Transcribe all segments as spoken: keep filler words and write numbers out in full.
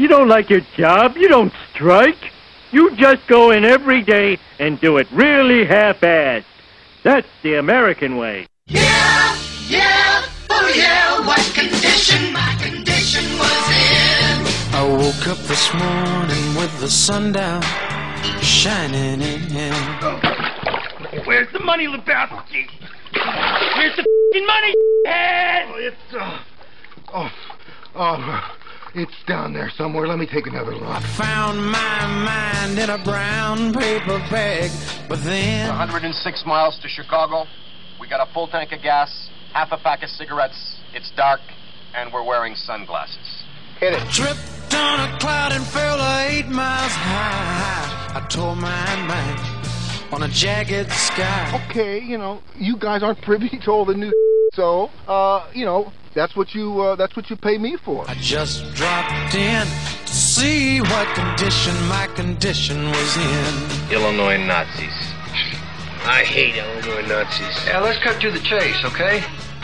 You don't like your job. You don't strike. You just go in every day and do it really half-assed. That's the American way. Yeah, yeah, oh yeah, what condition my condition was in. I woke up this morning with the sun down, shining in. Oh. Where's the money, Lebowski? Where's the f***ing money, head? Oh, it's, uh, oh, oh, it's down there somewhere. Let me take another look. I found my mind in a brown paper bag, but then... one hundred six miles to Chicago. We got a full tank of gas, half a pack of cigarettes. It's dark, and we're wearing sunglasses. Hit it. I tripped on a cloud and fell eight miles high. I tore my mind on a jagged sky. Okay, you know, you guys aren't privy to all the new so, uh, you know, that's what you, uh, that's what you pay me for. I just dropped in to see what condition my condition was in. Illinois Nazis. I hate Illinois Nazis. Yeah, let's cut to the chase, okay?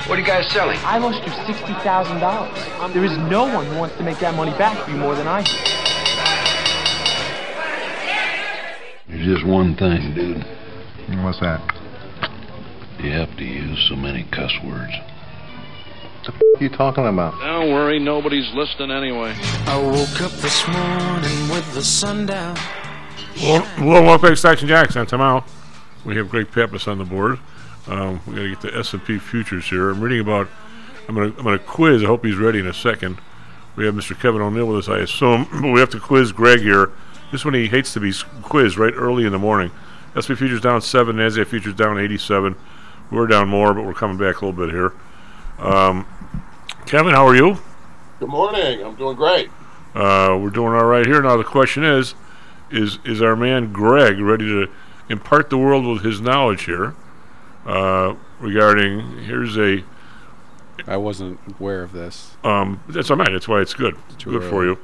What are you guys selling? I lost you sixty thousand dollars. There is no one who wants to make that money back for you more than I do. There's just one thing, dude. What's that? You have to use so many cuss words. What the f*** are you talking about? Don't worry, nobody's listening anyway. I woke up this morning with the sun down. Well, well, thanks, Jackson Jackson. I'm out. We have Greg Pappas on the board. Um, we got to get the S and P futures here. I'm reading about. I'm going to I'm going to quiz. I hope he's ready in a second. We have Mister Kevin O'Neill with us, I assume. But we have to quiz Greg here. This one he hates to be quizzed right early in the morning. S and P futures down seven. Nasdaq futures down eighty-seven. We're down more, but we're coming back a little bit here. Um, Kevin, how are you? Good morning. I'm doing great. Uh, we're doing all right here. Now the question is, is is our man Greg ready to impart the world with his knowledge here uh, regarding here's a I wasn't aware of this um, that's all right that's why it's good it's good early. For you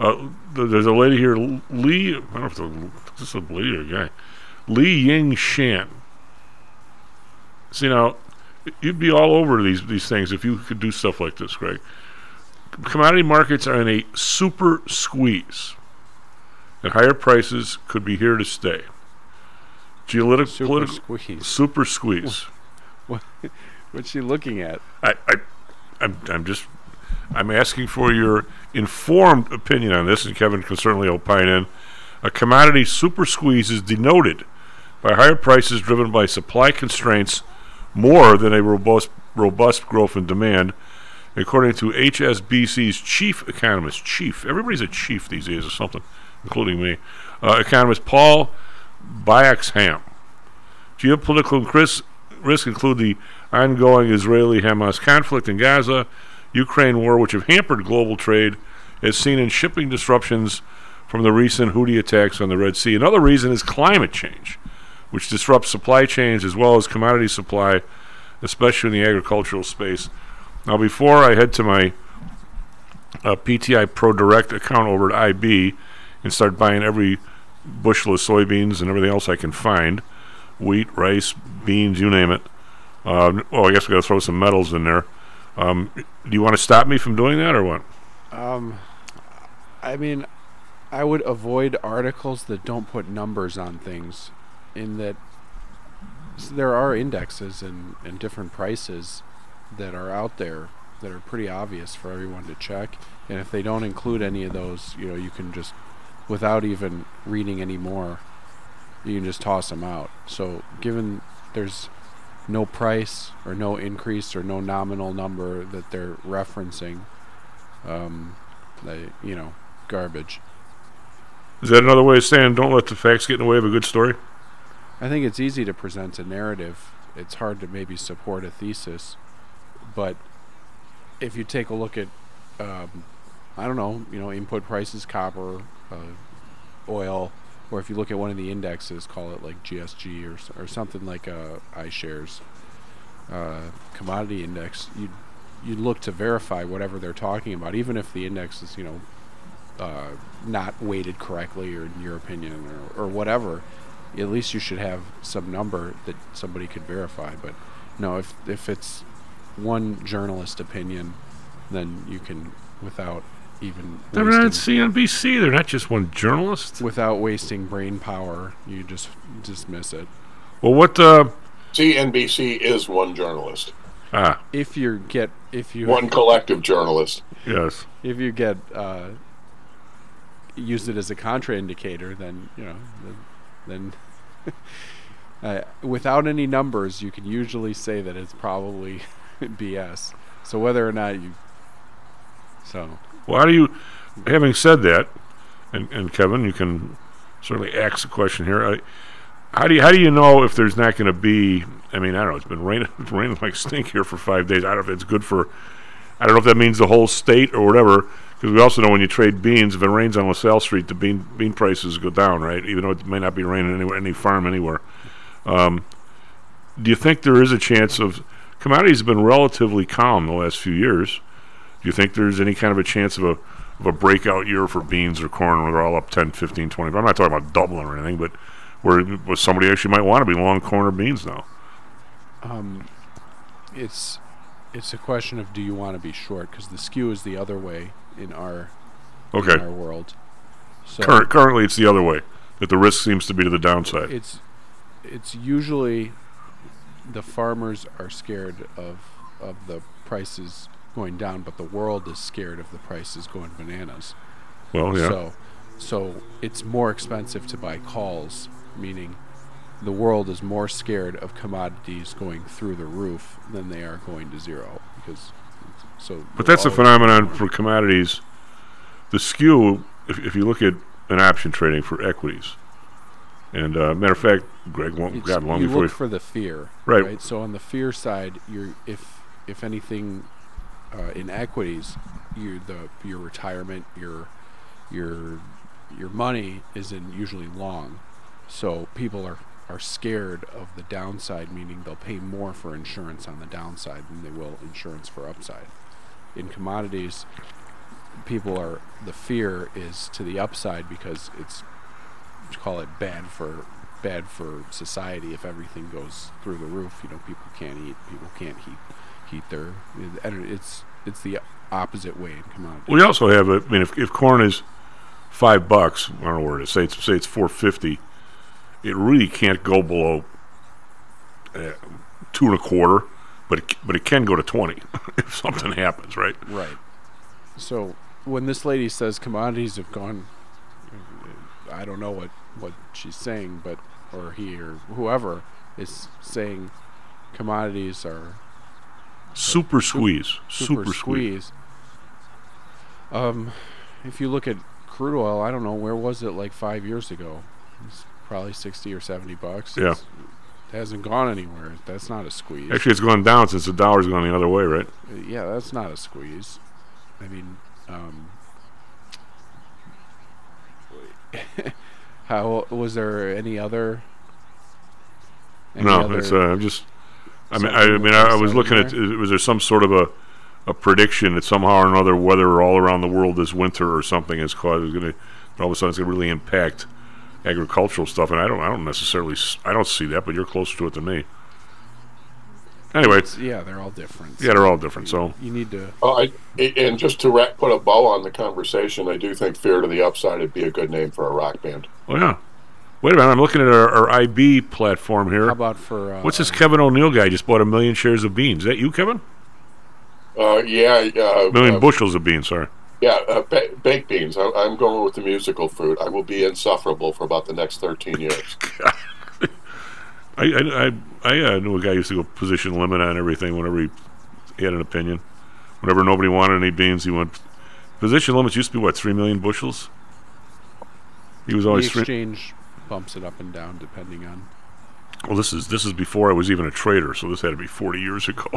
uh, th- there's a lady here Lee I don't know if it's this is a lady or a guy Lee Ying Shan. See now you'd be all over these, these things if you could do stuff like this, Greg. Commodity markets are in a super squeeze and higher prices could be here to stay. Geopolitical super political, squeeze. Super squeeze. What, what? What's she looking at? I, I, I'm, I'm just, I'm asking for your informed opinion on this, and Kevin can certainly opine in. A commodity super squeeze is denoted by higher prices driven by supply constraints more than a robust, robust growth in demand, according to H S B C's chief economist. Chief, everybody's a chief these days or something, including me. Uh, economist Paul. Biax-Ham. Geopolitical risks risk include the ongoing Israeli-Hamas conflict in Gaza, Ukraine war, which have hampered global trade, as seen in shipping disruptions from the recent Houthi attacks on the Red Sea. Another reason is climate change, which disrupts supply chains as well as commodity supply, especially in the agricultural space. Now, before I head to my uh, P T I Pro Direct account over at I B and start buying every bushel of soybeans and everything else I can find, wheat, rice, beans, you name it. Uh, oh, I guess we got to throw some metals in there. Um, do you want to stop me from doing that or what? Um, I mean, I would avoid articles that don't put numbers on things, in that there are indexes and, and different prices that are out there that are pretty obvious for everyone to check. And if they don't include any of those, you know, you can just without even reading any more, you can just toss them out. So given there's no price or no increase or no nominal number that they're referencing, um, they, you know, garbage. Is that another way of saying don't let the facts get in the way of a good story? I think it's easy to present a narrative. It's hard to maybe support a thesis. But if you take a look at, um, I don't know, you know, input prices, copper, Uh, oil, or if you look at one of the indexes, call it like G S G or or something like uh, iShares uh, commodity index, you you look to verify whatever they're talking about, even if the index is you know uh, not weighted correctly or in your opinion or, or whatever. At least you should have some number that somebody could verify. But no, if if it's one journalist opinion, then you can without even. They're not C N B C. They're not just one journalist. Without wasting brain power, you just dismiss it. Well, what uh, C N B C is one journalist. Ah, if you get if you one collective journalist. Yes. If you get uh, used it as a contraindicator, then you know, then. then Uh, without any numbers, you can usually say that it's probably B S. So whether or not you, so why do you? Having said that, and, and Kevin, you can certainly ask the question here. I, how do you how do you know if there's not going to be? I mean, I don't know. It's been raining, it's raining like stink here for five days. I don't know if it's good for. I don't know if that means the whole state or whatever. Because we also know when you trade beans, if it rains on LaSalle Street, the bean bean prices go down, right? Even though it may not be raining anywhere, any farm anywhere. Um, do you think there is a chance of commodities have been relatively calm the last few years? Do you think there's any kind of a chance of a of a breakout year for beans or corn where they're all up ten, fifteen, twenty? I'm not talking about doubling or anything, but where somebody actually might want to be long corn or beans now. Um, it's it's a question of do you want to be short, because the skew is the other way in our okay. in our world. So Cur- currently, it's the other way that the risk seems to be to the downside. It's It's usually the farmers are scared of of the prices going down, but the world is scared of the prices going bananas. Well, yeah. So, so it's more expensive to buy calls, meaning the world is more scared of commodities going through the roof than they are going to zero. Because so. But that's a phenomenon for commodities. The skew, if, if you look at an option trading for equities. And uh, matter of fact, Greg won't it's, got long you before look for the fear, right. right? So on the fear side, you're if if anything uh, in equities, you the your retirement, your your your money is in usually long, so people are, are scared of the downside, meaning they'll pay more for insurance on the downside than they will insurance for upside. In commodities, people are the fear is to the upside because it's. Call it bad for bad for society if everything goes through the roof. You know, people can't eat, people can't heat heat their. It's it's the opposite way in commodities. We also have a. I mean, if, if corn is five bucks, I don't know where it is. Say it's say it's four fifty. It really can't go below uh, two and a quarter, but it, but it can go to twenty if something happens, right? Right. So when this lady says commodities have gone. I don't know what, what she's saying, but or he or whoever is saying commodities are super squeeze, super, super squeeze. squeeze. Um, if you look at crude oil, I don't know where was it like five years ago. It's probably sixty or seventy bucks. Yeah, it's, it hasn't gone anywhere. That's not a squeeze. Actually, it's gone down since the dollar's gone the other way, right? Yeah, that's not a squeeze. I mean. Um, How was there any other? Any no, other it's uh, just. I mean, I, I mean, I, I was looking there? at. Was there some sort of a, a prediction that somehow or another, weather all around the world this winter or something has caused is going to all of a sudden it's going to really impact agricultural stuff, and I don't, I don't necessarily, I don't see that, but you're closer to it than me. Anyway, it's, yeah, they're all different. Yeah, they're all different. You, so you need to. Oh, I, and just to wrap, put a bow on the conversation, I do think "Fear to the Upside" would be a good name for a rock band. Oh yeah. Wait a minute, I'm looking at our, our I B platform here. How about for uh, what's this Kevin O'Neill guy just bought a million shares of beans? Is that you, Kevin? Uh, yeah. Uh, a million uh, bushels of beans. Sorry. Yeah, uh, ba- baked beans. I, I'm going with the musical fruit. I will be insufferable for about the next thirteen years. I I I, I uh, knew a guy who used to go position limit on everything whenever he, he had an opinion. Whenever nobody wanted any beans, he went. Position limits used to be, what, three million bushels? He was always... The exchange three, bumps it up and down depending on... Well, this is this is before I was even a trader, so this had to be forty years ago.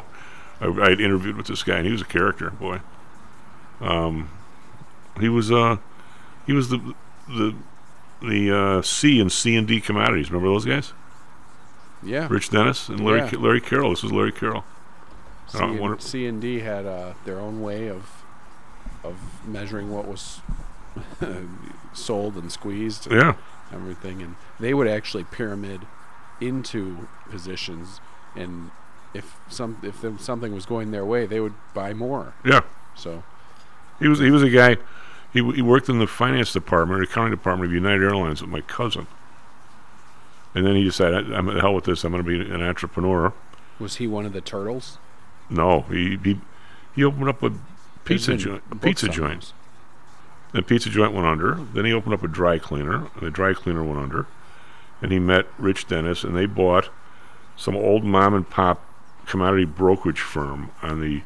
I, I had interviewed with this guy, and he was a character, boy. Um, He was uh, he was the the the uh, C and C and D commodities. Remember those guys? Yeah, Rich Dennis and Larry yeah. Ca- Larry Carroll. This was Larry Carroll. C and, wonder- C and D had uh, their own way of of measuring what was sold and squeezed. And yeah, everything, and they would actually pyramid into positions. And if some if something was going their way, they would buy more. Yeah. So he was he was a guy. He, he worked in the finance department, or accounting department of United Airlines with my cousin. And then he decided, I'm the hell with this. I'm going to be an entrepreneur. Was he one of the turtles? No, he he, he opened up a pizza joint. A pizza joint. The pizza joint went under. Then he opened up a dry cleaner, and the dry cleaner went under. And he met Rich Dennis, and they bought some old mom and pop commodity brokerage firm on the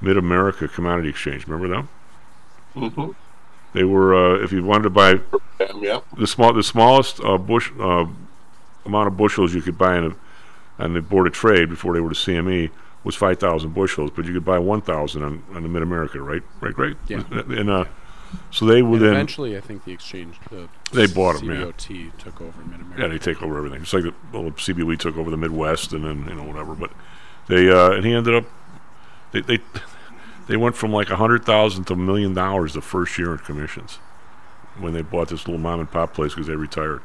Mid-America Commodity Exchange. Remember them? Mm-hmm. They were, uh, if you wanted to buy um, yeah. the small, the smallest uh, bush uh, amount of bushels you could buy in a, on the Board of Trade before they were the C M E was five thousand bushels, but you could buy one thousand on, on the Mid-America, right? Right, right. Yeah. And uh, yeah. so they would then eventually, I think the exchange, the they bought them. C B O T yeah. took over Mid-America. Yeah, they take over everything. It's like the well, C B O E took over the Midwest, and then you know whatever. But they uh, and he ended up they. they They went from like one hundred thousand dollars to a million dollars the first year in commissions when they bought this little mom-and-pop place because they retired.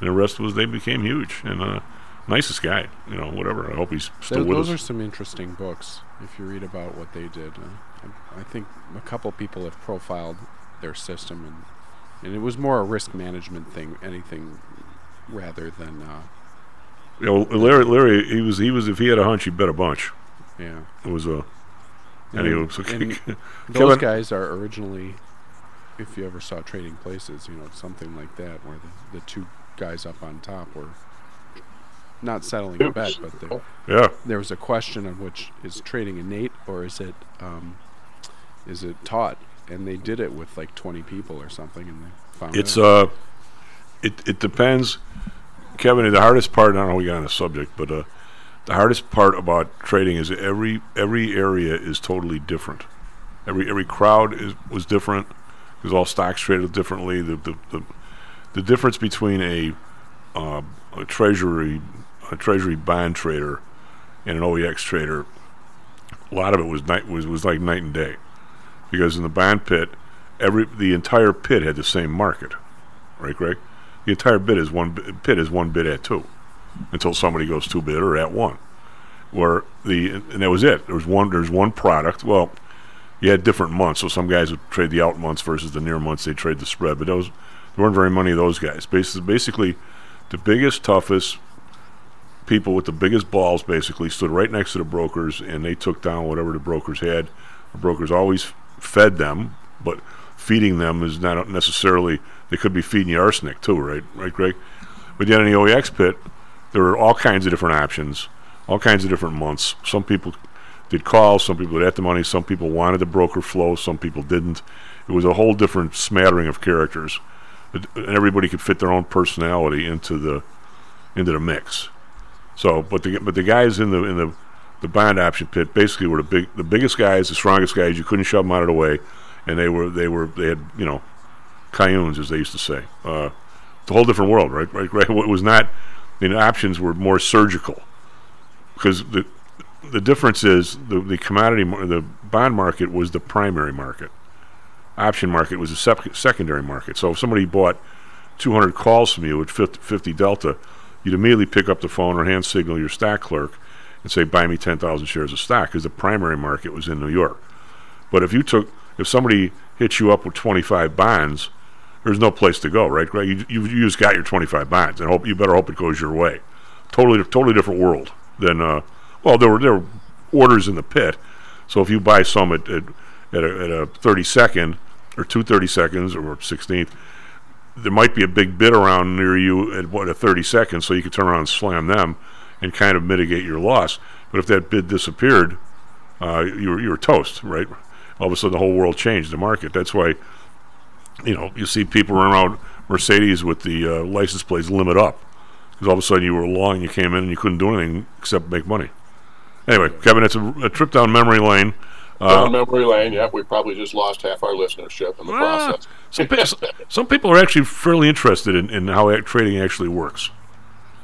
And the rest was they became huge. And uh, nicest guy, you know, whatever. I hope he's still Th- with those us. Those are some interesting books if you read about what they did. Uh, I, I think a couple people have profiled their system, and and it was more a risk management thing, anything rather than... Uh, you know, Larry, Larry he, was, he was, if he had a hunch, he'd bet a bunch. Yeah. It was a... And and and those Kevin. guys are originally, if you ever saw Trading Places, you know, something like that, where the, the two guys up on top were not settling a bet, but there, yeah. there was a question of which is trading innate or is it um, is it taught? And they did it with like twenty people or something, and they found it's out. uh, it it depends, Kevin. The hardest part, I don't know, we got on a subject, but uh. The hardest part about trading is every every area is totally different. Every every crowd is, was different because all stocks traded differently. The the, the, the difference between a uh, a treasury a treasury bond trader and an O E X trader, a lot of it was night was, was like night and day, because in the bond pit, every the entire pit had the same market, right, Greg? The entire bid is one pit is one bid at two. Until somebody goes two bid or at one, where the and that was it. There was one. There's one product. Well, you had different months, so some guys would trade the out months versus the near months. They trade the spread, but those there weren't very many of those guys. Basically, basically, the biggest, toughest people with the biggest balls basically stood right next to the brokers, and they took down whatever the brokers had. The brokers always fed them, but feeding them is not necessarily. They could be feeding you arsenic too, right? Right, Greg. But yet in the O E X pit. There were all kinds of different options, all kinds of different months. Some people did calls, some people did at the money, some people wanted the broker flow, some people didn't. It was a whole different smattering of characters, and everybody could fit their own personality into the into the mix. So, but the but the guys in the in the, the bond option pit basically were the big the biggest guys, the strongest guys. You couldn't shove them out of the way, and they were they were they had you know, cayunes as they used to say. Uh, it's a whole different world, right? Right? Right? It was not. The options were more surgical because the the difference is the, the commodity mar- the bond market was the primary market, option market was the sep- secondary market. So if somebody bought two hundred calls from you at fifty, fifty delta, you'd immediately pick up the phone or hand signal your stock clerk and say buy me ten thousand shares of stock because the primary market was in New York. But if you took if somebody hit you up with twenty-five bonds, there's no place to go, right? Right? You, you you just got your twenty-five bonds, and hope you better hope it goes your way. Totally, totally different world than. Uh, well, there were there were orders in the pit, so if you buy some at at, at, a, at a thirty-second or two thirty-seconds or sixteenth, there might be a big bid around near you at what a thirty-second, so you could turn around and slam them, and kind of mitigate your loss. But if that bid disappeared, uh, you were you were toast, right? All of a sudden, the whole world changed. The market. That's why. You know, you see people running around Mercedes with the uh, license plates limit up because all of a sudden you were long, you came in and you couldn't do anything except make money. Anyway, Kevin, it's a, a trip down memory lane. Uh, down memory lane, yeah. We probably just lost half our listenership in the ah, process. Some, some people are actually fairly interested in, in how trading actually works.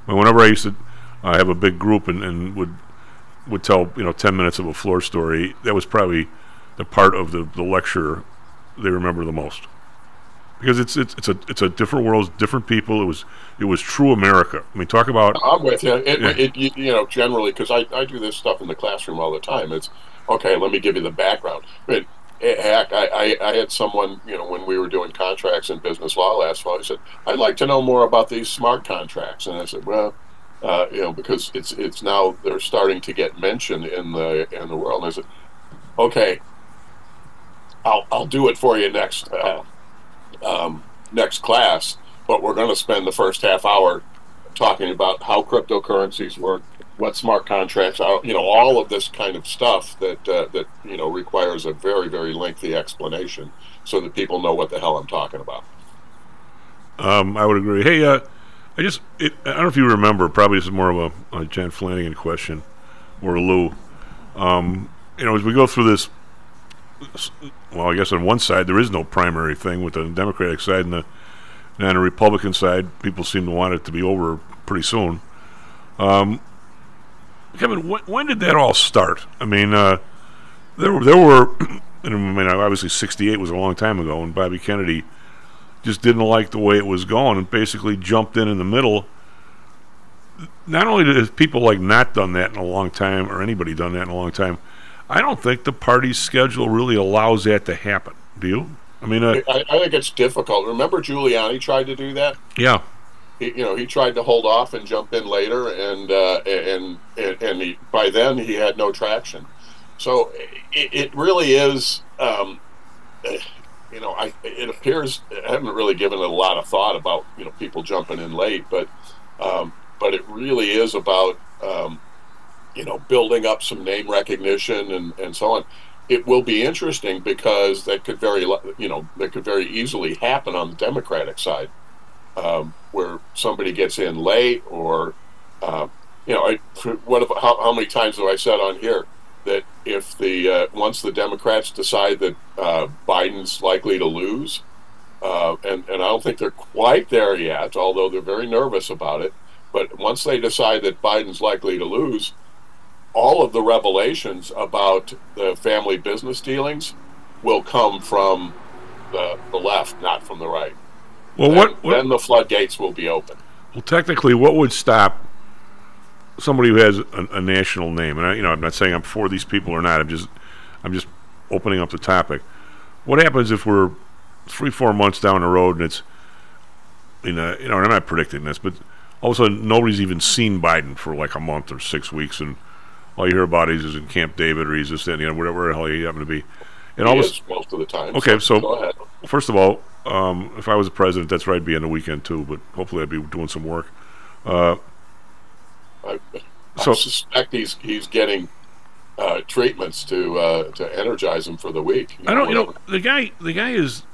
I mean, whenever I used to uh, have a big group and, and would would tell, you know, ten minutes of a floor story, that was probably the part of the, the lecture they remember the most. Because it's it's it's a it's a different world, different people. It was it was true America. I mean, talk about. I'm with you. It, yeah. it, you, you know, generally, because I, I do this stuff in the classroom all the time. It's okay. Let me give you the background. I mean, Heck, I, I, I had someone, you know, when we were doing contracts in business law last fall, he said, I'd like to know more about these smart contracts. And I said, well, uh, you know, because it's it's now they're starting to get mentioned in the in the world. And I said, okay, I'll I'll do it for you next uh, um, next class, but we're going to spend the first half hour talking about how cryptocurrencies work, what smart contracts are, you know, all of this kind of stuff that, uh, that you know, requires a very, very lengthy explanation so that people know what the hell I'm talking about. Um, I would agree. Hey, uh, I just, it, I don't know if you remember, probably this is more of a, a Jan Flanagan question, or Lou. Um, you know, as we go through this, well, I guess on one side there is no primary thing with the Democratic side, and, the, and on the Republican side, people seem to want it to be over pretty soon. Um, Kevin, when, when did that all start? I mean, uh, there were, there were I mean, obviously sixty-eight was a long time ago, and Bobby Kennedy just didn't like the way it was going and basically jumped in in the middle. Not only have people like not done that in a long time, or anybody done that in a long time, I don't think the party's schedule really allows that to happen. Do you? I mean, uh, I, I think it's difficult. Remember Giuliani tried to do that? Yeah. He, you know, he tried to hold off and jump in later, and uh, and and, and he, by then he had no traction. So it, it really is, um, you know, I it appears I haven't really given it a lot of thought about you know people jumping in late, but um, but it really is about um, you know building up some name recognition and, and so on. It will be interesting because that could very you know that could very easily happen on the Democratic side. Um, where somebody gets in late, or uh, you know, I, what? If, how, how many times have I said on here that if the uh, once the Democrats decide that uh, Biden's likely to lose, uh, and and I don't think they're quite there yet, although they're very nervous about it. But once they decide that Biden's likely to lose, all of the revelations about the family business dealings will come from the, the left, not from the right. Well, then, what, what, then the floodgates will be open. Well, technically, what would stop somebody who has a, a national name? And I, you know, I'm not saying I'm for these people or not. I'm just, I'm just opening up the topic. What happens if we're three, four months down the road and it's, you know, you know, and I'm not predicting this, but all of a sudden nobody's even seen Biden for like a month or six weeks, and all you hear about is he's in Camp David or he's just in, you know, whatever the hell he happened to be. And he all is most of the time. Okay, so, so go ahead. First of all. Um, if I was the president, that's right, I'd be on the weekend too, but hopefully I'd be doing some work. Uh, I, I so, suspect he's he's getting uh, treatments to uh, to energize him for the week. I don't, you know, the guy the guy is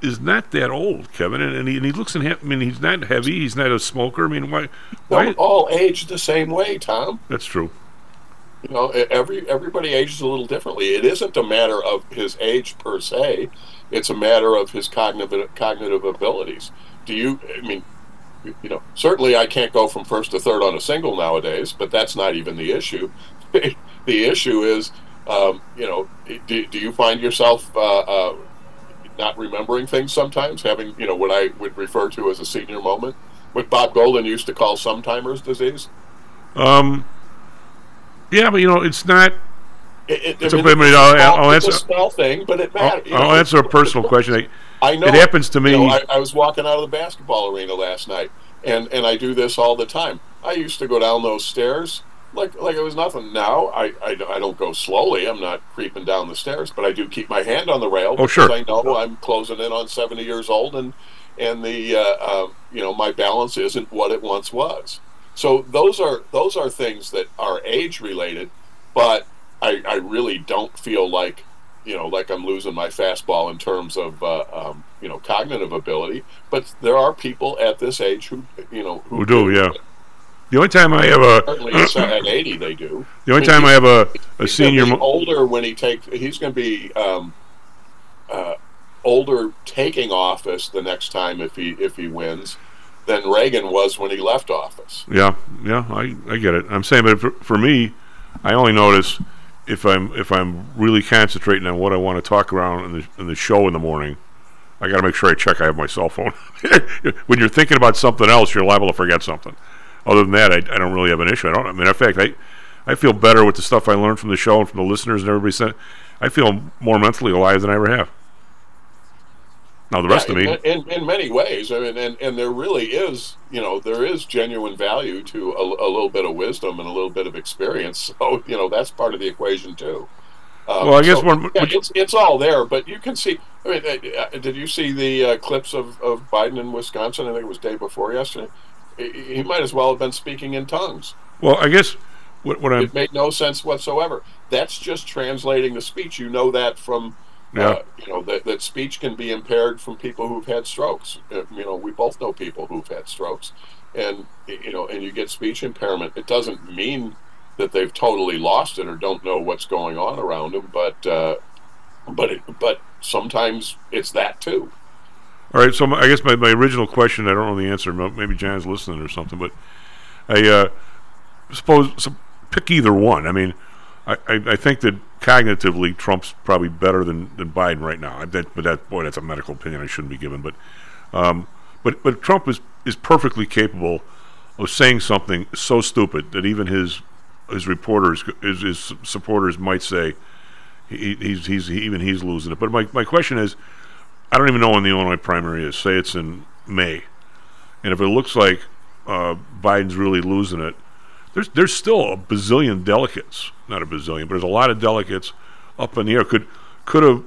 is not that old, Kevin, and, and, he, and he looks in. He- I mean, he's not heavy. He's not a smoker. I mean, why? why don't all age the same way, Tom? That's true. You know, every everybody ages a little differently. It isn't a matter of his age per se. It's a matter of his cognitive cognitive abilities. Do you? I mean, you know, certainly I can't go from first to third on a single nowadays, but that's not even the issue. The issue is, um, you know, do, do you find yourself uh, uh, not remembering things sometimes, having you know what I would refer to as a senior moment, what Bob Golden used to call sometimers disease? Um. Yeah, but you know, it's not. It, it, it's I mean, a, it's I'll, small, I'll answer, it's a small thing, but it matters. I'll, you know, I'll answer a personal question. I, I know it happens to me. You know, I, I was walking out of the basketball arena last night, and, and I do this all the time. I used to go down those stairs like like it was nothing. Now I, I, I don't go slowly. I'm not creeping down the stairs, but I do keep my hand on the rail. Oh, sure. I know I'm closing in on seventy years old, and and the uh, uh, you know my balance isn't what it once was. So those are those are things that are age related, but I, I really don't feel like, you know, like I'm losing my fastball in terms of, uh, um, you know, cognitive ability. But there are people at this age who, you know, who, who do, do. Yeah. The only time I have a certainly at eighty they do. The only time I have a, a senior mo- older when he takes he's going to be um, uh, older taking office the next time if he if he wins than Reagan was when he left office. Yeah, yeah, I, I get it. I'm saying, but for, for me, I only notice if I'm if I'm really concentrating on what I want to talk around in the, in the show in the morning. I got to make sure I check I have my cell phone. When you're thinking about something else, you're liable to forget something. Other than that, I, I don't really have an issue. I don't. I mean, in fact, I I feel better with the stuff I learned from the show and from the listeners and everybody. Sent, I feel more mentally alive than I ever have. Now the rest yeah, of me, in, in, in many ways, I mean, and, and there really is, you know, there is genuine value to a, a little bit of wisdom and a little bit of experience. So, you know, that's part of the equation too. Um, well, I guess so, one, yeah, it's it's all there, but you can see. I mean, uh, did you see the uh, clips of, of Biden in Wisconsin? I think it was day before yesterday. He might as well have been speaking in tongues. Well, I guess what, what I'm it made no sense whatsoever. That's just translating the speech. You know that from. Yeah. Uh, you know, that, that speech can be impaired from people who've had strokes. Uh, you know, we both know people who've had strokes. And, you know, and you get speech impairment. It doesn't mean that they've totally lost it or don't know what's going on around them, but, uh, but, it, but sometimes it's that too. All right, so my, I guess my, my original question, I don't know the answer. Maybe John's listening or something, but I uh, suppose so pick either one. I mean, I, I think that cognitively Trump's probably better than, than Biden right now. That, but that boy, that's a medical opinion I shouldn't be given. But um, but but Trump is, is perfectly capable of saying something so stupid that even his his reporters his, his supporters might say he, he's he's he, even he's losing it. But my, my question is, I don't even know when the Illinois primary is. Say it's in May, and if it looks like uh, Biden's really losing it. There's there's still a bazillion delegates, not a bazillion, but there's a lot of delegates up in the air. Could could a,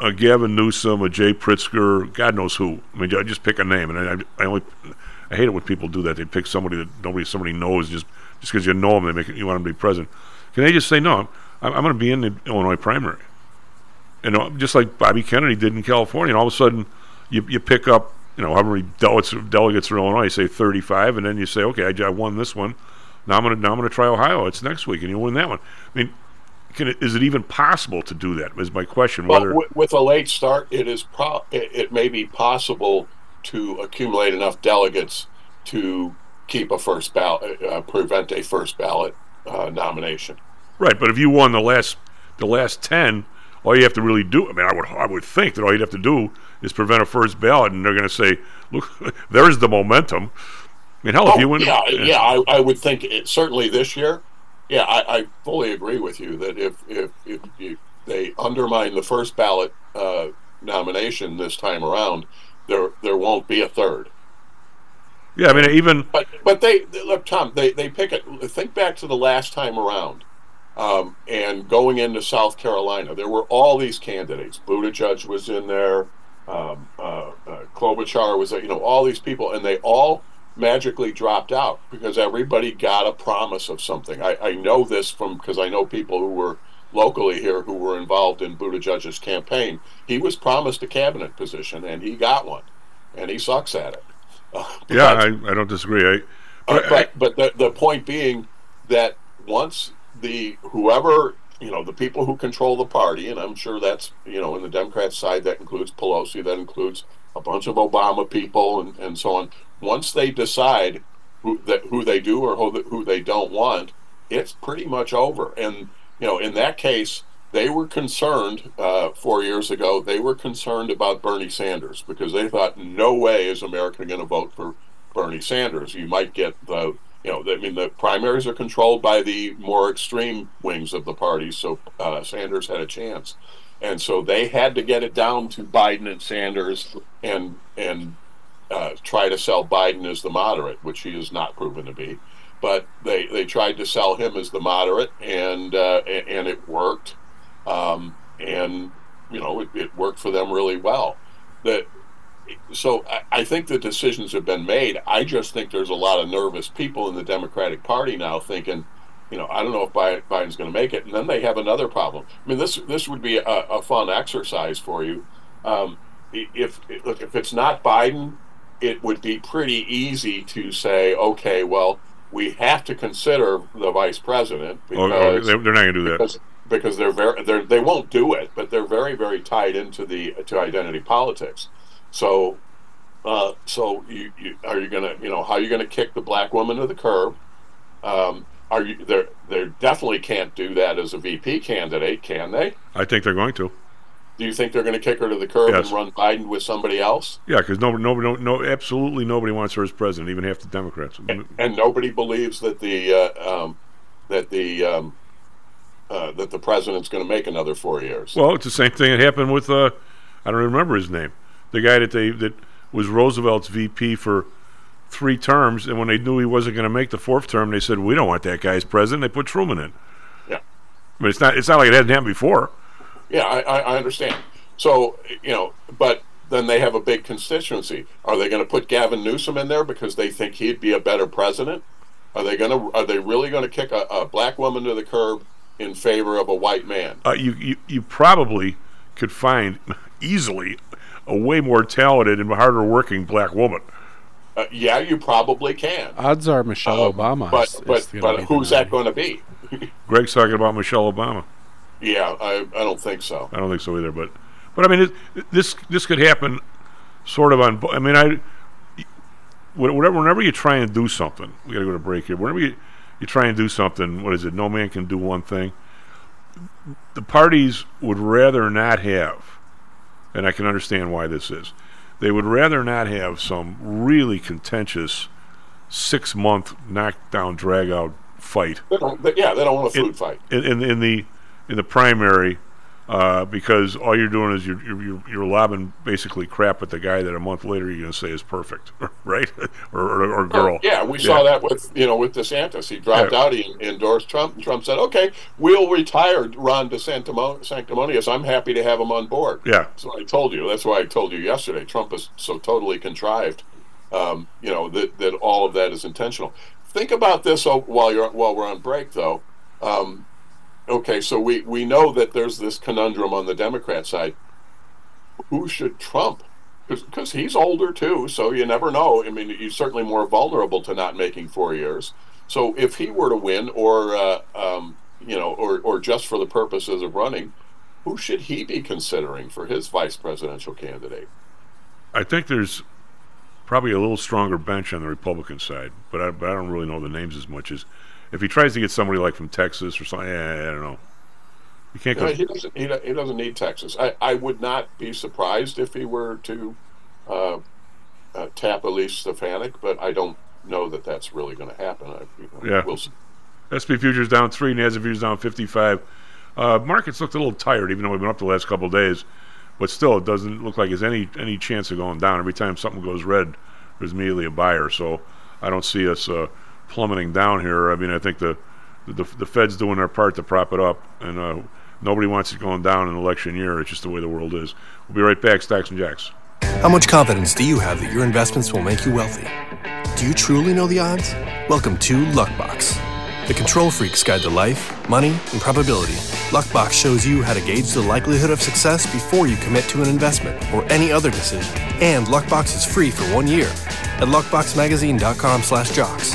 a Gavin Newsom, a Jay Pritzker, God knows who. I mean, I just pick a name, and I I only I hate it when people do that. They pick somebody that nobody somebody knows just just because you know them. They make it, you want them to be president. Can they just say no? I'm I'm going to be in the Illinois primary, and just like Bobby Kennedy did in California, and all of a sudden you you pick up you know how many delegates delegates in Illinois? You say thirty-five, and then you say, okay, I, I won this one. Now I'm gonna now I'm gonna try Ohio. It's next week, and you win that one. I mean, can it, is it even possible to do that? Is my question. Well, whether w- with a late start, it is pro- it, it may be possible to accumulate enough delegates to keep a first ballot, uh, prevent a first ballot uh, nomination. Right, but if you won the last the last ten, all you have to really do. I mean, I would I would think that all you'd have to do is prevent a first ballot, and they're gonna say, look, there's the momentum. I mean, hell, oh, if you win, yeah, yeah, yeah I, I would think it, certainly this year. Yeah, I, I fully agree with you that if if, if, if they undermine the first ballot uh, nomination this time around, there there won't be a third. Yeah, I mean, even but but they look, Tom. They they pick it. Think back to the last time around, um, and going into South Carolina, there were all these candidates. Buttigieg was in there. Um, uh, uh, Klobuchar was there. You know, all these people, and they all magically dropped out because everybody got a promise of something. I, I know this from because I know people who were locally here who were involved in Buttigieg's campaign. He was promised a cabinet position and he got one, and he sucks at it. Uh, because, yeah, I, I don't disagree. I, but uh, but, but the, the point being that once the whoever you know the people who control the party, and I'm sure that's you know in the Democrat side that includes Pelosi, that includes a bunch of Obama people, and, and so on. Once they decide who, that, who they do or who, who they don't want, it's pretty much over. And, you know, in that case, they were concerned uh, four years ago, they were concerned about Bernie Sanders because they thought, no way is America going to vote for Bernie Sanders. You might get the, you know, I mean, the primaries are controlled by the more extreme wings of the party, so uh, Sanders had a chance. And so they had to get it down to Biden and Sanders and, and, Uh, try to sell Biden as the moderate, which he is not proven to be, but they, they tried to sell him as the moderate, and uh, and, and it worked, um, and you know it, it worked for them really well. That so I, I think the decisions have been made. I just think there's a lot of nervous people in the Democratic Party now thinking, you know, I don't know if Biden's going to make it, and then they have another problem. I mean, this this would be a, a fun exercise for you. Um, if look, if it's not Biden, it would be pretty easy to say, okay, well, we have to consider the vice president because oh, they're not going to do that because, because they're very they're, they won't do it, but they're very very tied into the to identity politics. So, uh, so you, you are you going to you know how are you going to kick the black woman to the curb? Um, are you they they definitely can't do that as a V P candidate, can they? I think they're going to. Do you think they're going to kick her to the curb yes. and run Biden with somebody else? Yeah, because nobody, nobody, no, no, absolutely nobody wants her as president, even half the Democrats. And, and nobody believes that the uh, um, that the um, uh, that the president's going to make another four years. Well, it's the same thing that happened with uh, I don't remember his name, the guy that they that was Roosevelt's V P for three terms, and when they knew he wasn't going to make the fourth term, they said, "We don't want that guy as president." They put Truman in. Yeah, I mean, it's not it's not like it hadn't happened before. Yeah, I, I understand. So, you know, but then they have a big constituency. Are they going to put Gavin Newsom in there because they think he'd be a better president? Are they going to? Are they really going to kick a, a black woman to the curb in favor of a white man? Uh, you, you you probably could find easily a way more talented and harder working black woman. Uh, yeah, you probably can. Odds are Michelle um, Obama. But is, but, is but who's that going to be? Greg's talking about Michelle Obama. Yeah, I I don't think so. I don't think so either. But but I mean, it, this this could happen, sort of on. I mean, I. Whenever, whenever you try and do something, we got to go to break here. Whenever you, you try and do something, what is it? No man can do one thing. The parties would rather not have, and I can understand why this is. They would rather not have some really contentious six-month knockdown, drag-out fight. They don't, they, yeah, they don't want a food in, fight in, in in the in the primary, uh, because all you're doing is you're, you're you're lobbing basically crap at the guy that a month later you're going to say is perfect, right? or, or or girl. Well, yeah, we yeah. saw that with you know with DeSantis. He dropped yeah. out. He endorsed Trump, and Trump said, "Okay, we'll retire Ron DeSantis. I'm happy to have him on board." Yeah, that's what I told you. That's why I told you yesterday. Trump is so totally contrived. Um, you know that that all of that is intentional. Think about this while you're while we're on break, though. Um, Okay, so we, we know that there's this conundrum on the Democrat side. Who should Trump? Because he's older, too, so you never know. I mean, he's certainly more vulnerable to not making four years. So if he were to win or, uh, um, you know, or, or just for the purposes of running, who should he be considering for his vice presidential candidate? I think there's probably a little stronger bench on the Republican side, but I, but I don't really know the names as much as... If he tries to get somebody like from Texas or something, eh, I don't know. You can't. You know, he doesn't. He, he doesn't need Texas. I, I would not be surprised if he were to uh, uh, tap Elise Stefanik, but I don't know that that's really going to happen. I, you know, yeah. We'll see. S and P futures down three, Nasdaq futures down fifty-five. Uh, markets looked a little tired, even though we've been up the last couple of days. But still, it doesn't look like there's any any chance of going down. Every time something goes red, there's immediately a buyer. So I don't see us. Uh, plummeting down here. I mean, I think the the, the Fed's doing their part to prop it up, and uh, nobody wants it going down in an election year. It's just the way the world is. We'll be right back. Stacks and Jacks. How much confidence do you have that your investments will make you wealthy? Do you truly know the odds? Welcome to Luckbox, the control freak's guide to life, money, and probability. Luckbox shows you how to gauge the likelihood of success before you commit to an investment or any other decision. And Luckbox is free for one year at luckbox magazine dot com slash jocks.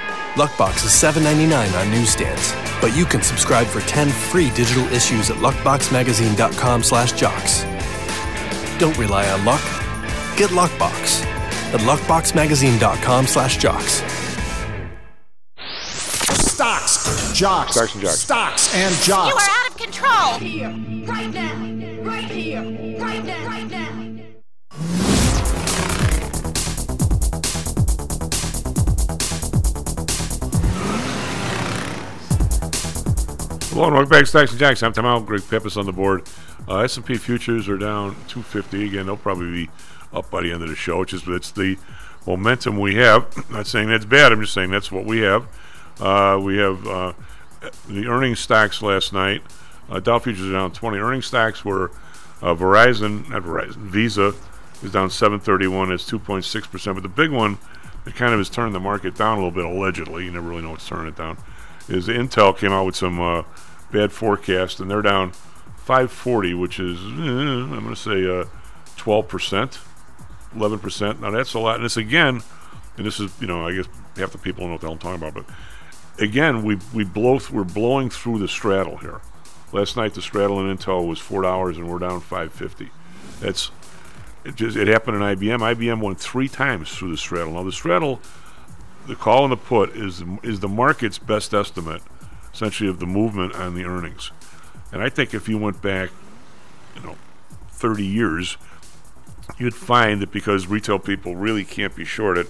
Luckbox is seven dollars and ninety-nine cents on newsstands, but you can subscribe for ten free digital issues at luckbox magazine dot com slash jocks. Don't rely on luck. Get Luckbox at luckbox magazine dot com slash jocks. Stocks, jocks, stocks and jocks, stocks and jocks. You are out of control. Here, right now, right here, right now, right now. Hello and welcome back to Stacks and Jacks. I'm Tom Al, Greg Pappas on the board. Uh, S and P futures are down two fifty. Again, they'll probably be up by the end of the show. It's just it's the momentum we have. I'm not saying that's bad. I'm just saying that's what we have. Uh, we have uh, the earnings stocks last night. Uh, Dow futures are down twenty. Earnings stocks were uh, Verizon, not Verizon, Visa is down seven thirty-one. It's two point six percent. But the big one that kind of has turned the market down a little bit, allegedly. You never really know what's turning it down. Is Intel came out with some uh, bad forecast, and they're down five forty, which is, eh, I'm going to say uh, twelve percent, eleven percent. Now, that's a lot. And this, again, and this is, you know, I guess half the people don't know what the hell I'm talking about, but again, we we blow th- we're blowing through the straddle here. Last night, the straddle in Intel was four dollars, and we're down five fifty. That's It just it happened in I B M. I B M won three times through the straddle. Now the straddle, the call and the put is is the market's best estimate, essentially, of the movement on the earnings. And I think if you went back, you know, thirty years, you'd find that because retail people really can't be shorted,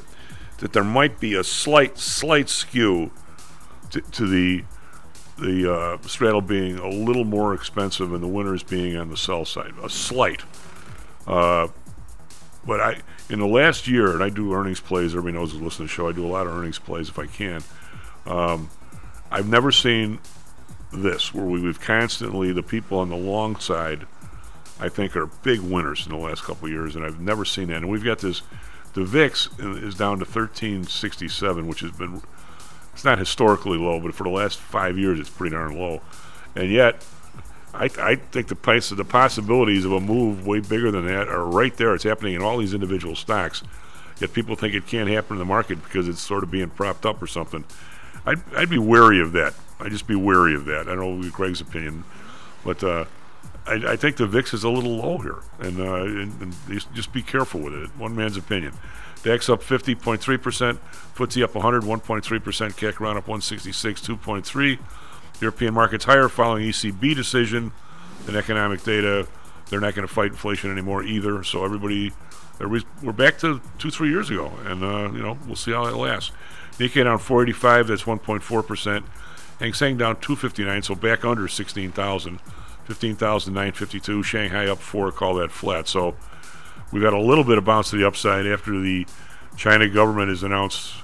that there might be a slight slight skew to, to the the uh, straddle being a little more expensive and the winners being on the sell side, a slight. Uh, but I, in the last year, and I do earnings plays, everybody knows who's listening to the show, I do a lot of earnings plays if I can. Um, I've never seen this, where we, we've constantly, the people on the long side, I think, are big winners in the last couple of years, and I've never seen that. And we've got this, the V I X is down to thirteen sixty-seven, which has been, it's not historically low, but for the last five years, it's pretty darn low. And yet, I, I think the price, the possibilities of a move way bigger than that are right there. It's happening in all these individual stocks. Yet people think it can't happen in the market because it's sort of being propped up or something. I'd, I'd be wary of that. I'd just be wary of that. I don't know Greg's opinion, but uh, I, I think the V I X is a little low here, and, uh, and, and just be careful with it. One man's opinion. DAX up fifty point three percent, F T S E up one hundred, one point three percent, C A C round up one sixty-six, two point three. European markets higher following E C B decision and economic data. They're not going to fight inflation anymore either. So everybody, everybody's, we're back to two, three years ago, and uh, you know we'll see how that lasts. Nikkei down four eighty-five, that's one point four percent. Hang Seng down two fifty-nine, so back under sixteen thousand, fifteen thousand nine fifty-two. Shanghai up four, call that flat. So we've got a little bit of bounce to the upside after the China government has announced,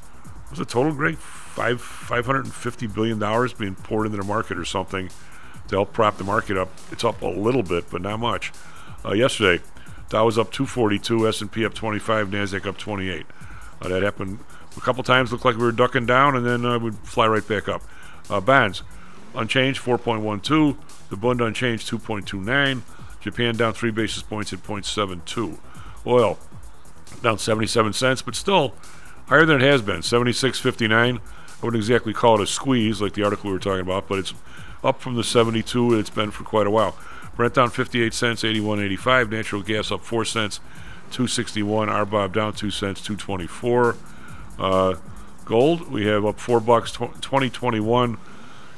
was it total, Greg? Five five hundred and fifty billion dollars being poured into the market or something to help prop the market up. It's up a little bit, but not much. Uh, yesterday, Dow was up two forty two, S and P up twenty five, Nasdaq up twenty eight. Uh, that happened a couple times. Looked like we were ducking down, and then uh, we'd fly right back up. Uh, bonds unchanged four point one two, the Bund unchanged two point two nine, Japan down three basis points at point seven two. Oil down seventy seven cents, but still higher than it has been, seventy six fifty nine. I wouldn't exactly call it a squeeze like the article we were talking about, but it's up from the seventy-two and it's been for quite a while. Brent down fifty-eight cents, eighty-one eighty-five. Natural gas up four cents, two sixty-one. R B O B down two cents, two twenty-four. Uh, gold, we have up four bucks, twenty twenty-one.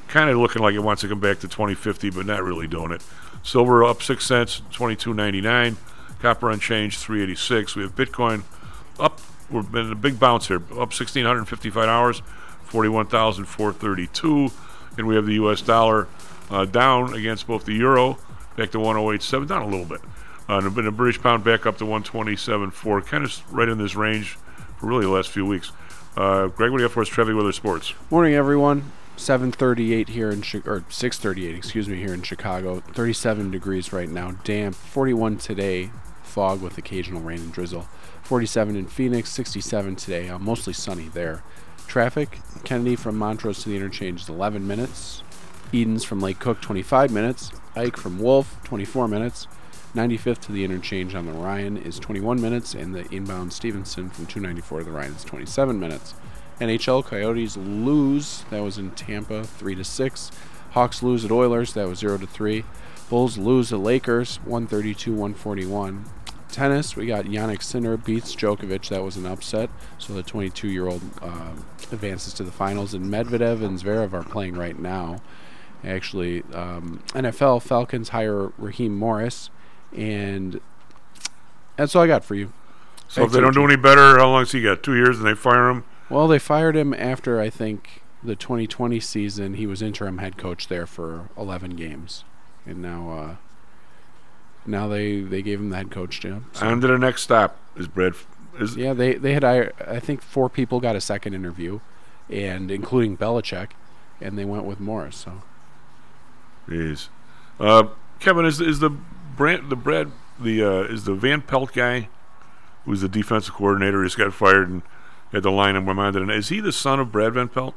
Kind of looking like it wants to come back to twenty fifty, but not really doing it. Silver up six cents, twenty-two ninety-nine. Copper unchanged, three eighty-six. We have Bitcoin up, we've been in a big bounce here, up one thousand six hundred fifty-five dollars. forty-one thousand four hundred thirty-two, and we have the U S dollar uh, down against both the euro, back to one oh eight point seven, down a little bit, uh, and the British pound back up to one twenty-seven point four, kind of right in this range for really the last few weeks. Uh, Greg, what do you have for us? Traffic, weather, sports. Morning, everyone. seven thirty-eight here in Chi- or six thirty-eight, excuse me, here in Chicago. thirty-seven degrees right now. Damp. forty-one today. Fog with occasional rain and drizzle. forty-seven in Phoenix. sixty-seven today. Uh, mostly sunny there. Traffic, Kennedy from Montrose to the interchange is eleven minutes, Edens from Lake Cook twenty-five minutes, Ike from Wolf twenty-four minutes, ninety-fifth to the interchange on the Ryan is twenty-one minutes, and the inbound Stevenson from two ninety-four to the Ryan is twenty-seven minutes. N H L Coyotes lose, that was in Tampa, three to six. Hawks lose at Oilers, that was zero to three. Bulls lose at Lakers, one thirty-two to one forty-one. Tennis, we got Yannick Sinner beats Djokovic. That was an upset. So the twenty-two-year-old uh, advances to the finals. And Medvedev and Zverev are playing right now. Actually, um, N F L, Falcons hire Raheem Morris. And that's all I got for you. So if they don't do any better, how long has he got? Two years and they fire him? Well, they fired him after, I think, the twenty twenty season. He was interim head coach there for eleven games. And now... Uh, Now they, they gave him the head coach job. So. On to the next stop is Brad. Is yeah, they they had I I think four people got a second interview, and including Belichick, and they went with Morris. So, jeez, uh, Kevin is is the brand the Brad the uh, is the Van Pelt guy, who's the defensive coordinator. He's got fired and had to line him reminded. And is he the son of Brad Van Pelt?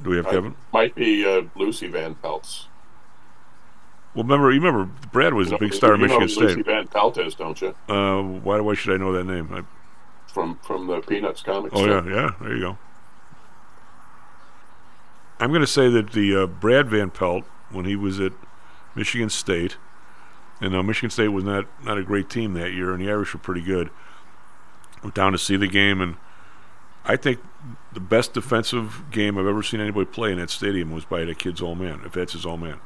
Do we have might, Kevin? Might be uh, Lucy Van Pelt's. Well, remember, you remember Brad was you know, a big star at Michigan know State. You know Lucy Van Pelt is, don't you? Uh, why, why should I know that name? I... From from the Peanuts comics. Oh, yeah, yeah, there you go. I'm going to say that the uh, Brad Van Pelt, when he was at Michigan State, And uh, Michigan State was not, not a great team that year, and the Irish were pretty good. Went down to see the game, and I think the best defensive game I've ever seen anybody play in that stadium was by that kid's all man, if that's his all man.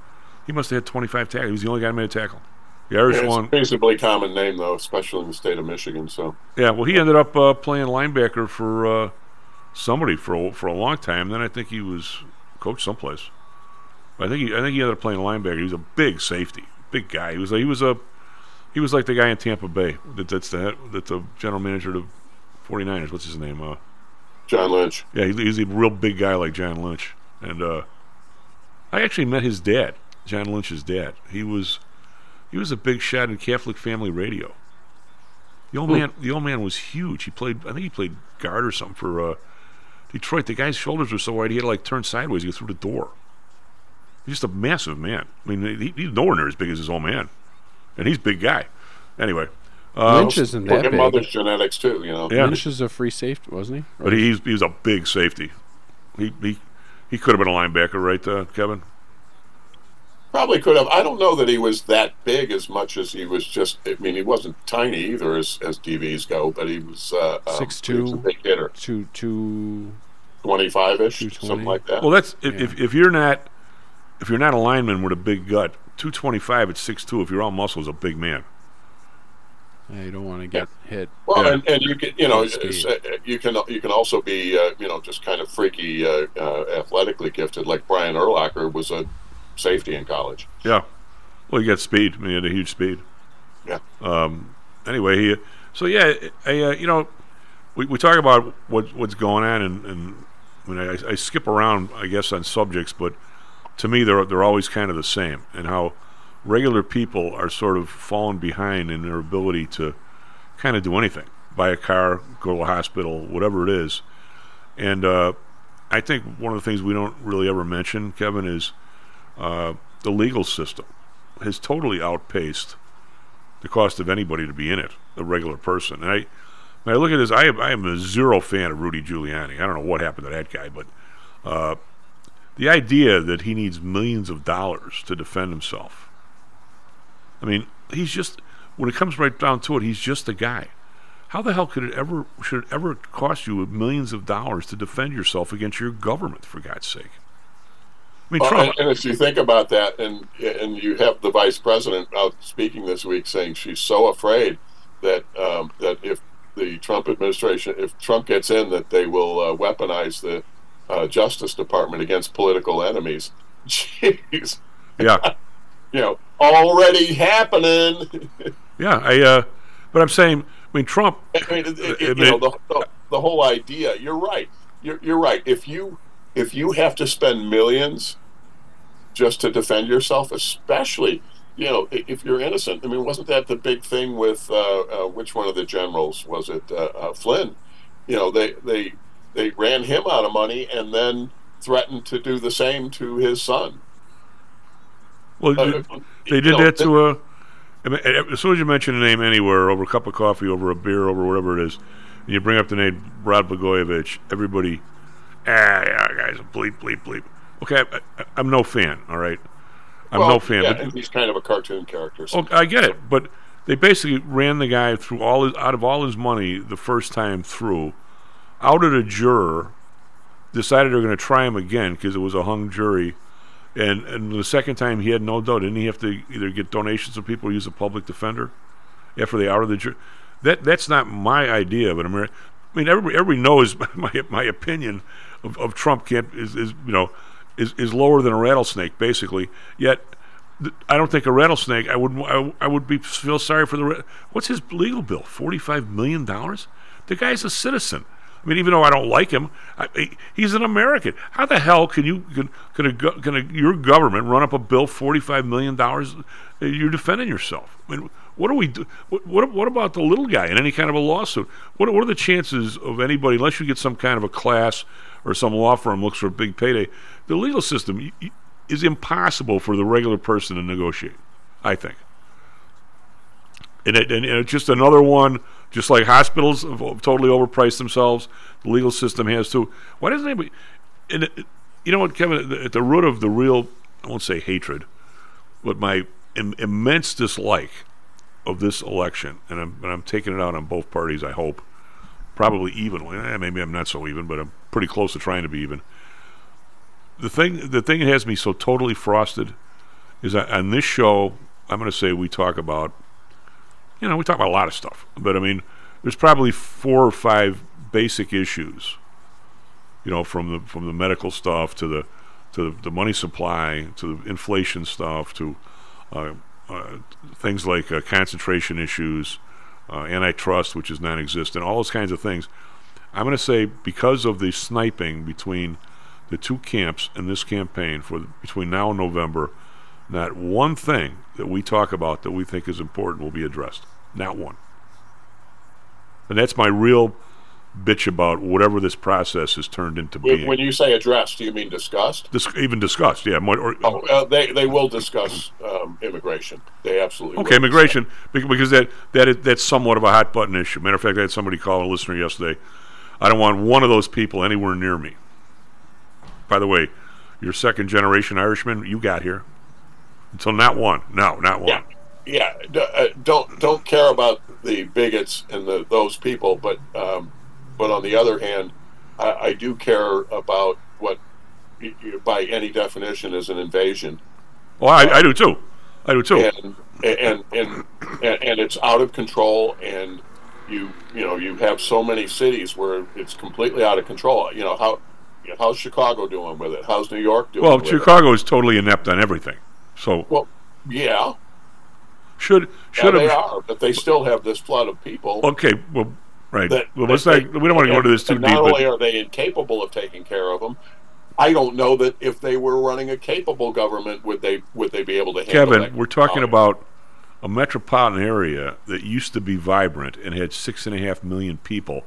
He must have had twenty-five tackles. He was the only guy who made a tackle. The Irish yeah, won. It's a reasonably common name, though, especially in the state of Michigan. So yeah, well, he ended up uh, playing linebacker for uh, somebody for a, for a long time. Then I think he was coached someplace. I think he, I think he ended up playing linebacker. He was a big safety, big guy. He was he was a he was like the guy in Tampa Bay that, that's the that's the general manager of the forty-niners. What's his name? Uh, John Lynch. Yeah, he, he's a real big guy like John Lynch. And uh, I actually met his dad, John Lynch's dad. He was. He was a big shot in Catholic family radio. The old Ooh. man, the old man was huge. He played, I think he played guard or something for uh, Detroit. The guy's shoulders were so wide he had to like turn sideways to get through the door. He's just a massive man. I mean, he, he's nowhere near as big as his old man, and he's a big guy. Anyway, uh, Lynch isn't that big. Mother's genetics too, you know. Yeah. Lynch is a free safety, wasn't he? Or but he, he was a big safety. He he he could have been a linebacker, right, uh, Kevin? Probably could have. I don't know that he was that big as much as he was just, I mean, he wasn't tiny either as, as D Bs go, but he was, uh, six two, um, he was a big hitter. two twenty-five-ish, something like that. Well, that's, if, yeah. if, if you're not, if you're not a lineman with a big gut, two twenty-five at six two, if you're all muscle, is a big man. Yeah, you don't want to get yeah. hit. Well, yeah. and, and you can, you know, you can you can also be, uh, you know, just kind of freaky uh, uh, athletically gifted, like Brian Urlacher was a safety in college. Yeah. Well, he got speed. I mean, he had a huge speed. Yeah. Um, anyway, he, so yeah, I, uh, you know, we, we talk about what what's going on, and, and I mean, I, I skip around, I guess, on subjects, but to me, they're they're always kind of the same, and how regular people are sort of falling behind in their ability to kind of do anything, buy a car, go to a hospital, whatever it is. And uh, I think one of the things we don't really ever mention, Kevin, is Uh, the legal system has totally outpaced the cost of anybody to be in it, a regular person. And I, when I look at this, I am, I am a zero fan of Rudy Giuliani. I don't know what happened to that guy, but uh, the idea that he needs millions of dollars to defend himself. I mean, he's just, when it comes right down to it, he's just a guy. How the hell could it ever, should it ever cost you millions of dollars to defend yourself against your government, for God's sake? I mean, well, and, and if you think about that, and and you have the vice president out speaking this week saying she's so afraid that um, that if the Trump administration, if Trump gets in, that they will uh, weaponize the uh, Justice Department against political enemies. Jeez. Yeah. You know, already happening. Yeah, I. Uh, but I'm saying, I mean, Trump. I mean, it, it, I mean, you know, the, the, the whole idea. You're right. You're you're right. If you. If you have to spend millions just to defend yourself, especially, you know, if you're innocent. I mean, wasn't that the big thing with uh, uh, which one of the generals was it? Uh, uh, Flynn. You know, they, they they ran him out of money and then threatened to do the same to his son. Well, uh, they did know, that to a. I mean, as soon as you mention a name anywhere, over a cup of coffee, over a beer, over whatever it is, and you bring up the name Rod Blagojevich, everybody. Ah, yeah, guys, bleep, bleep, bleep. Okay, I, I, I'm no fan, all right? I'm well, no fan. Yeah, but he's kind of a cartoon character. Oh, I get it, but they basically ran the guy through all his, out of all his money the first time through, outed a juror, decided they were going to try him again because it was a hung jury, and, and the second time he had no doubt. Didn't he have to either get donations from people or use a public defender after they outed the jury? That, that's not my idea of an American. I mean, everybody, everybody knows my my opinion of, of Trump can't is, is you know is, is lower than a rattlesnake basically. Yet, th- I don't think a rattlesnake. I would I, I would be feel sorry for the. Ra- What's his legal bill? forty-five million dollars? The guy's a citizen. I mean, even though I don't like him, I, he, he's an American. How the hell can you can can, a, can a, your government run up a bill forty-five million dollars? You're defending yourself. I mean, what do we do? What, what what about the little guy in any kind of a lawsuit? What what are the chances of anybody, unless you get some kind of a class or some law firm looks for a big payday? The legal system is impossible for the regular person to negotiate, I think. And, it, and it's just another one, just like hospitals have totally overpriced themselves. The legal system has to. Why doesn't anybody? And it, you know what, Kevin? At the root of the real, I won't say hatred, but my im- immense dislike of this election, and I'm, and I'm taking it out on both parties, I hope, probably evenly. Eh, maybe I'm not so even, but I'm pretty close to trying to be even. The thing, the thing that has me so totally frosted is that on this show, I'm going to say we talk about, you know, we talk about a lot of stuff, but I mean, there's probably four or five basic issues, you know, from the from the medical stuff to the to the, the money supply to the inflation stuff to uh, uh, things like uh, concentration issues, uh, antitrust, which is non-existent, all those kinds of things. I'm going to say because of the sniping between the two camps in this campaign for the, between now and November, not one thing that we talk about that we think is important will be addressed. Not one. And that's my real bitch about whatever this process has turned into being. When you say addressed, do you mean discussed? Dis- even discussed, yeah. More, or, oh, uh, they they will discuss um, immigration. They absolutely okay, will. Okay, immigration, because that, that is, that's somewhat of a hot-button issue. Matter of fact, I had somebody call, a listener yesterday, I don't want one of those people anywhere near me. By the way, you're second-generation Irishman, you got here. So not one. No, not one. Yeah. Yeah, d- uh, don't don't care about the bigots and the, those people, but um, but on the other hand, I, I do care about what, y- y- by any definition, is an invasion. Well, I, um, I do too. I do too. And and, and and and it's out of control, and you you know you have so many cities where it's completely out of control. You know how you know, how's Chicago doing with it? How's New York doing? Well, with Chicago it? is totally inept on everything. So well, yeah. Should should yeah, have, they are, but they still have this flood of people. Okay, well, right. That, well, let's they, not, we don't want to go into this too deep. Not only are they incapable of taking care of them, I don't know that if they were running a capable government, would they would they be able to handle Kevin, that? Kevin, we're talking about a metropolitan area that used to be vibrant and had six and a half million people.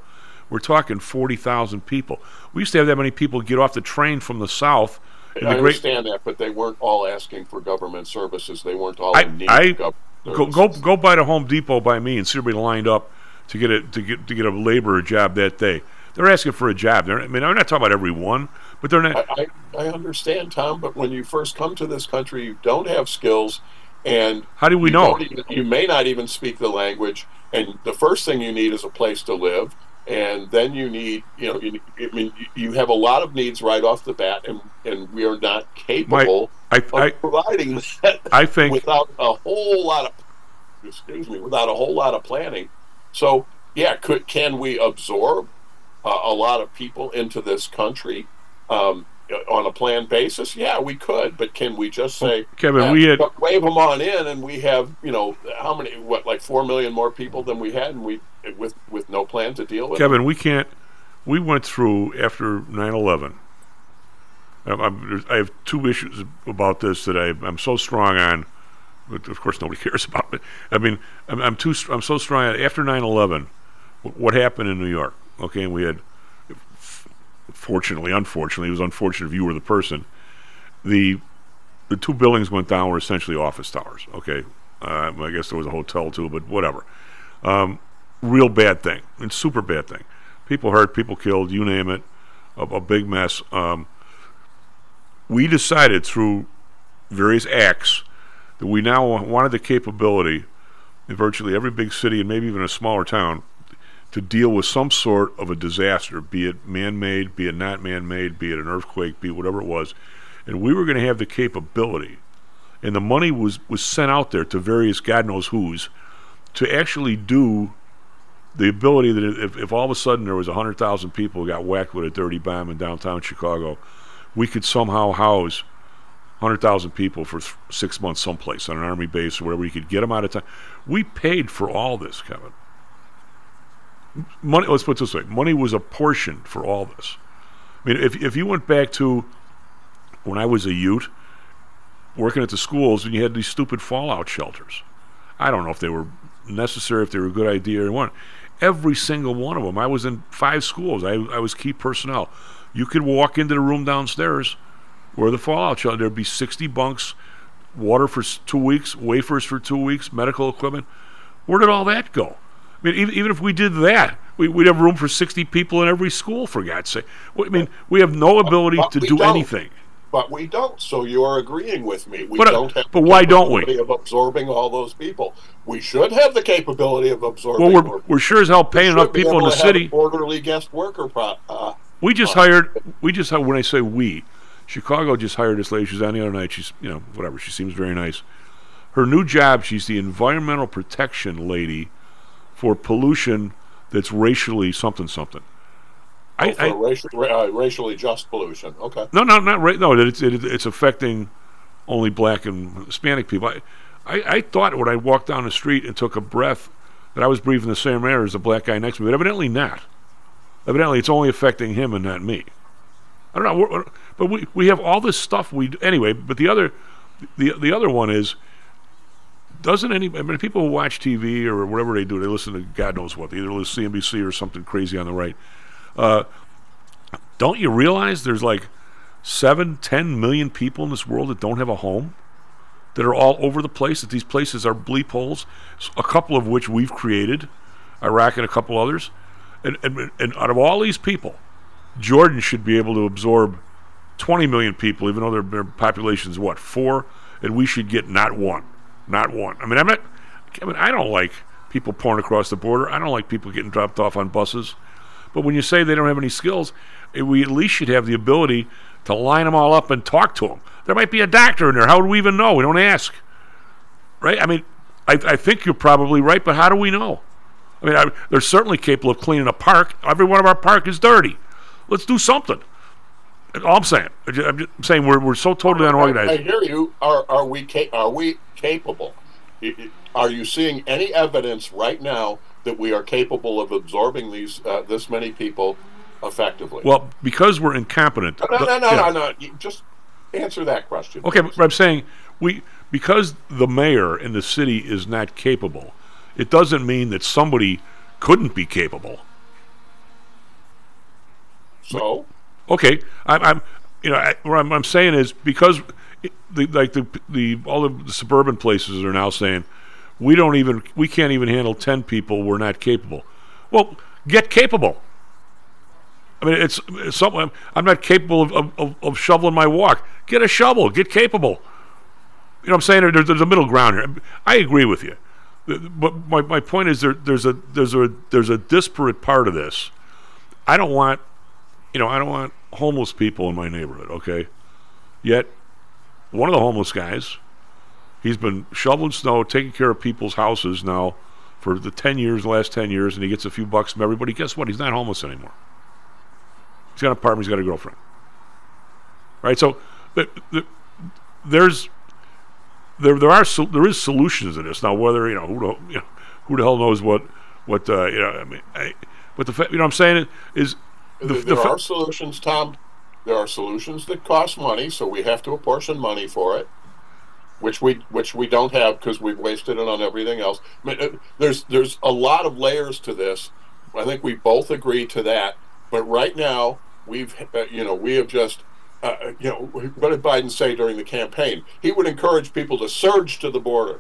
We're talking forty thousand people. We used to have that many people get off the train from the south. I the understand great, that, but they weren't all asking for government services. They weren't all I, in need I, of government. Go, go go by the Home Depot by me and see everybody lined up to get a to get to get a laborer job that day. They're asking for a job. They're I mean I'm not talking about everyone, but they're not. I, I, I understand, Tom, but when you first come to this country, you don't have skills, and how do we you know? Even, you may not even speak the language, and the first thing you need is a place to live, and then you need you know you, I mean you have a lot of needs right off the bat, and, and we are not capable. My, I, I, providing that I think without a whole lot of excuse me without a whole lot of planning. So yeah, could can we absorb uh, a lot of people into this country um, on a planned basis? Yeah, we could, but can we just say, Kevin, uh, we had wave them on in, and we have you know how many what like four million more people than we had, and we with with no plan to deal with. Kevin, them? we can't. We went through after nine eleven. I'm, I have two issues about this that I, I'm so strong on. Of course, nobody cares about it. I mean, I'm, I'm too. I'm so strong on after nine eleven. What happened in New York? Okay, and we had, fortunately, unfortunately, it was unfortunate if you were the person. The the two buildings went down were essentially office towers. Okay, uh, I guess there was a hotel too, but whatever. Um, real bad thing, and super bad thing. People hurt, people killed, you name it. A, a big mess. Um, We decided through various acts that we now wanted the capability in virtually every big city and maybe even a smaller town to deal with some sort of a disaster, be it man-made, be it not man-made, be it an earthquake, be it whatever it was. And we were going to have the capability. And the money was, was sent out there to various God knows who's to actually do the ability that if, if all of a sudden there was one hundred thousand people who got whacked with a dirty bomb in downtown Chicago, we could somehow house one hundred thousand people for th- six months someplace on an army base or wherever you could get them out of time. We paid for all this, Kevin. Money. Let's put it this way. Money was apportioned for all this. I mean, if if you went back to when I was a youth, working at the schools, and you had these stupid fallout shelters. I don't know if they were necessary, if they were a good idea or what. Every single one of them. I was in five schools. I, I was key personnel. You could walk into the room downstairs where the fallout shelter, there'd be sixty bunks, water for two weeks, wafers for two weeks, medical equipment. Where did all that go? I mean, even, even if we did that, we, we'd have room for sixty people in every school, for God's sake. I mean, we have no ability but to do don't. anything. But we don't. So you are agreeing with me. We but, don't have but the why capability don't we? of absorbing all those people. We should have the capability of absorbing. Well, we're, we're sure as hell paying enough people in the city. Orderly guest worker. Pro, uh, we just uh, hired. We just hired. When I say we, Chicago just hired this lady. She's on the other night. She's you know whatever. She seems very nice. Her new job. She's the environmental protection lady for pollution that's racially something something. I, I, racial, ra- uh, racially just pollution. Okay. No, no, not right. No, it's it, it's affecting only black and Hispanic people. I, I, I thought when I walked down the street and took a breath that I was breathing the same air as the black guy next to me, but evidently not. Evidently, it's only affecting him and not me. I don't know, we're, we're, but we we have all this stuff. We do. Anyway. But the other the the other one is doesn't any I mean people who watch T V or whatever they do, they listen to God knows what. They either listen to C N B C or something crazy on the right. Uh, don't you realize there's like seven, ten million people in this world that don't have a home, that are all over the place, that these places are bleep holes, a couple of which we've created, Iraq and a couple others, and and, and out of all these people, Jordan should be able to absorb twenty million people, even though their, their population's what four, and we should get not one, not one. I mean, I'm not. I mean, I don't like people pouring across the border. I don't like people getting dropped off on buses. But when you say they don't have any skills, we at least should have the ability to line them all up and talk to them. There might be a doctor in there. How would we even know? We don't ask, right? I mean, I, I think you're probably right, but how do we know? I mean, I, they're certainly capable of cleaning a park. Every one of our park is dirty. Let's do something. All I'm saying, I'm, just, I'm just saying we're we're so totally unorganized. I, I hear you. Are are we ca- are we capable? Are you seeing any evidence right now that we are capable of absorbing these uh, this many people effectively? Well, because we're incompetent. No, no, no, no, yeah. no, no. Just answer that question. Okay, please. But I'm saying we because the mayor in the city is not capable, it doesn't mean that somebody couldn't be capable. So, okay, I'm, I'm you know I, what I'm, I'm saying is because it, the, like the the all of the suburban places are now saying, We don't even. We can't even handle ten people. We're not capable. Well, get capable. I mean, it's, it's something. I'm not capable of, of, of shoveling my walk. Get a shovel. Get capable. You know what I'm saying? There's, there's a middle ground here. I agree with you, but my, my point is there, there's a there's a there's a disparate part of this. I don't want, you know, I don't want homeless people in my neighborhood. Okay, yet one of the homeless guys. He's been shoveling snow, taking care of people's houses now for the ten years, the last ten years, and he gets a few bucks from everybody. Guess what? He's not homeless anymore. He's got an apartment. He's got a girlfriend. Right? So the, the, there's there there are so, there is solutions to this now. Whether you know who the, you know, who the hell knows what what uh, you know I mean, I, but the fa- you know what I'm saying is the, there the fa- are solutions, Tom. There are solutions that cost money, so we have to apportion money for it. Which we which we don't have because we've wasted it on everything else. I mean, there's there's a lot of layers to this. I think we both agree to that. But right now we've uh, you know we have just uh, you know what did Biden say during the campaign? He would encourage people to surge to the border.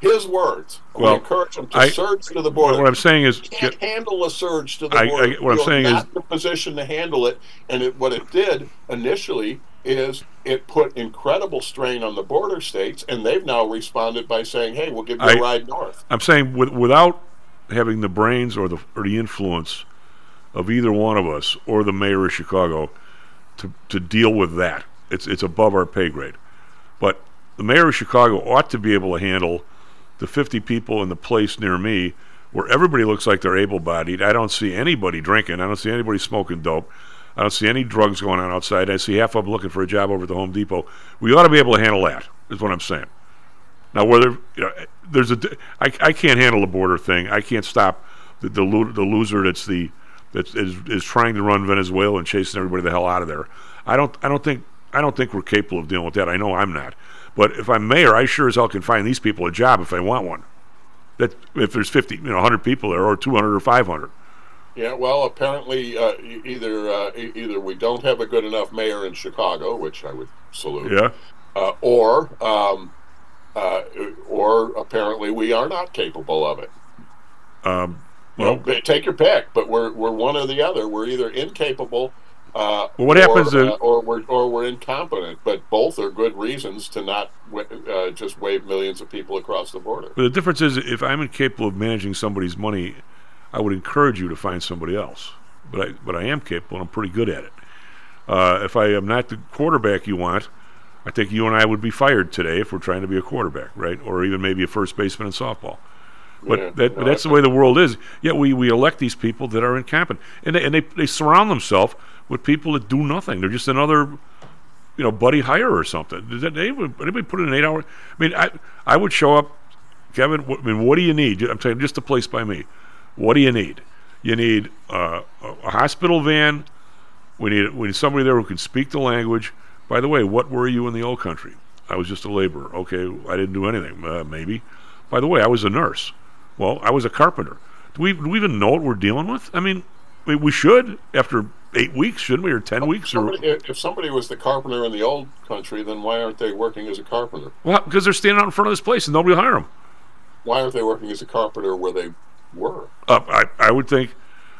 His words. Well, we encourage them to I, surge to the border. What I'm saying is, you can't yeah, handle a surge to the I, border. I, what I'm You're saying not is, in a position to handle it. And it, what it did initially is it put incredible strain on the border states, and they've now responded by saying, "Hey, we'll give you I, a ride north." I'm saying with, without having the brains or the or the influence of either one of us or the mayor of Chicago to to deal with that, it's it's above our pay grade. But the mayor of Chicago ought to be able to handle the fifty people in the place near me, where everybody looks like they're able-bodied. I don't see anybody drinking. I don't see anybody smoking dope. I don't see any drugs going on outside. I see half of them looking for a job over at the Home Depot. We ought to be able to handle that, is what I'm saying. Now, whether, you know, there's a, I, I can't handle the border thing. I can't stop the the, lo- the loser that's the, that is, is trying to run Venezuela and chasing everybody the hell out of there. I don't, I don't think, I don't think we're capable of dealing with that. I know I'm not. But if I'm mayor, I sure as hell can find these people a job if they want one. That if there's fifty, you know, one hundred people there, or two hundred or five hundred. Yeah, well, apparently uh, either uh, either we don't have a good enough mayor in Chicago, which I would salute, yeah, uh, or um, uh, or apparently we are not capable of it. Um, well, you know, take your pick, but we're we're one or the other. We're either incapable Uh, well, what or, happens to, uh, or we're or we're incompetent, but both are good reasons to not uh, just wave millions of people across the border. But the difference is, if I'm incapable of managing somebody's money, I would encourage you to find somebody else. But I but I am capable, and I'm pretty good at it. Uh, if I am not the quarterback you want, I think you and I would be fired today if we're trying to be a quarterback, right? Or even maybe a first baseman in softball. But yeah, that, no, that's the way the world is. Yet we, we elect these people that are incompetent, and they, and they they surround themselves with people that do nothing. They're just another, you know, buddy hire or something. Did that, anybody put in an eight hour? I mean, I I would show up, Kevin. What, I mean, what do you need? I'm telling you, just a place by me. What do you need? You need uh, a hospital van. We need we need somebody there who can speak the language. By the way, what were you in the old country? I was just a laborer. Okay, I didn't do anything. Uh, maybe. By the way, I was a nurse. Well, I was a carpenter. Do we, do we even know what we're dealing with? I mean, we, we should after eight weeks, shouldn't we, or ten if weeks? Somebody, or if somebody was the carpenter in the old country, then why aren't they working as a carpenter? Well, because they're standing out in front of this place and nobody will hire them. Why aren't they working as a carpenter where they were? Uh, I, I would think,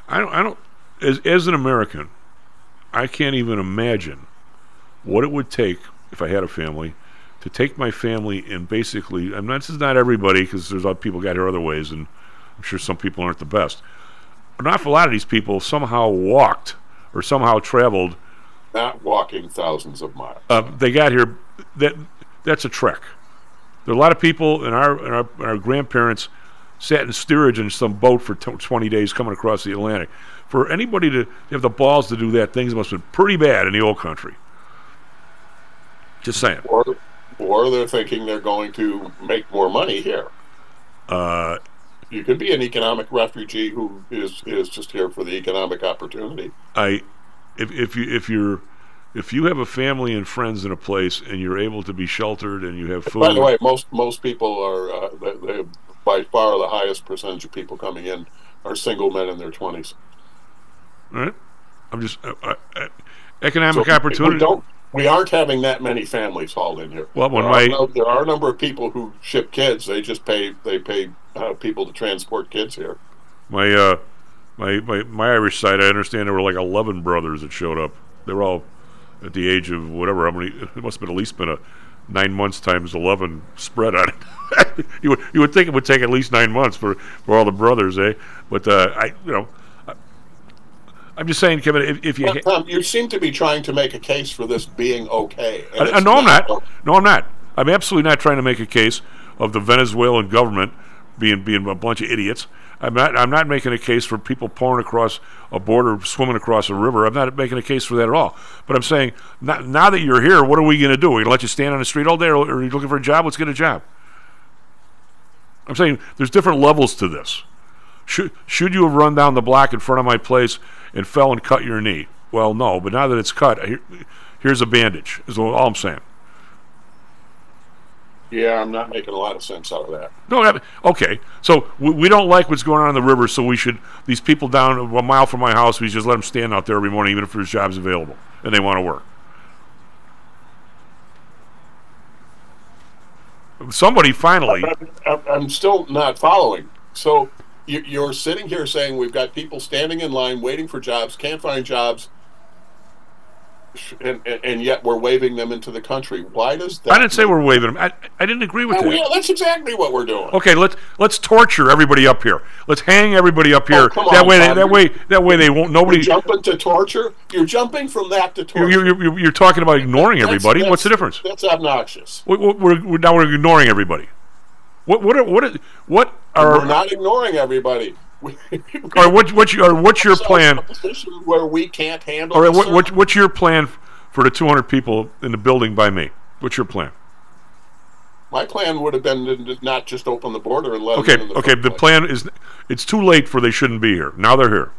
I don't, I don't as, as an American, I can't even imagine what it would take if I had a family to take my family and basically, I'm not, this is not everybody because there's other people got here other ways, and I'm sure some people aren't the best. An awful lot of these people somehow walked or somehow traveled. Not walking thousands of miles. Uh, they got here. That that's a trek. There are a lot of people, and our, and our our grandparents sat in steerage in some boat for twenty days coming across the Atlantic. For anybody to have the balls to do that, things must have been pretty bad in the old country. Just saying. Or, Or they're thinking they're going to make more money here. Uh, you could be an economic refugee who is, is just here for the economic opportunity. I, if if you if you're if you have a family and friends in a place and you're able to be sheltered and you have food. By the way, most most people are uh, they, they, by far the highest percentage of people coming in are single men in their twenties. All right, I'm just uh, uh, economic so opportunity. We don't. We aren't having that many families hauled in here. Well, when there, my, are, there are a number of people who ship kids. They just pay they pay uh, people to transport kids here. My, uh, my my my Irish side, I understand there were like eleven brothers that showed up. They were all at the age of whatever. How many? It must have been at least been a nine months times eleven spread on it. you would you would think it would take at least nine months for, for all the brothers, eh? But uh, I you know. I'm just saying, Kevin, if, if you... Well, Tom, you seem to be trying to make a case for this being okay. I, I, no, not I'm not. Okay. No, I'm not. I'm absolutely not trying to make a case of the Venezuelan government being being a bunch of idiots. I'm not I'm not making a case for people pouring across a border, swimming across a river. I'm not making a case for that at all. But I'm saying, not, now that you're here, what are we going to do? Are we going to let you stand on the street all day, or are you looking for a job? Let's get a job. I'm saying there's different levels to this. Should should you have run down the block in front of my place and fell and cut your knee? Well, no, but now that it's cut, here, here's a bandage, is all I'm saying. Yeah, I'm not making a lot of sense out of that. No, okay, so we, we don't like what's going on in the river, so we should, these people down a mile from my house, we just let them stand out there every morning, even if there's jobs available, and they want to work. Somebody finally... I'm, I'm still not following, so... You're sitting here saying we've got people standing in line waiting for jobs, can't find jobs, and, and, and yet we're waving them into the country. Why does that? I didn't say we're waving them. I, I didn't agree with oh, that. Yeah, that's exactly what we're doing. Okay, let's let's torture everybody up here. Let's hang everybody up here. Oh, come on, that way, Tom, that way, that way they won't. Nobody you're jumping to torture. You're jumping from that to torture. You're, you're, you're talking about ignoring that's, everybody. That's, What's the difference? That's obnoxious. We're, we're, we're, now we're ignoring everybody. What what are, what are, what are we're not ignoring everybody. we, or what what you or what's your plan? A position where we can't handle. Or what, what what's your plan for the two hundred people in the building by me? What's your plan? My plan would have been to not just open the border and let okay, them in the Okay, okay, the plan is it's too late for they shouldn't be here. Now they're here.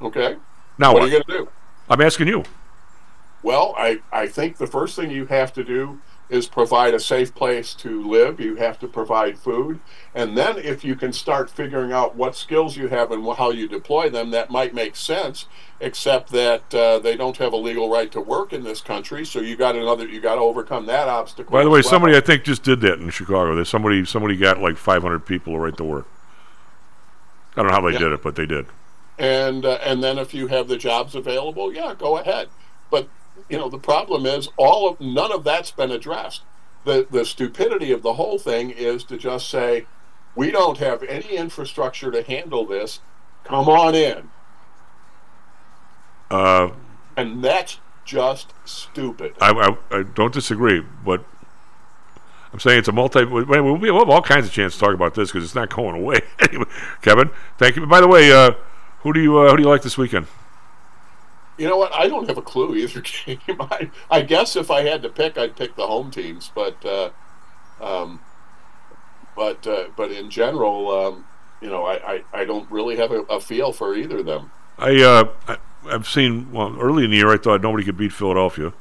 Okay. Now what, what? are you going to do? I'm asking you. Well, I, I think the first thing you have to do is provide a safe place to live. You have to provide food. And then if you can start figuring out what skills you have and how you deploy them, that might make sense, except that uh, they don't have a legal right to work in this country, so you got another. You got to overcome that obstacle. By the way, well. somebody I think just did that in Chicago. There's somebody somebody got like five hundred people a right to work. I don't know how they yeah. did it, but they did. And uh, and then if you have the jobs available, yeah, go ahead. But you know the problem is all of none of that's been addressed. The the stupidity of the whole thing is to just say, we don't have any infrastructure to handle this. Come on in. Uh, and that's just stupid. I, I, I don't disagree, but I'm saying it's a multi. We'll be we'll have all kinds of chances to talk about this because it's not going away. Anyway, Kevin, thank you. By the way, uh, who do you uh, who do you like this weekend? You know what? I don't have a clue either game. I, I guess if I had to pick, I'd pick the home teams. But uh, um, but uh, but in general, um, you know, I, I, I don't really have a, a feel for either of them. I, uh, I I've seen well early in the year. I thought nobody could beat Philadelphia.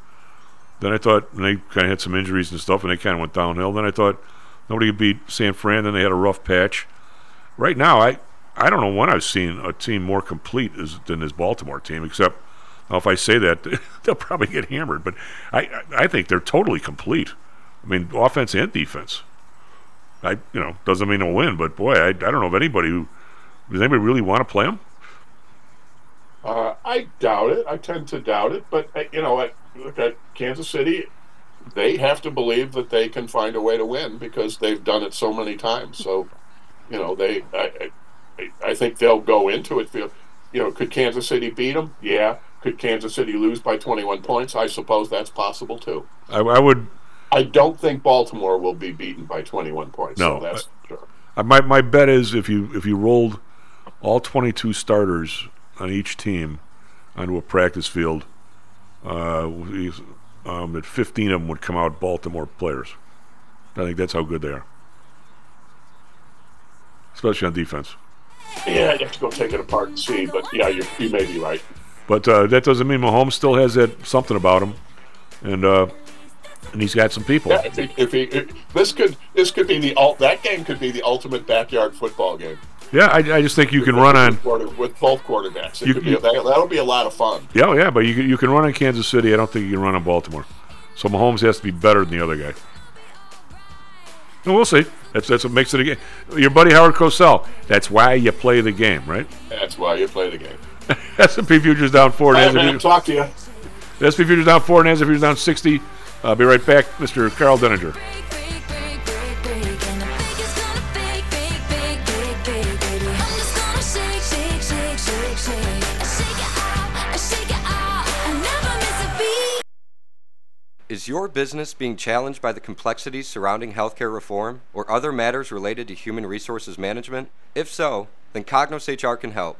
Then I thought, and they kind of had some injuries and stuff, and they kind of went downhill. Then I thought nobody could beat San Fran. Then they had a rough patch. Right now, I, I don't know when I've seen a team more complete as, than this Baltimore team. Except, well, if I say that, they'll probably get hammered. But I, I think they're totally complete. I mean, offense and defense. I, you know, doesn't mean they'll win, but boy, I, I don't know of anybody who does anybody really want to play them. Uh, I doubt it. I tend to doubt it. But you know, I look at Kansas City. They have to believe that they can find a way to win because they've done it so many times. So, you know, they. I, I, I think they'll go into it. You know, could Kansas City beat them? Yeah. Could Kansas City lose by twenty-one points? I suppose that's possible too. I, I would. I don't think Baltimore will be beaten by twenty-one points. No, so that's I, sure. I, my my bet is if you if you rolled all twenty-two starters on each team onto a practice field, uh, um, that fifteen of them would come out Baltimore players. I think that's how good they are, especially on defense. Yeah, you have to go take it apart and see, but yeah, you you may be right. But uh, that doesn't mean Mahomes still has that something about him, and uh, and he's got some people. Yeah, if he, if he if this could this could be the ult that game could be the ultimate backyard football game. Yeah, I, I just think you can run on quarter, with both quarterbacks. It you, could be a, that'll be a lot of fun. Yeah, yeah, but you you can run on Kansas City. I don't think you can run on Baltimore. So Mahomes has to be better than the other guy. And we'll see. That's that's what makes it a game. Your buddy Howard Cosell. That's why you play the game, right? That's why you play the game. S and P futures down four. Hi, man, futures, talk to you. S and P futures down four. Nasdaq futures down sixty. I'll be right back, Mister Karl Denninger. Is your business being challenged by the complexities surrounding healthcare reform or other matters related to human resources management? If so, then Cognos H R can help.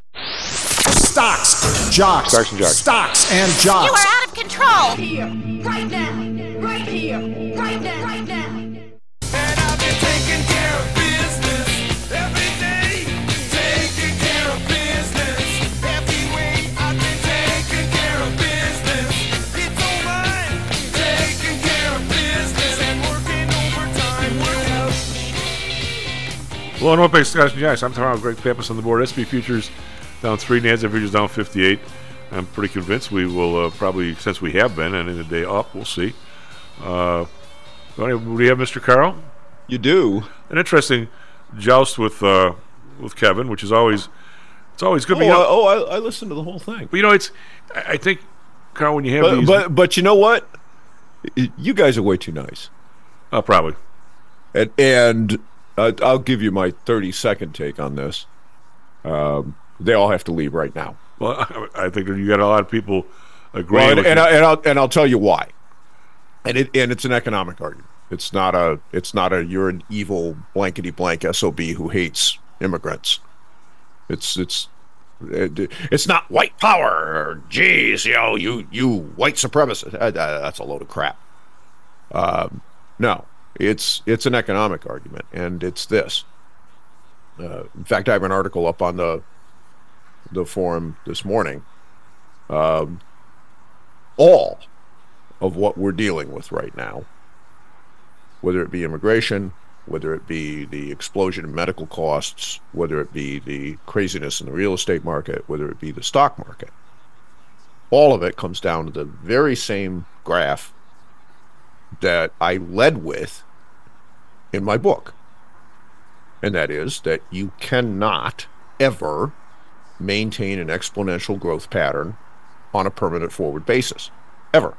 Stocks, jocks, Stocks and jocks, stocks and jocks. You are out of control. Right here, right now, right here, right now, right now. And I've been taking care of business every day, taking care of business every way. I've been taking care of business. It's all mine. Taking care of business and working overtime. We're Hello and welcome back to Stocks and Jocks. I'm Tom with Greg Pappas on the board. S and P futures down three, Nasdaq futures down fifty-eight. I'm pretty convinced we will uh, probably, since we have been, and in the day up, we'll see. Uh, do we have Mister Carroll? You do. An interesting joust with uh, with Kevin, which is always it's always good. Oh, I, oh I, I listened to the whole thing. But you know, it's I, I think Carroll, when you have but, these, but but you know what, you guys are way too nice. Uh, probably. And and uh, I'll give you my thirty-second take on this. Um, They all have to leave right now. Well, I think you got a lot of people agreeing. Well, and, and, I, and I'll and I'll tell you why. And it and it's an economic argument. It's not a, it's not a, you're an evil blankety blank S O B who hates immigrants. It's, it's, it, it's not white power. Or, geez, you know, you, you white supremacist. Uh, that's a load of crap. Uh, no, it's, it's an economic argument. And it's this, uh, in fact, I have an article up on the, the forum this morning. Um, all of what we're dealing with right now, whether it be immigration, whether it be the explosion in medical costs, whether it be the craziness in the real estate market, whether it be the stock market, all of it comes down to the very same graph that I led with in my book. And that is that you cannot ever maintain an exponential growth pattern on a permanent forward basis, ever.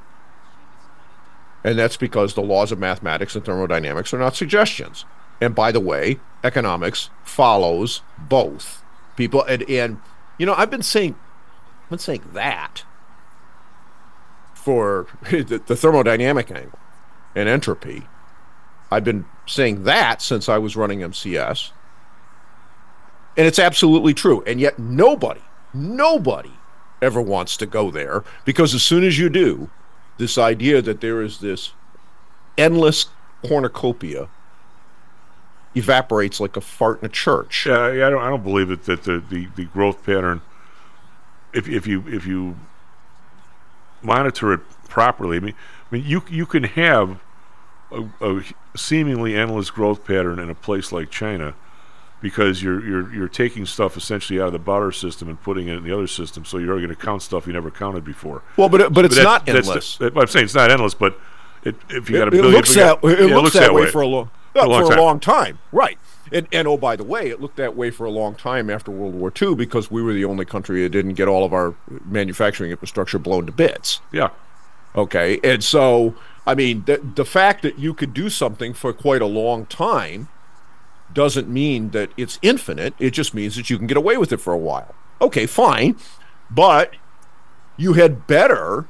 And that's because the laws of mathematics and thermodynamics are not suggestions. And by the way, economics follows both. People and, and you know, I've been saying, I've been saying that for the, the thermodynamic angle and entropy. I've been saying that since I was running M C S, and it's absolutely true. And yet nobody, nobody ever wants to go there, because as soon as you do, this idea that there is this endless cornucopia evaporates like a fart in a church. Yeah, I don't. I don't believe it, that the, the, the growth pattern, if if you if you monitor it properly, I mean, I mean, you you can have a, a seemingly endless growth pattern in a place like China, because you're you're you're taking stuff essentially out of the barter system and putting it in the other system, so you're going to count stuff you never counted before. Well, but but, but it's that's, not that's endless. The, I'm saying it's not endless, but it, if you got a billion, it looks that way for a long for a long, for time. A long time, right? And and oh, by the way, it looked that way for a long time after World War Two, because we were the only country that didn't get all of our manufacturing infrastructure blown to bits. Yeah. Okay, and so I mean, the the fact that you could do something for quite a long time doesn't mean that it's infinite. It just means that you can get away with it for a while. Okay, fine. But you had better,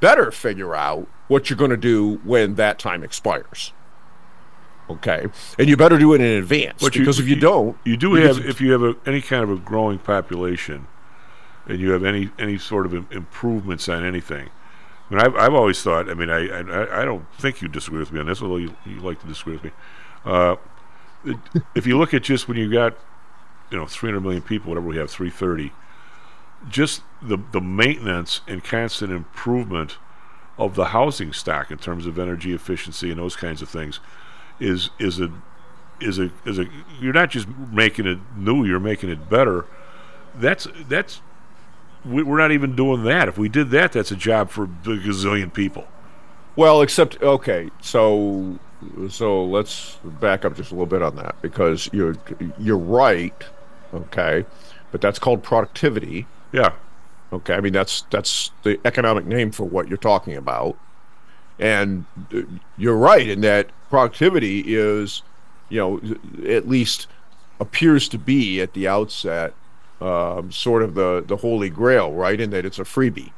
better figure out what you're going to do when that time expires. Okay. And you better do it in advance, but because you, if you, you don't... You do you have, just, if you have a, any kind of a growing population and you have any, any sort of improvements on anything. I mean, I've, I've always thought, I mean, I, I I don't think you disagree with me on this, although you, you like to disagree with me. Uh, if you look at just when you got, you know, three hundred million people, whatever we have, three thirty, just the the maintenance and constant improvement of the housing stock in terms of energy efficiency and those kinds of things is is a is a is a you're not just making it new, you're making it better. That's that's we, we're not even doing that. If we did that, that's a job for a gazillion people. Well, except okay, so. So let's back up just a little bit on that, because you're you're right, okay, but that's called productivity. Yeah. Okay, I mean that's that's the economic name for what you're talking about, and you're right in that productivity is, you know, at least appears to be at the outset um, sort of the the holy grail, right? In that it's a freebie.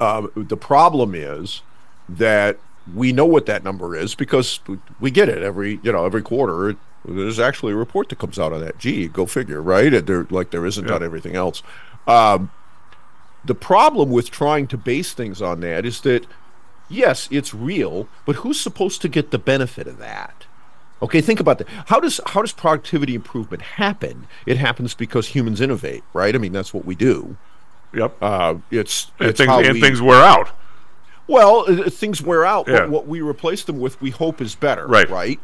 Uh, the problem is that we know what that number is because we get it every, you know, every quarter. There's actually a report that comes out on that. Gee, go figure, right? And there, like there isn't yeah. on everything else. Um, the problem with trying to base things on that is that, yes, it's real, but who's supposed to get the benefit of that? Okay, think about that. How does how does productivity improvement happen? It happens because humans innovate, right? I mean, that's what we do. Yep. Uh, it's and, it's things, how and we, things wear out. Well, things wear out, yeah. But what we replace them with, we hope is better, right? right?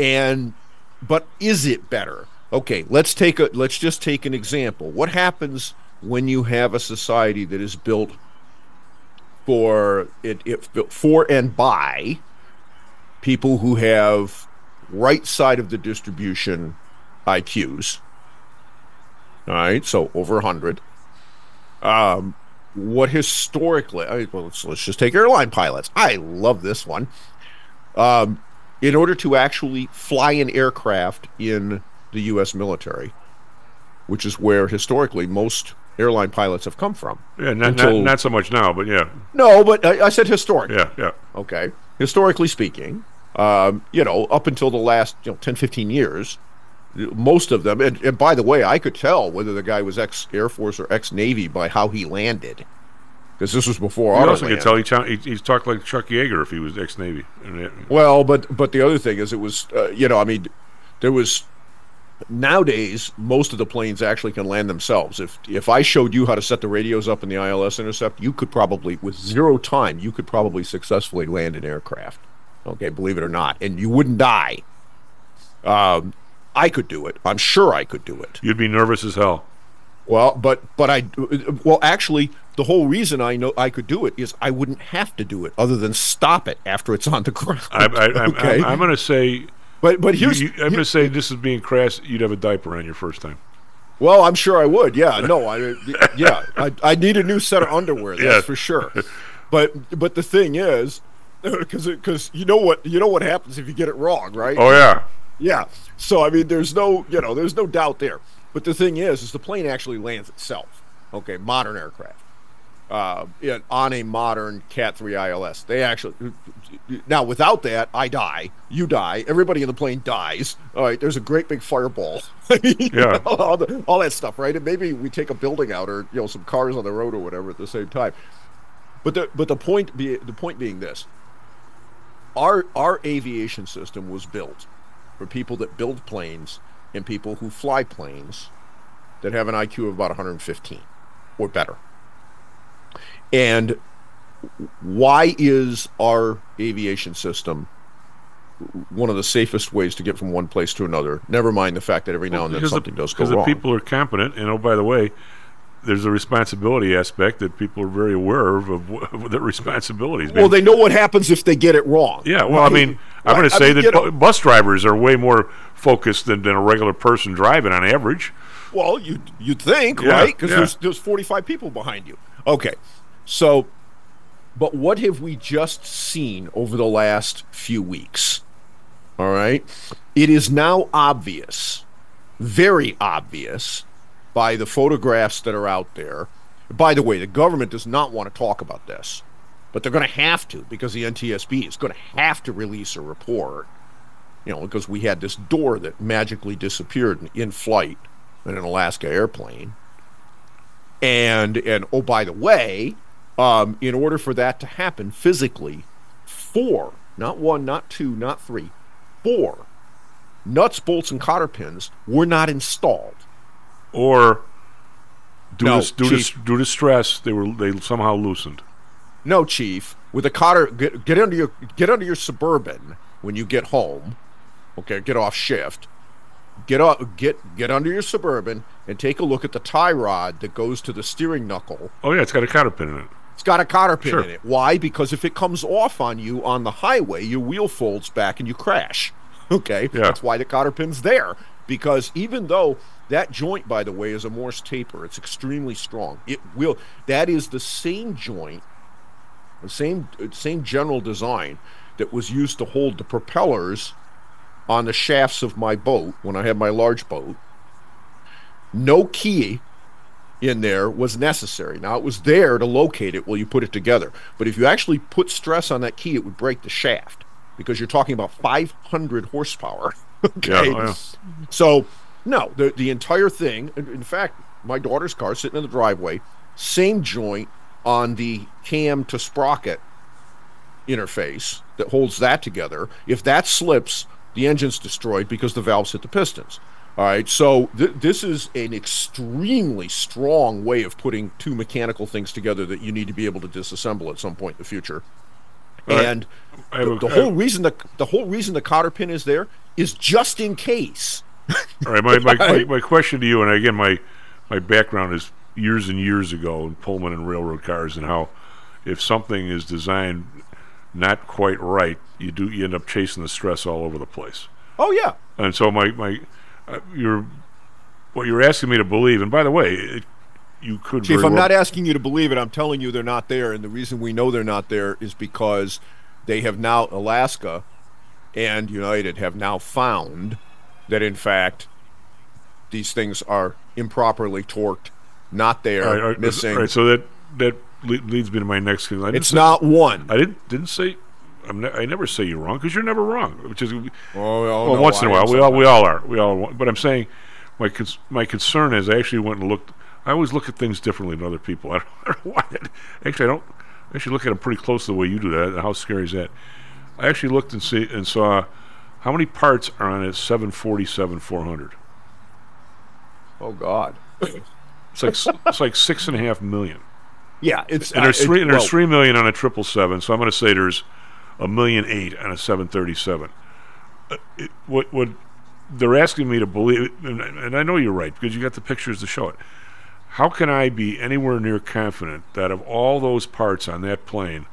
And but is it better? Okay, let's take a let's just take an example. What happens when you have a society that is built for it, it for and by people who have right side of the distribution I Qs? All right, so over one hundred. Um What historically, I, well, let's, let's just take airline pilots. I love this one. Um, in order to actually fly an aircraft in the U S military, which is where historically most airline pilots have come from. Yeah, not, until, not, not so much now, but yeah. No, but I, I said historic. Yeah, yeah. Okay. historically speaking, um, you know, up until the last, you know, ten, fifteen years, most of them, and, and by the way, I could tell whether the guy was ex-Air Force or ex-Navy by how he landed, because this was before Autoland. You also could tell he, ch- he, he talked like Chuck Yeager if he was ex-Navy. Well, but, but the other thing is it was, uh, you know, I mean, there was... Nowadays, most of the planes actually can land themselves. If if I showed you how to set the radios up in the I L S intercept, you could probably, with zero time, you could probably successfully land an aircraft. Okay, believe it or not. And you wouldn't die. Um, I could do it. I'm sure I could do it. You'd be nervous as hell. Well, but but I, well, actually, the whole reason I know I could do it is I wouldn't have to do it other than stop it after it's on the ground. I, I, okay? I'm, I'm going to say... But but here's you, you, I'm here, gonna say this is being crass. You'd have a diaper on your first time. Well, I'm sure I would. Yeah, no, I yeah, I I need a new set of underwear. That's yeah. for sure. But but the thing is, because because you know what you know what happens if you get it wrong, right? Oh yeah, yeah. So I mean, there's no you know there's no doubt there. But the thing is, is the plane actually lands itself. Okay, modern aircraft. Uh, yeah, on a modern Cat three I L S. They actually, now without that, I die, you die, everybody in the plane dies. All right, there's a great big fireball. Yeah. know, all, the, all that stuff, right? And maybe we take a building out or, you know, some cars on the road or whatever at the same time. But the but the point be, the point being this, our our aviation system was built for people that build planes and people who fly planes that have an I Q of about one hundred fifteen or better. And why is our aviation system one of the safest ways to get from one place to another? Never mind the fact that every now well, and then something the, does go wrong. Because the people are competent, and oh, by the way, there's a responsibility aspect that people are very aware of, of, of their responsibilities. Well, they know what happens if they get it wrong. Yeah, well, I mean, I'm going to say I mean, that bu- bus drivers are way more focused than, than a regular person driving on average. Well, you, you'd think, yeah, right? Because yeah. there's, there's forty-five people behind you. Okay. So, but what have we just seen over the last few weeks? All right. It is now obvious, very obvious, by the photographs that are out there. By the way, the government does not want to talk about this, but they're going to have to because the N T S B is going to have to release a report, you know, because we had this door that magically disappeared in, in flight in an Alaska airplane. And, and oh, by the way... Um, in order for that to happen physically, four, not one, not two, not three, four nuts, bolts, and cotter pins were not installed. Or due, no, to, due, chief, to, due to stress, they were they somehow loosened. No, Chief. With a cotter, get, get under your get under your Suburban when you get home. Okay, get off shift. Get up, get get under your Suburban and take a look at the tie rod that goes to the steering knuckle. Oh yeah, it's got a cotter pin in it. It's got a cotter pin sure. in it. Why? Because if it comes off on you on the highway, your wheel folds back and you crash. Okay, yeah. That's why the cotter pin's there. Because even though that joint, by the way, is a Morse taper, it's extremely strong. It will. That is the same joint, the same same general design that was used to hold the propellers on the shafts of my boat when I had my large boat. No key in there was necessary. Now, it was there to locate it while you put it together. But if you actually put stress on that key, it would break the shaft because you're talking about five hundred horsepower. Okay. Yeah, yeah. So, no, the, the entire thing, in fact, my daughter's car sitting in the driveway, same joint on the cam to sprocket interface that holds that together. If that slips... the engine's destroyed because the valves hit the pistons. All right, so th- this is an extremely strong way of putting two mechanical things together that you need to be able to disassemble at some point in the future. All and right. the, the whole reason the the whole reason the cotter pin is there is just in case. All right, my my, my my question to you, and again, my my background is years and years ago in Pullman and railroad cars, and how if something is designed not quite right, you do you end up chasing the stress all over the place. Oh yeah. And so my my uh, you're what you're asking me to believe, and by the way, it, you could Chief, I'm well not asking you to believe it. I'm telling you they're not there, and the reason we know they're not there is because they have now Alaska and United have now found that in fact these things are improperly torqued, not there, all right, all right, missing. All right, so that that leads me to my next thing. It's not one. I didn't didn't say I'm ne- I never say you're wrong because you're never wrong, which is well, we well know once in a while we all we all are we all. But I'm saying my cons- my concern is I actually went and looked. I always look at things differently than other people. I don't, I don't know why that, actually I don't I actually look at them pretty close the way you do that. And how scary is that? I actually looked and see and saw how many parts are on a seven forty-seven four hundred. Oh God! It's like it's like six and a half million. Yeah, it's and there's uh, three it's, and there's well, three million on a triple seven. So I'm going to say there's a million eight on a seven thirty seven. Uh, it, what what they're asking me to believe, and, and I know you're right because you got the pictures to show it. How can I be anywhere near confident that of all those parts on that plane,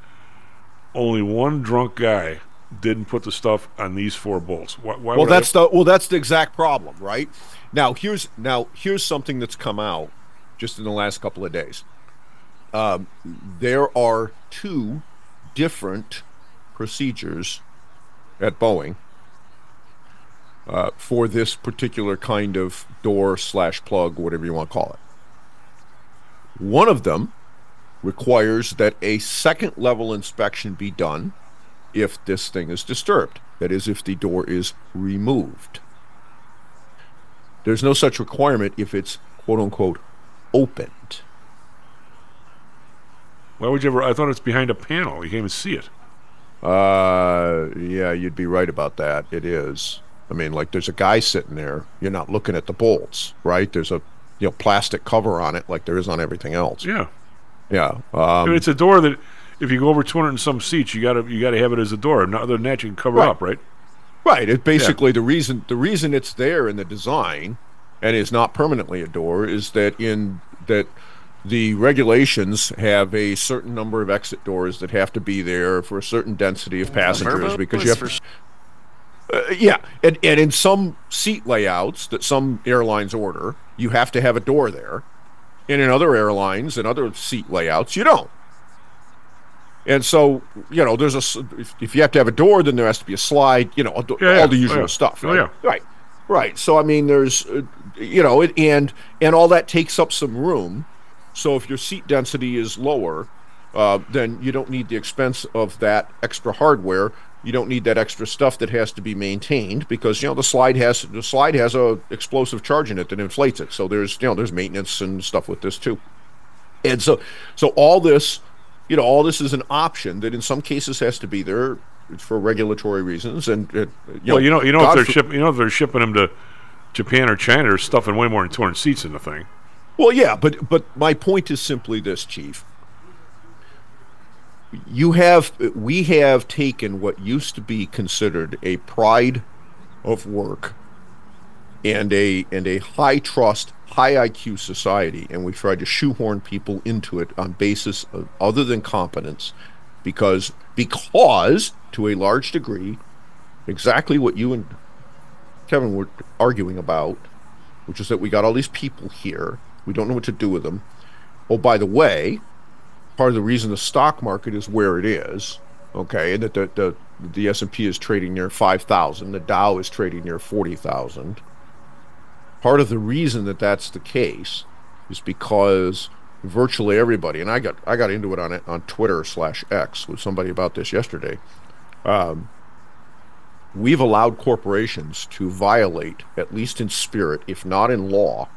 only one drunk guy didn't put the stuff on these four bolts? Why, why well, that's I, the well, that's the exact problem, right? Now here's now here's something that's come out just in the last couple of days. Um, there are two different procedures at Boeing uh, for this particular kind of door slash plug, whatever you want to call it. One of them requires that a second level inspection be done if this thing is disturbed. That is, if the door is removed. There's no such requirement if it's, quote unquote, opened. Why would you ever? I thought it's behind a panel. You can't even see it. Uh, yeah, you'd be right about that. It is. I mean, like there's a guy sitting there. You're not looking at the bolts, right? There's a you know, plastic cover on it like there is on everything else. Yeah. Yeah. Um, I mean, it's a door that if you go over two hundred and some seats, you gotta you gotta have it as a door. Other than that, you can cover right. up, right? Right. It basically yeah. the reason the reason it's there in the design and is not permanently a door is that in that the regulations have a certain number of exit doors that have to be there for a certain density of passengers because you have to, uh, yeah, and and in some seat layouts that some airlines order, you have to have a door there. And in other airlines and other seat layouts, you don't. And so, you know, there's a if, if you have to have a door, then there has to be a slide, you know, do- yeah, all the usual yeah. stuff. Right? Oh, yeah. Right. Right. So I mean there's uh, you know, it, and and all that takes up some room. So if your seat density is lower, uh, then you don't need the expense of that extra hardware. You don't need that extra stuff that has to be maintained because you know the slide has the slide has a explosive charge in it that inflates it. So there's you know there's maintenance and stuff with this too. And so so all this, you know, all this is an option that in some cases has to be there for regulatory reasons. And it, you well, know, you know you know God if they're for- shipping you know if they're shipping them to Japan or China, they're stuffing way more than two hundred seats in the thing. Well, yeah, but but my point is simply this, Chief. You have we have taken what used to be considered a pride of work and a and a high trust, high I Q society, and we've tried to shoehorn people into it on basis of other than competence, because because to a large degree, exactly what you and Kevin were arguing about, which is that we got all these people here. We don't know what to do with them. Oh, by the way, part of the reason the stock market is where it is, okay, and that the the, the S and P is trading near five thousand, the Dow is trading near forty thousand. Part of the reason that that's the case is because virtually everybody, and I got I got into it on on Twitter slash X with somebody about this yesterday. Um, we've allowed corporations to violate, at least in spirit, if not in law,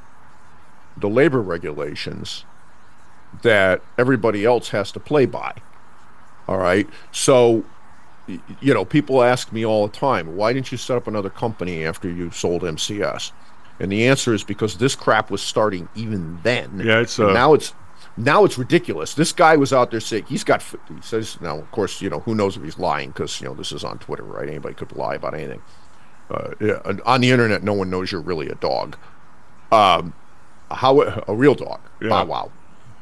the labor regulations that everybody else has to play by. All right. So, you know, people ask me all the time, why didn't you set up another company after you sold M C S? And the answer is because this crap was starting even then. Yeah, it's uh... now it's now it's ridiculous. This guy was out there saying he's got. He says now, of course, you know who knows if he's lying because you know this is on Twitter, right? Anybody could lie about anything. Uh, yeah, on the internet, no one knows you're really a dog. Um, how a real dog? Yeah. Wow, wow.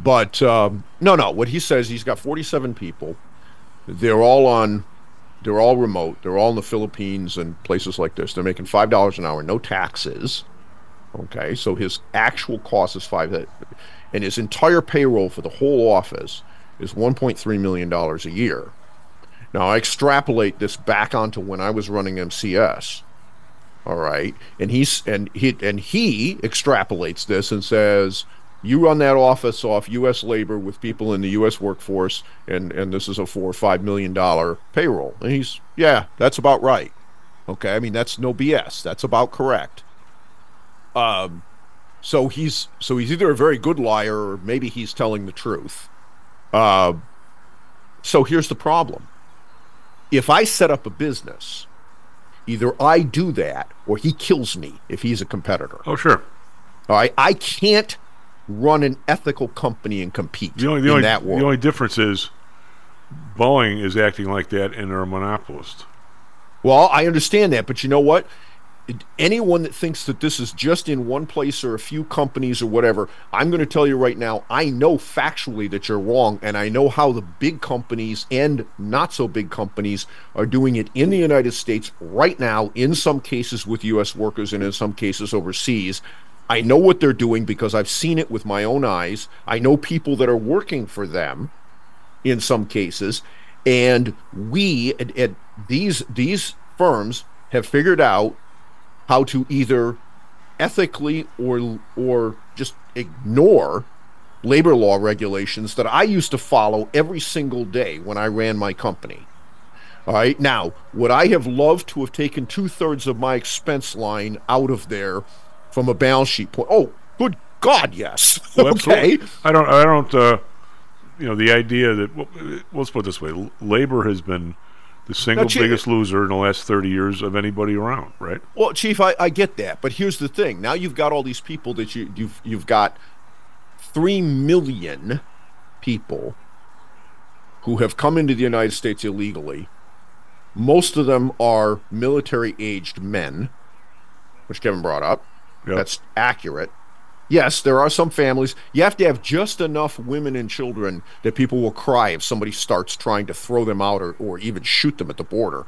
But um, no, no. What he says, he's got forty-seven people. They're all on. They're all remote. They're all in the Philippines and places like this. They're making five dollars an hour, no taxes. Okay, so his actual cost is five. That, and his entire payroll for the whole office is one point three million dollars a year. Now, I extrapolate this back onto when I was running M C S, all right? And he's and he and he extrapolates this and says, You run that office off U S labor with people in the U S workforce, and, and this is a four or five million dollar payroll. And he's, yeah, that's about right. Okay, I mean, that's no B S. That's about correct. Um, so he's so he's either a very good liar or maybe he's telling the truth. Uh, so here's the problem. If I set up a business, either I do that or he kills me if he's a competitor. Oh, sure. All right, I can't run an ethical company and compete the only, the in only, that world. The only difference is Boeing is acting like that and they're a monopolist. Well, I understand that, but you know what? Anyone that thinks that this is just in one place or a few companies or whatever, I'm going to tell you right now, I know factually that you're wrong, and I know how the big companies and not-so-big companies are doing it in the United States right now, in some cases with U S workers and in some cases overseas. I know what they're doing because I've seen it with my own eyes. I know people that are working for them in some cases, and we at, at these these firms have figured out how to either ethically or or just ignore labor law regulations that I used to follow every single day when I ran my company. All right, now, would I have loved to have taken two-thirds of my expense line out of there from a balance sheet point? Oh, good God, yes. Well, okay. Absolutely. I don't, I don't, uh, you know, the idea that, well, let's put it this way, L- labor has been the single now, Chief, biggest loser in the last thirty years of anybody around, right? Well, Chief, I, I get that, but here's the thing. Now you've got all these people that you, you've, you've got three million people who have come into the United States illegally. Most of them are military-aged men, which Kevin brought up. Yep. That's accurate. Yes, there are some families. You have to have just enough women and children that people will cry if somebody starts trying to throw them out or, or even shoot them at the border.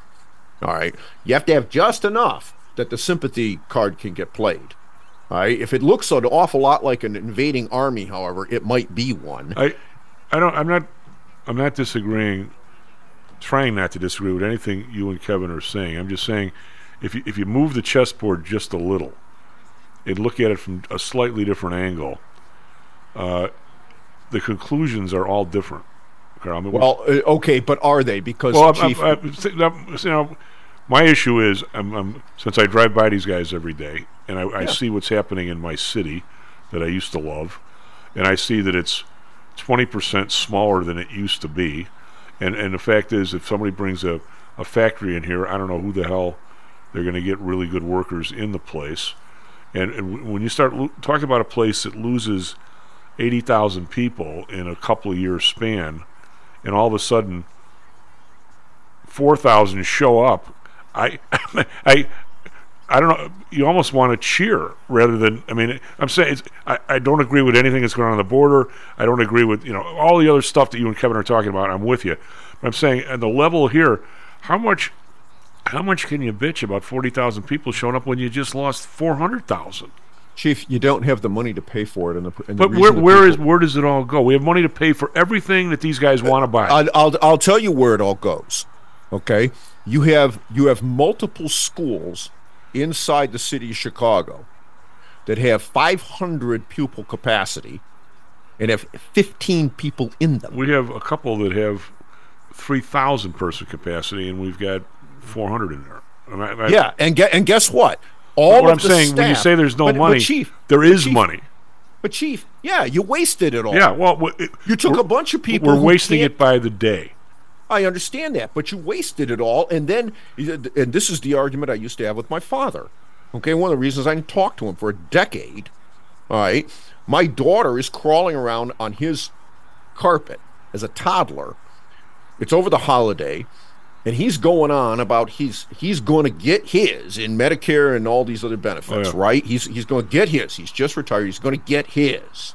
All right. You have to have just enough that the sympathy card can get played. All right. If it looks an awful lot like an invading army, however, it might be one. I, I don't. I'm not. I'm not disagreeing. Trying not to disagree with anything you and Kevin are saying. I'm just saying, if you, if you move the chessboard just a little and look at it from a slightly different angle, uh, the conclusions are all different. Okay, I mean, well, uh, okay, but are they? Because well, I'm, Chief, I'm, I'm, I'm, you know, my issue is, I'm, I'm, since I drive by these guys every day, and I, yeah. I see what's happening in my city that I used to love, and I see that it's twenty percent smaller than it used to be, and, and the fact is, if somebody brings a, a factory in here, I don't know who the hell they're going to get really good workers in the place. And, and when you start lo- talking about a place that loses eighty thousand people in a couple of years span, and all of a sudden four thousand show up, I, I, I don't know. You almost want to cheer rather than. I mean, I'm saying it's, I, I don't agree with anything that's going on on the border. I don't agree with, you know, all the other stuff that you and Kevin are talking about. I'm with you. But I'm saying at the level here, how much. How much can you bitch about forty thousand people showing up when you just lost four hundred thousand? Chief, you don't have the money to pay for it. And the, and but the where, where, is, where does it all go? We have money to pay for everything that these guys uh, want to buy. I'll, I'll, I'll tell you where it all goes, okay? You have, you have multiple schools inside the city of Chicago that have five hundred pupil capacity and have fifteen people in them. We have a couple that have three thousand person capacity, and we've got four hundred in there. And I, I, yeah, and, ge- and guess what? All what of I'm the saying staff, when you say there's no but, money, but Chief, there is Chief, money. But Chief, yeah, you wasted it all. Yeah, well, it, you took a bunch of people. We're wasting it by the day. I understand that, but you wasted it all, and then, and this is the argument I used to have with my father. Okay, one of the reasons I didn't talk to him for a decade. All right, my daughter is crawling around on his carpet as a toddler. It's over the holiday. And he's going on about he's he's going to get his in Medicare and all these other benefits, oh, yeah. right? He's he's going to get his. He's just retired. He's going to get his.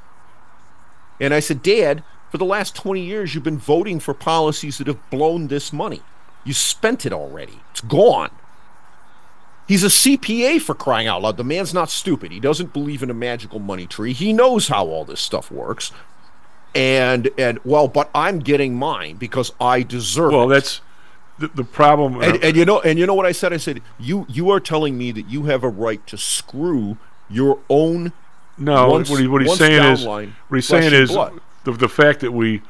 And I said, Dad, for the last twenty years, you've been voting for policies that have blown this money. You spent it already. It's gone. He's a C P A, for crying out loud. The man's not stupid. He doesn't believe in a magical money tree. He knows how all this stuff works. And, and well, but I'm getting mine because I deserve well, it. Well, that's... The, the problem, and, and you know, and you know what I said. I said you, you are telling me that you have a right to screw your own No, once, what, he, what he's saying is, what he's saying is the, the fact that we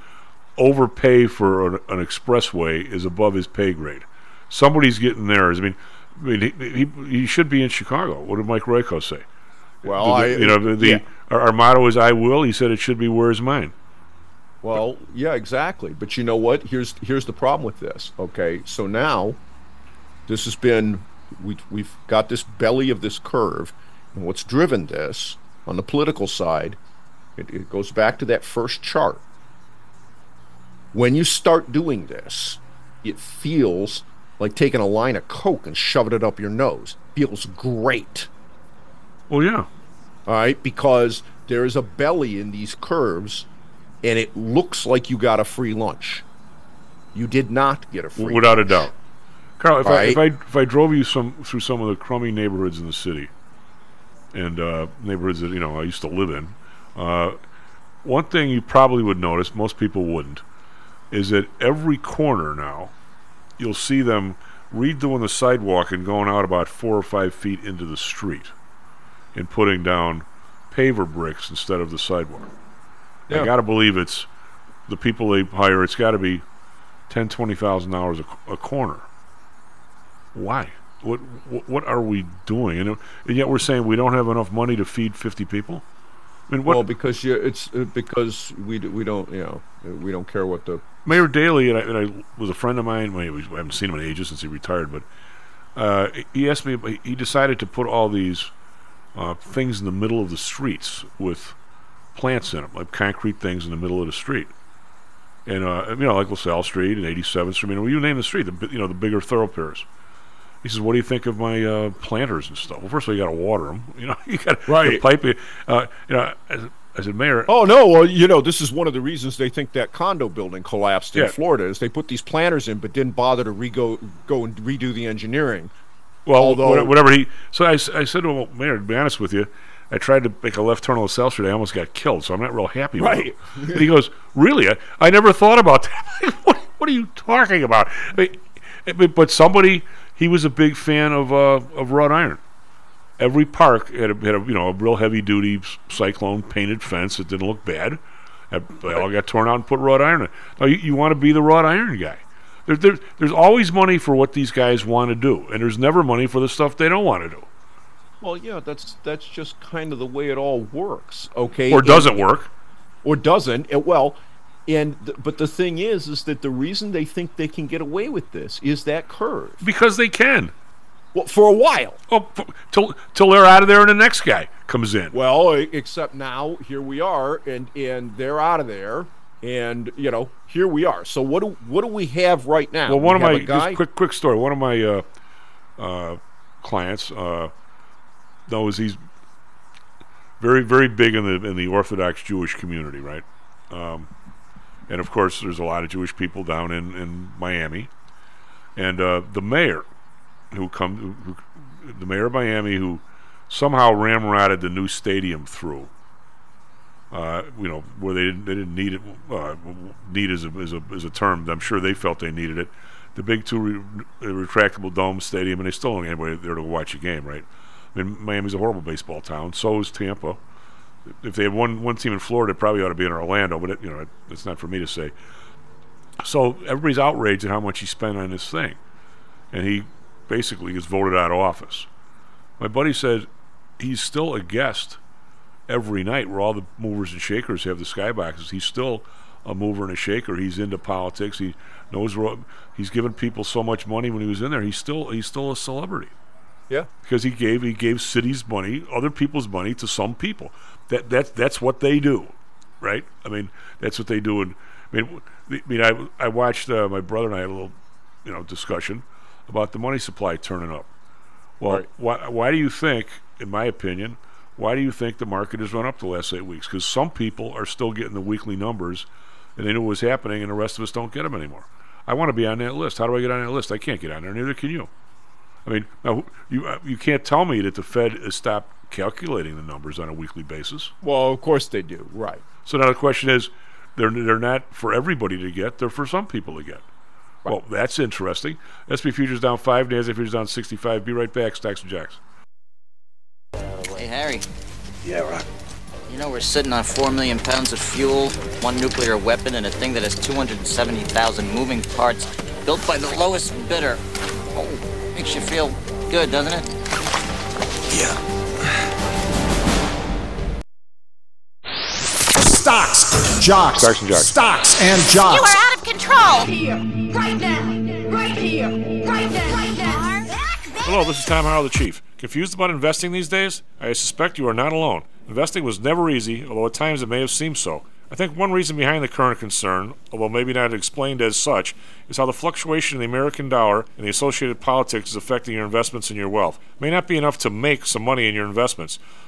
overpay for an, an expressway is above his pay grade. Somebody's getting theirs. I mean, I mean he, he he should be in Chicago. What did Mike Royko say? Well, the, I you know the, the yeah. our, our motto is "I will." He said it should be "Where's mine." Well, yeah, exactly. But you know what? Here's here's the problem with this. Okay, so now this has been we we've got this belly of this curve, and what's driven this on the political side, it, it goes back to that first chart. When you start doing this, it feels like taking a line of coke and shoving it up your nose. Feels great. Well, yeah. All right, because there is a belly in these curves. And it looks like you got a free lunch. You did not get a free Without lunch. Without a doubt. Karl, if, right. if I if I drove you some through some of the crummy neighborhoods in the city, and uh, neighborhoods that you know I used to live in, uh, one thing you probably would notice, most people wouldn't, is that every corner now, you'll see them redoing the sidewalk and going out about four or five feet into the street and putting down paver bricks instead of the sidewalk. Yeah. I got to believe it's the people they hire. It's got to be ten, twenty thousand dollars a corner. Why? What? What are we doing? And, and yet we're saying we don't have enough money to feed fifty people. I mean, what? Well, because you, it's uh, because we we don't you know we don't care what the Mayor Daley and I, and I was a friend of mine. I haven't seen him in ages since he retired, but uh, he asked me. He decided to put all these uh, things in the middle of the streets with plants in them, like concrete things in the middle of the street, and uh, you know, like LaSalle Street and eighty-seventh Street. I mean, well, you name the street, the you know, the bigger thoroughfares. He says, "What do you think of my uh, planters and stuff?" Well, first of all, you got to water them. You know, you got to right. pipe it. Uh, you know, I, I said, Mayor. Oh no, well, you know, this is one of the reasons they think that condo building collapsed in yeah. Florida is they put these planters in, but didn't bother to rego go and redo the engineering. Well, Although, whatever he. So I, I said, "Well, Mayor, to be honest with you, I tried to make a left turn on LaSalle Street. I almost got killed, so I'm not real happy with it." Right. And he goes, "Really? I, I never thought about that." what, what are you talking about? I mean, but somebody, he was a big fan of uh, of wrought iron. Every park had a, had a you know a real heavy duty cyclone painted fence that didn't look bad. They all got torn out and put wrought iron in. Now you, you want to be the wrought iron guy. There, there, there's always money for what these guys want to do, and there's never money for the stuff they don't want to do. Well, yeah, that's that's just kind of the way it all works, okay? Or doesn't work, or doesn't. It, well, and th- but the thing is, is that the reason they think they can get away with this is that curve because they can. Well, for a while. Oh, for, till till they're out of there, and the next guy comes in. Well, except now here we are, and and they're out of there, and you know here we are. So what do what do we have right now? Well, one we of my just quick quick story. One of my uh, uh, clients. Uh, Knows he's very, very big in the in the Orthodox Jewish community, right? Um, and of course, there's a lot of Jewish people down in, in Miami, and uh, the mayor who come, who, the mayor of Miami, who somehow ramrodded the new stadium through, uh, you know, where they didn't they didn't need it. Uh, need is a is a is a term. I'm sure they felt they needed it. The big two re- retractable dome stadium, and they still don't have anybody there to watch a game, right? I mean, Miami's a horrible baseball town. So is Tampa. If they had one, one team in Florida, it probably ought to be in Orlando. But it, you know, it, it's not for me to say. So everybody's outraged at how much he spent on this thing, and he basically gets voted out of office. My buddy said he's still a guest every night, where all the movers and shakers have the skyboxes. He's still a mover and a shaker. He's into politics. He knows. He's given people so much money when he was in there. He's still he's still a celebrity. Yeah, because he gave he gave cities money, other people's money to some people. That that that's what they do, right? I mean, that's what they do. And I mean, I mean, I, I watched uh, my brother and I had a little, you know, discussion about the money supply turning up. Well, right. why why do you think, in my opinion, why do you think the market has run up the last eight weeks? Because some people are still getting the weekly numbers, and they know what's happening, and the rest of us don't get them anymore. I want to be on that list. How do I get on that list? I can't get on there. Neither can you. I mean, now you you can't tell me that the Fed has stopped calculating the numbers on a weekly basis. Well, of course they do, right? So now the question is, they're they're not for everybody to get; they're for some people to get. Right. Well, that's interesting. S and P futures down five, NASDAQ futures down sixty-five. Be right back, Stacks and Jacks. Hey, Harry. Yeah, Rock. You know, we're sitting on four million pounds of fuel, one nuclear weapon, and a thing that has two hundred seventy thousand moving parts built by the lowest bidder. Oh, makes you feel good, doesn't it? Yeah. Stocks, jocks, Stocks and jocks. Stocks and jocks. You are out of control. Here, right now, right here, right now, right now. Hello, this is Tom Howell, the Chief. Confused about investing these days? I suspect you are not alone. Investing was never easy, although at times it may have seemed so. I think one reason behind the current concern, although maybe not explained as such, is how the fluctuation in the American dollar and the associated politics is affecting your investments and your wealth. It may not be enough to make some money in your investments.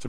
To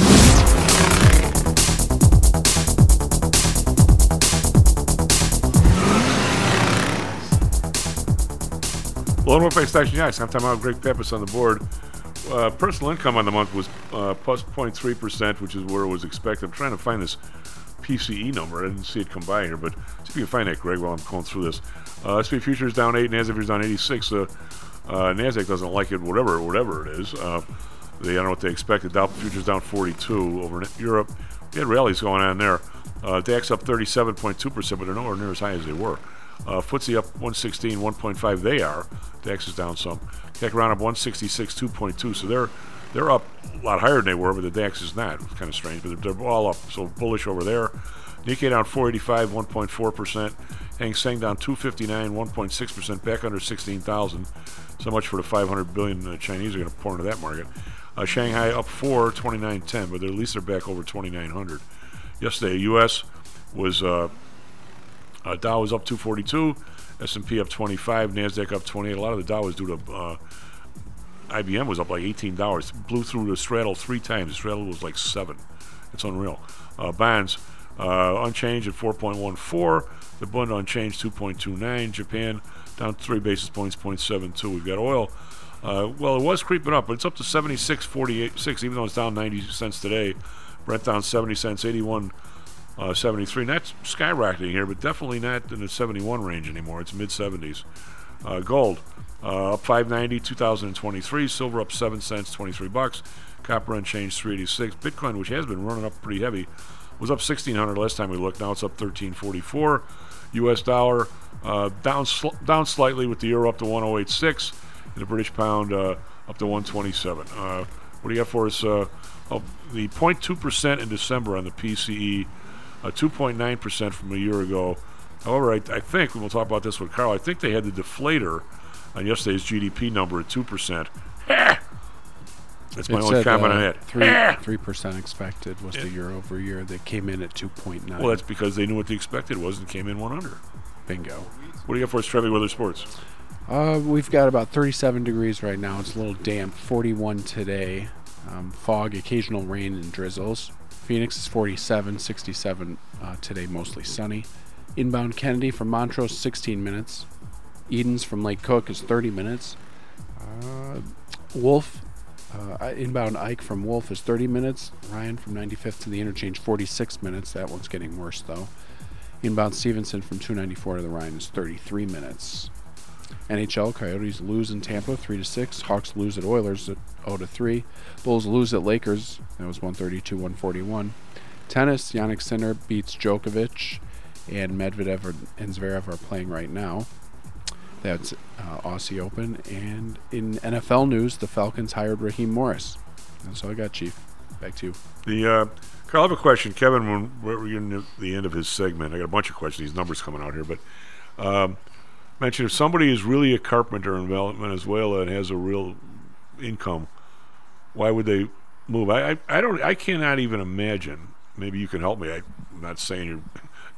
Hello and welcome back to Stocks and Jocks. I'm talking about Greg Pappas on the board. Uh, personal income on the month was uh, plus zero point three percent, which is where it was expected. I'm trying to find this P C E number. I didn't see it come by here, but see if you can find that, Greg, while I'm going through this. Uh, S and P futures down eight, NASDAQ futures down eighty-six. Uh, uh, NASDAQ doesn't like it, whatever whatever it is. Uh, they I don't know what they expected. Dow futures down forty-two over in Europe. We had rallies going on there. Uh, DAX up thirty-seven point two percent, but they're nowhere near as high as they were. Uh, F T S E up one sixteen, one point five. They are. DAX is down some. Tech around up one sixty-six, two point two. So they're they're up a lot higher than they were, but the DAX is not. It's kind of strange, but they're, they're all up. So bullish over there. Nikkei down four eighty-five, one point four percent. Hang Seng down two fifty-nine, one point six percent. Back under sixteen thousand. So much for the five hundred billion dollars uh, Chinese are going to pour into that market. Uh, Shanghai up four, twenty-nine ten, but at least they're back over twenty-nine hundred. Yesterday, U S was. Uh, Uh, Dow was up two forty-two, S and P up twenty-five, NASDAQ up twenty-eight. A lot of the Dow was due to uh, I B M was up like eighteen dollars. Blew through the straddle three times. The straddle was like seven. It's unreal. Uh, bonds uh, unchanged at four point one four. The bund unchanged two point two nine. Japan down three basis points, zero point seven two. We've got oil. Uh, well, it was creeping up, but it's up to seventy-six forty-eight six, even though it's down ninety cents today. Brent down seventy cents, eighty-one. Uh, seventy-three, not skyrocketing here, but definitely not in the seventy-one range anymore. It's mid-seventies. Uh, gold uh, up five ninety, two thousand twenty-three. Silver up seven cents, twenty-three bucks. Copper unchanged, three eighty-six. Bitcoin, which has been running up pretty heavy, was up sixteen hundred last time we looked. Now it's up thirteen forty-four. U S dollar uh, down sl- down slightly, with the euro up to one oh eight six, and the British pound uh, up to one twenty-seven. Uh, what do you got for us? Uh, oh, the zero point two percent in December on the P C E. Uh, two point nine percent from a year ago. However, I, I think, and we'll talk about this with Carl, I think they had the deflator on yesterday's G D P number at two percent. That's my only comment uh, on that. Three, three percent expected was it, the year over year. They came in at two point nine. Well, that's because they knew what the expected was and came in one under. Bingo. What do you got for us, Trevi Weather Sports? Uh, we've got about thirty-seven degrees right now. It's a little damp. forty-one today. Um, fog, occasional rain and drizzles. Phoenix is forty-seven, sixty-seven uh, today, mostly sunny. Inbound Kennedy from Montrose, sixteen minutes. Edens from Lake Cook is thirty minutes. Uh, Wolf, uh, inbound Ike from Wolf is thirty minutes. Ryan from ninety-fifth to the interchange, forty-six minutes. That one's getting worse, though. Inbound Stevenson from two ninety-four to the Ryan is thirty-three minutes. N H L, Coyotes lose in Tampa, three to six. Hawks lose at Oilers at oh to three. Bulls lose at Lakers. That was one thirty-two one forty-one. Tennis, Yannick Sinner beats Djokovic, and Medvedev are, and Zverev are playing right now. That's uh, Aussie Open. And in N F L news, the Falcons hired Raheem Morris. That's all I got, Chief. Back to you. The uh, Carl, I have a question. Kevin, when we're in the end of his segment, I got a bunch of questions. These numbers coming out here, but... Um, mentioned, if somebody is really a carpenter in Venezuela and has a real income, why would they move? I, I, I don't. I cannot even imagine. Maybe you can help me. I, I'm not saying you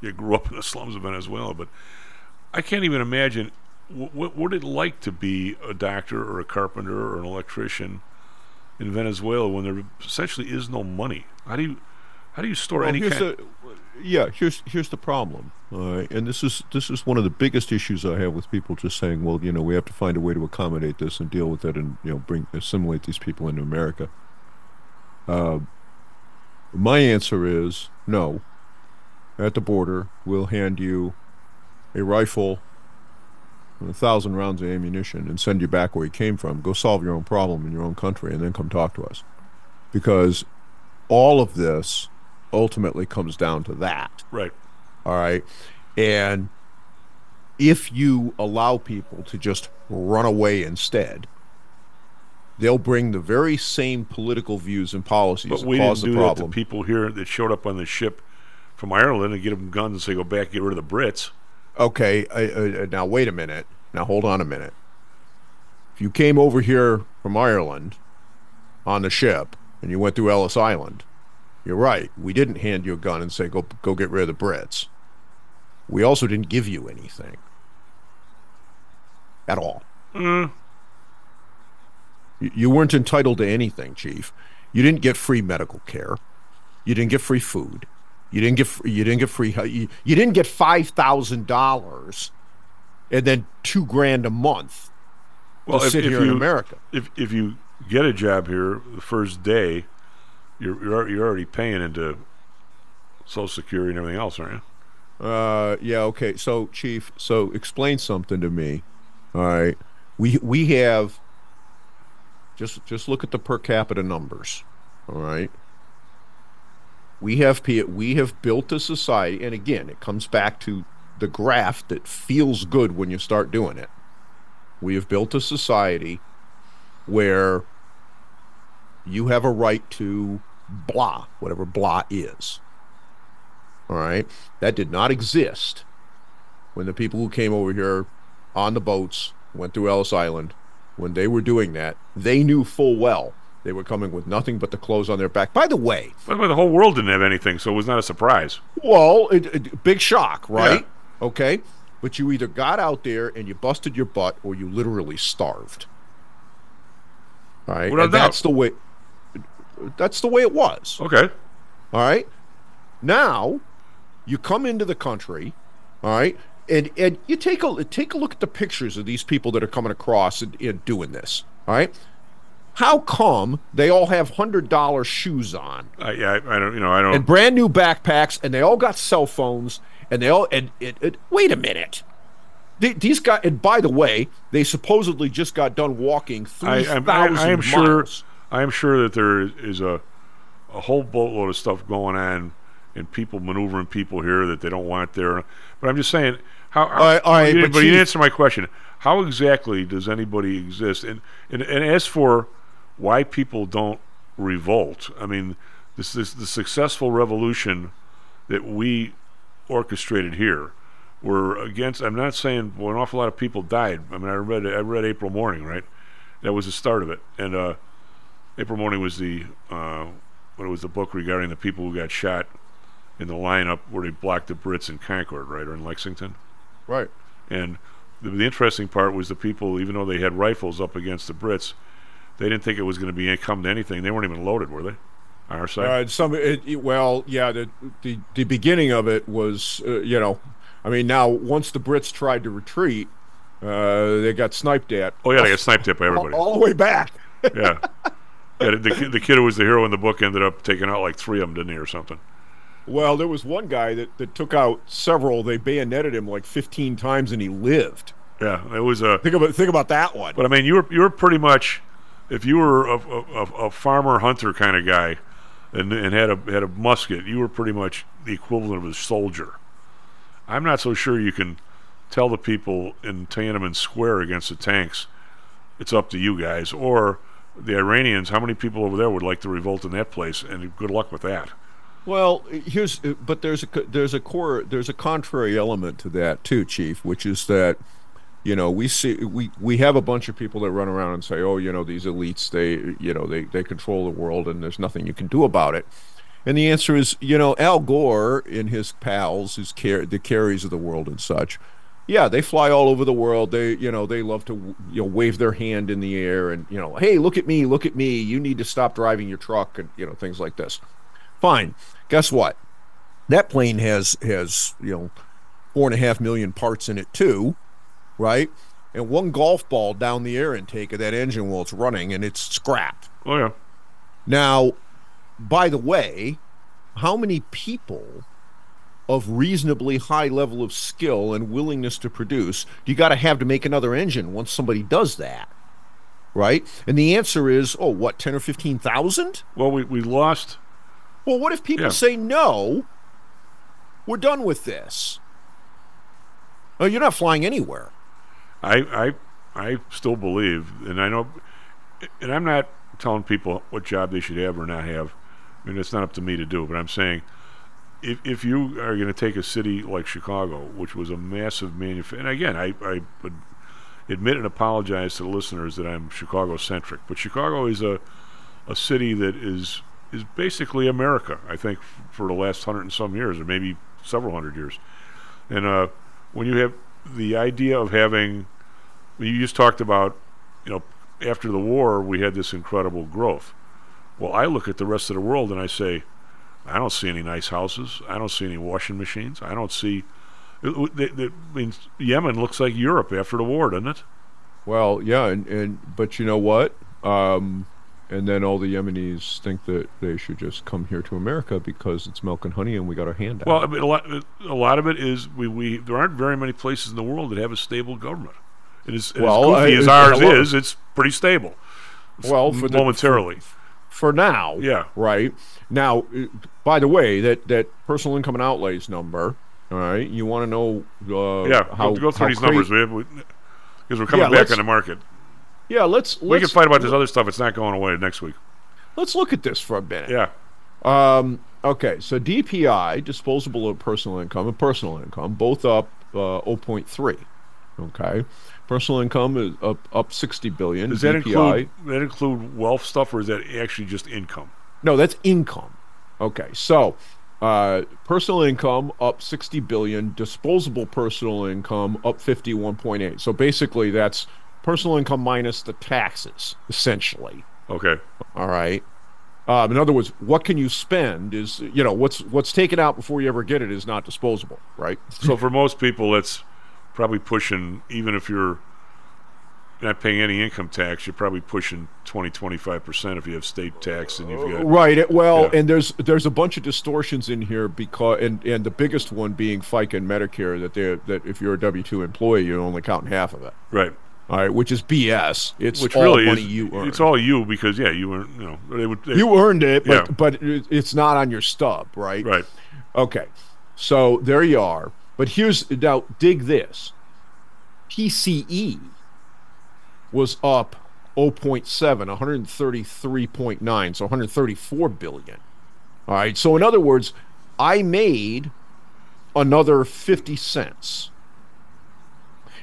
you grew up in the slums of Venezuela, but I can't even imagine what w- would it like to be a doctor or a carpenter or an electrician in Venezuela when there essentially is no money. How do you how do you store well, any kind? The, yeah, here's here's the problem, uh, and this is this is one of the biggest issues I have with people just saying, well, you know, we have to find a way to accommodate this and deal with it, and you know, bring assimilate these people into America. Uh, my answer is no. At the border, we'll hand you a rifle and a thousand rounds of ammunition and send you back where you came from. Go solve your own problem in your own country and then come talk to us. Because all of this ultimately comes down to that. Right. All right. And if you allow people to just run away instead, they'll bring the very same political views and policies that cause the problem. But we didn't do that to people here that showed up on the ship from Ireland and get them guns and say, go back, get rid of the Brits. Okay, uh, uh, now wait a minute. Now hold on a minute. If you came over here from Ireland on the ship and you went through Ellis Island, you're right. We didn't hand you a gun and say, go, go get rid of the Brits. We also didn't give you anything at all. Mm. You weren't entitled to anything, Chief. You didn't get free medical care. You didn't get free food. You didn't get you didn't get free. You, you didn't get five thousand dollars, and then two grand a month. Well, to if, sit if here you, in America, if if you get a job here the first day, you're you're, you're already paying into Social Security and everything else, aren't you? Uh, yeah. Okay. So, Chief, so explain something to me. All right, we we have. Just just look at the per capita numbers, all right? We have we have built a society, and again, it comes back to the graph that feels good when you start doing it. We have built a society where you have a right to blah, whatever blah is, all right? That did not exist when the people who came over here on the boats went through Ellis Island. When they were doing that, they knew full well they were coming with nothing but the clothes on their back. By the way, by the way, the whole world didn't have anything, so it was not a surprise. Well, it, it, big shock, right? Yeah. Okay, but you either got out there and you busted your butt, or you literally starved. All right, and that's the way. That's the way it was. Okay. All right. Now, you come into the country. All right. And and you take a take a look at the pictures of these people that are coming across and, and doing this. All right, how come they all have hundred dollar shoes on? Uh, yeah, I, I don't. You know, I don't. And brand new backpacks, and they all got cell phones, and they all. And, and, and wait a minute, they, these guys. And by the way, they supposedly just got done walking three thousand miles. I am sure. I am sure that there is a a whole boatload of stuff going on. And people maneuvering people here that they don't want there. But I'm just saying, how? how all right, all right, you, but, but you didn't answer my question. How exactly does anybody exist? And, and and as for why people don't revolt, I mean, this this the successful revolution that we orchestrated here. We're against. I'm not saying well, an awful lot of people died. I mean, I read I read April Morning, right? That was the start of it. And uh, April Morning was the uh, what it was the book regarding the people who got shot. In the lineup where they blocked the Brits in Concord, right, or in Lexington, right. And the, the interesting part was the people, even though they had rifles up against the Brits, they didn't think it was going to be come to anything. They weren't even loaded, were they? On our side, uh, some. It, it, well, yeah. The, the the beginning of it was, uh, you know, I mean, now once the Brits tried to retreat, uh, they got sniped at. Oh yeah, they got sniped at by everybody. All, all the way back. yeah. yeah the, the the kid who was the hero in the book ended up taking out like three of them, didn't he, or something? Well, there was one guy that, that took out several. They bayoneted him like fifteen times, and he lived. Yeah, it was a think about think about that one. But I mean, you were you were pretty much, if you were a, a, a farmer hunter kind of guy, and and had a had a musket, you were pretty much the equivalent of a soldier. I'm not so sure you can tell the people in Tiananmen Square against the tanks, it's up to you guys, or the Iranians. How many people over there would like to revolt in that place? And good luck with that. Well, here's but there's a there's a core there's a contrary element to that too, Chief, which is that You know, we see we, we have a bunch of people that run around and say, oh, you know, these elites, they, you know, they, they control the world and there's nothing you can do about it. And the answer is, you know, Al Gore and his pals, his car- the Kerrys of the world and such, yeah, they fly all over the world. They, you know, they love to, you know, wave their hand in the air and, you know, hey, look at me, look at me. You need to stop driving your truck and, you know, things like this. Fine. Guess what? That plane has, has, you know, four and a half million parts in it too, right? And one golf ball down the air intake of that engine while it's running and it's scrapped. Oh, yeah. Now, by the way, how many people of reasonably high level of skill and willingness to produce do you got to have to make another engine once somebody does that, right? And the answer is, oh, what, ten or fifteen thousand? Well, we, we lost. Well, what if people yeah. say, no, we're done with this? Oh, you're not flying anywhere. I, I, I still believe, and I know, and I'm not telling people what job they should have or not have. I mean, it's not up to me to do, but I'm saying if if you are going to take a city like Chicago, which was a massive manufacturer, and again, I, I would admit and apologize to the listeners that I'm Chicago-centric, but Chicago is a, a city that is is basically America, I think, for the last hundred and some years, or maybe several hundred years. And uh, when you have the idea of having, you just talked about, you know, after the war, we had this incredible growth. Well, I look at the rest of the world and I say, I don't see any nice houses. I don't see any washing machines. I don't see... It, it, it means Yemen looks like Europe after the war, doesn't it? Well, yeah, and, and but you know what? Um, and then all the Yemenis think that they should just come here to America because it's milk and honey and we got our hand out. Well, I mean, a, lot, a lot of it is we, we there aren't very many places in the world that have a stable government. It is, well, as goofy I, as ours I, is, it's pretty stable. Well, for momentarily. The, for, For now, yeah, right now. By the way, that, that personal income and outlays number. All right, you want to know? Uh, yeah, how, go through how these crazy numbers, man, we, because we're coming yeah, back on the market. Yeah, let's. We let's, can fight about this other stuff. It's not going away next week. Let's look at this for a minute. Yeah. Um. Okay. So D P I, disposable of personal income, and personal income, both up uh, zero point three. Okay. Personal income is up up sixty billion. Does that include, that include wealth stuff, or is that actually just income? No, that's income. Okay, so uh, personal income up sixty billion, disposable personal income up fifty one point eight. So basically, that's personal income minus the taxes, essentially. Okay. All right. Um, in other words, what can you spend is, you know, what's what's taken out before you ever get it is not disposable, right? So for most people, it's probably pushing, even if you're not paying any income tax, you're probably pushing twenty, twenty-five percent if you have state tax and you've got... Right, well, yeah. and there's there's a bunch of distortions in here, because, and, and the biggest one being FICA and Medicare, that they're, that if you're a W two employee, you're only counting half of it. Right. All right, which is B S. It's which all really money is, you earned. It's all you because, yeah, you earned, you know... They would, they, you earned it, yeah. but, but it's not on your stub, right? Right. Okay, so there you are. But here's, now dig this, P C E was up zero point seven, one hundred thirty-three point nine, so one hundred thirty-four billion. All right, so in other words, I made another fifty cents,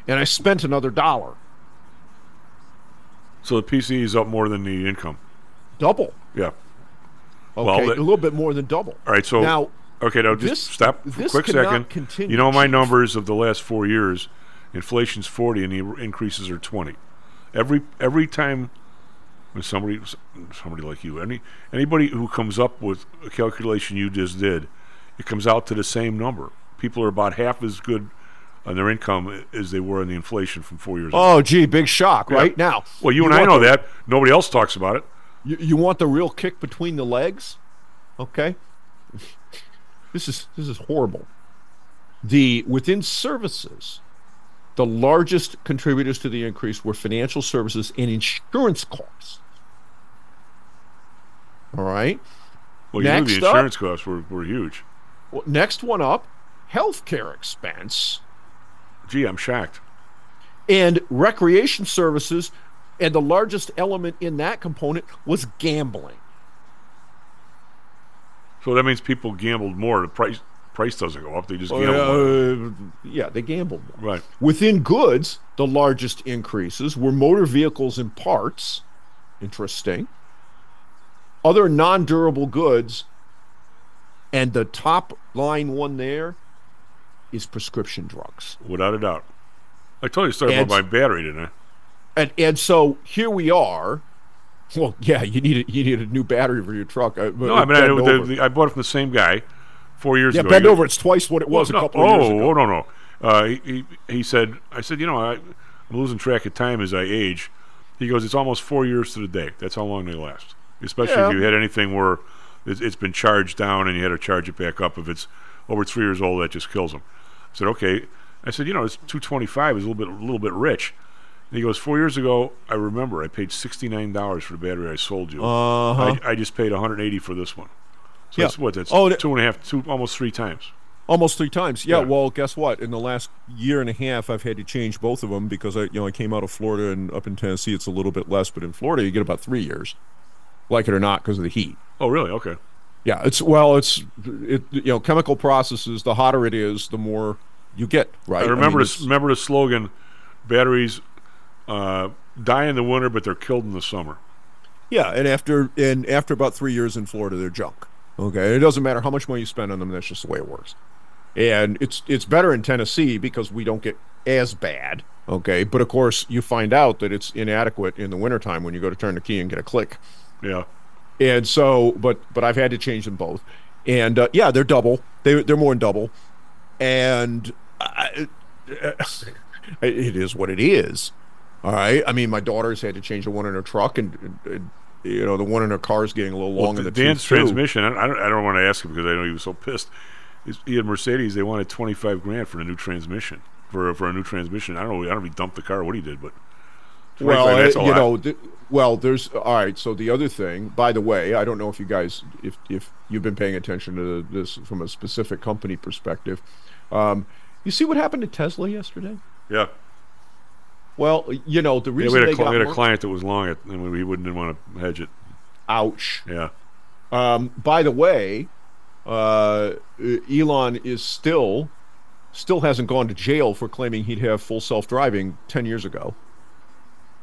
and I spent another dollar. So the P C E is up more than the income? Double. Yeah. Okay, well, that, a little bit more than double. All right, so... now. Okay, now just this, stop for a quick second. Continue. You know my numbers of the last four years. Inflation's forty, and the increases are twenty. Every every time, when somebody somebody like you, any anybody who comes up with a calculation you just did, it comes out to the same number. People are about half as good on their income as they were on the inflation from four years ago. Oh, gee, big shock, yeah. Right now. Well, you, you and I know the, that. Nobody else talks about it. You, you want the real kick between the legs? Okay. This is this is horrible. The within services, the largest contributors to the increase were financial services and insurance costs. All right. Well, you know the insurance up, costs were, were huge. Well, next one up, healthcare expense. Gee, I'm shocked. And recreation services, and the largest element in that component was gambling. So that means people gambled more. The price price doesn't go up. They just gamble. Uh, yeah, they gambled. Right. Within goods, the largest increases were motor vehicles and parts. Interesting. Other non-durable goods. And the top line one there is prescription drugs. Without a doubt. I told you a story and, about my battery, didn't I? And and so here we are. Well, yeah, you need a, you need a new battery for your truck. I, no, I mean, I, the, the, I bought it from the same guy four years yeah, ago. Yeah, bend over. It's twice what it was well, no, a couple oh, of years ago. Oh, no, no. Uh, he, he, he said, I said, you know, I, I'm losing track of time as I age. He goes, it's almost four years to the day. That's how long they last. Especially yeah. if you had anything where it's, it's been charged down and you had to charge it back up. If it's over three years old, that just kills them. I said, okay. I said, you know, it's two twenty-five is a little bit, a little bit rich. And he goes, four years ago, I remember I paid sixty-nine dollars for the battery I sold you. Uh-huh. I, I just paid one hundred eighty dollars for this one. So yeah. that's what, that's oh, two and a half, two, almost three times. Almost three times. Yeah, yeah, well, guess what? In the last year and a half, I've had to change both of them because I, you know, I came out of Florida, and up in Tennessee, it's a little bit less. But in Florida, you get about three years, like it or not, because of the heat. Oh, really? Okay. Yeah, it's, well, it's, it, you know, chemical processes, the hotter it is, the more you get, right? I remember, I mean, the, remember the slogan, batteries... Uh, die in the winter, but they're killed in the summer. Yeah, and after and after about three years in Florida, they're junk. Okay, and it doesn't matter how much money you spend on them; that's just the way it works. And it's it's better in Tennessee because we don't get as bad. Okay, but of course you find out that it's inadequate in the wintertime when you go to turn the key and get a click. Yeah, and so but but I've had to change them both, and uh, yeah, they're double. They they're more than double, and I, it is what it is. All right. I mean, my daughter's had to change the one in her truck, and, and you know, the one in her car is getting a little well, long in the Dan's transmission. I don't, I don't want to ask him because I know he was so pissed. He had Mercedes. They wanted twenty five grand for a new transmission. For for a new transmission, I don't know. I don't know if he dumped the car. What he did, but well, that's a you lot. know, th- well, there's all right. So the other thing, by the way, I don't know if you guys, if if you've been paying attention to this from a specific company perspective. Um, you see what happened to Tesla yesterday? Yeah. Well, you know, the reason yeah, we had, a, cl- we had a client that was long it, and we wouldn't want to hedge it. Ouch. Yeah. Um, by the way, uh, Elon is still, still hasn't gone to jail for claiming he'd have full self-driving ten years ago.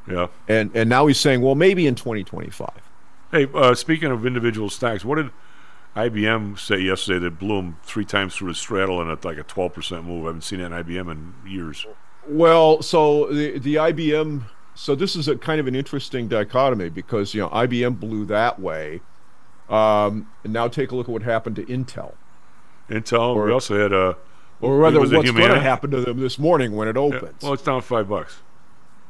Yeah. And and now he's saying, well, maybe in twenty twenty-five. Hey, uh, speaking of individual stocks, what did I B M say yesterday that blew him three times through the straddle and at like a twelve percent move? I haven't seen that in I B M in years. Well, so the the I B M, so this is a kind of an interesting dichotomy because, you know, I B M blew that way. Um, and now take a look at what happened to Intel. Intel, or, we also had a... Or rather, what's going to happen to them this morning when it opens. Yeah, well, it's down five bucks.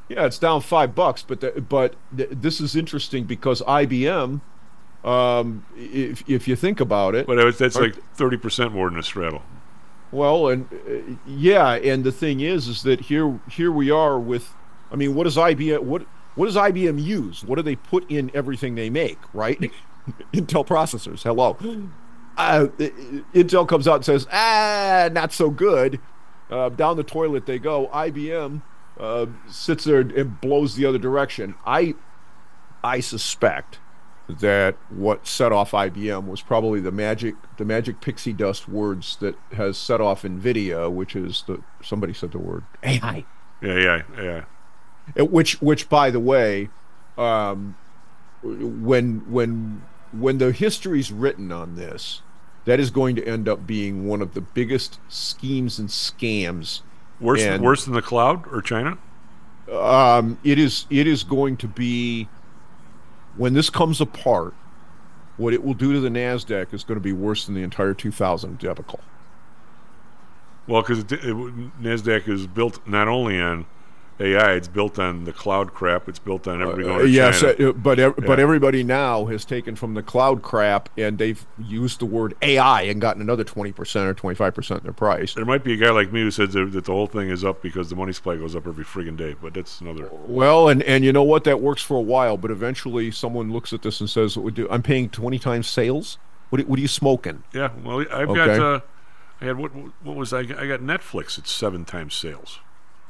Yeah, it's down five bucks, but the, but th- this is interesting because I B M, um, if if you think about it... But that's like thirty percent more than a straddle. Well, and uh, yeah, and the thing is, is that here, here we are with, I mean, what does I B M, what, what does I B M use? What do they put in everything they make, right? Intel processors. Hello, uh, Intel comes out and says, ah, not so good. Uh, down the toilet they go. I B M uh, sits there and blows the other direction. I, I suspect that what set off I B M was probably the magic, the magic pixie dust words that has set off NVIDIA, which is the somebody said the word A I. Yeah, yeah, yeah. Which, which, by the way, um, when when when the history's written on this, that is going to end up being one of the biggest schemes and scams. Worse, and, worse than the cloud or China. Um, it is, it is going to be. When this comes apart, what it will do to the NASDAQ is going to be worse than the entire two thousand debacle. Well, because NASDAQ is built not only on A I, it's built on the cloud crap, it's built on everybody going to uh, yes, China. Uh, but, ev- yeah. but everybody now has taken from the cloud crap, and they've used the word A I and gotten another twenty percent or twenty-five percent in their price. There might be a guy like me who says that the whole thing is up because the money supply goes up every friggin' day, but that's another... Well, and, and you know what? That works for a while, but eventually someone looks at this and says, "What do I'm paying twenty times sales? What, what are you smoking?" Yeah, well, I've okay. got... Uh, I had what, what was I? I got Netflix at seven times sales.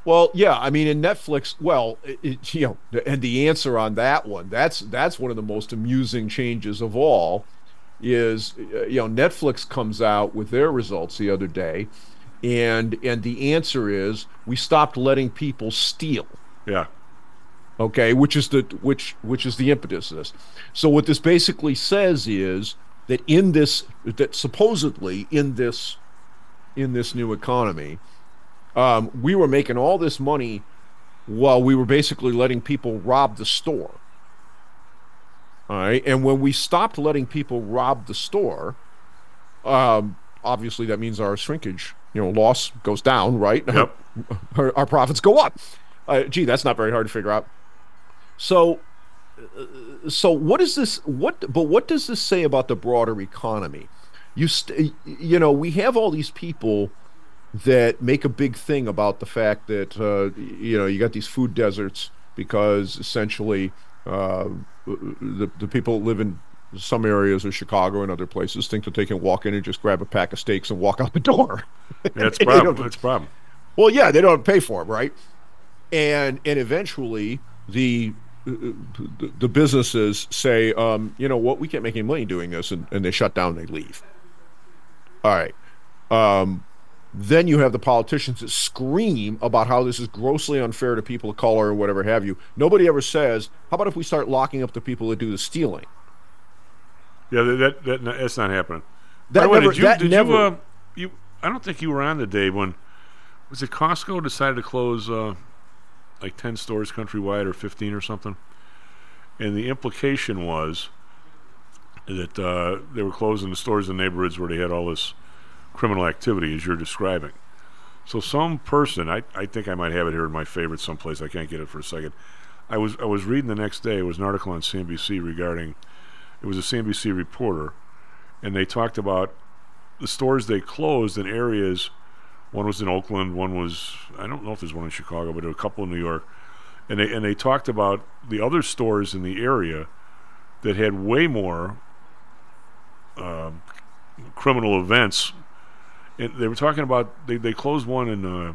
Well, yeah, I mean, in Netflix, well, it, you know, and the answer on that one, that's that's one of the most amusing changes of all, is, you know, Netflix comes out with their results the other day, and and the answer is we stopped letting people steal. Yeah. Okay, which is the which which is the impetus of this. So what this basically says is that in this that supposedly in this in this new economy, um, we were making all this money while we were basically letting people rob the store. All right, and when we stopped letting people rob the store, um, obviously that means our shrinkage, you know, loss goes down, right? Yep. our, our profits go up. Uh, gee, that's not very hard to figure out. So, so what is this? What? But what does this say about the broader economy? You, st- you know, we have all these people that make a big thing about the fact that uh, you know, you got these food deserts because essentially uh, the the people that live in some areas of Chicago and other places think that they can walk in and just grab a pack of steaks and walk out the door. That's a problem. That's a problem. Well, yeah, they don't pay for them, right? And and eventually the the businesses say, um, you know what, we can't make any money doing this, and, and they shut down and they leave. All right. Um, then you have the politicians that scream about how this is grossly unfair to people of color or whatever have you. Nobody ever says, how about if we start locking up the people that do the stealing? Yeah, that, that, that that's not happening. That never. Way, did you, that did never you, uh, you, I don't think you were on the day when, was it Costco decided to close... Uh, like ten stores countrywide or fifteen or something, and the implication was that uh, they were closing the stores in neighborhoods where they had all this criminal activity as you're describing. So some person, I, I think I might have it here in my favorite someplace, I can't get it for a second, I was I was reading the next day, it was an article on C N B C regarding, it was a C N B C reporter, and they talked about the stores they closed in areas. One was in Oakland, one was, I don't know if there's one in Chicago, but there were a couple in New York. And they and they talked about the other stores in the area that had way more uh, criminal events. And they were talking about, they, they closed one in uh,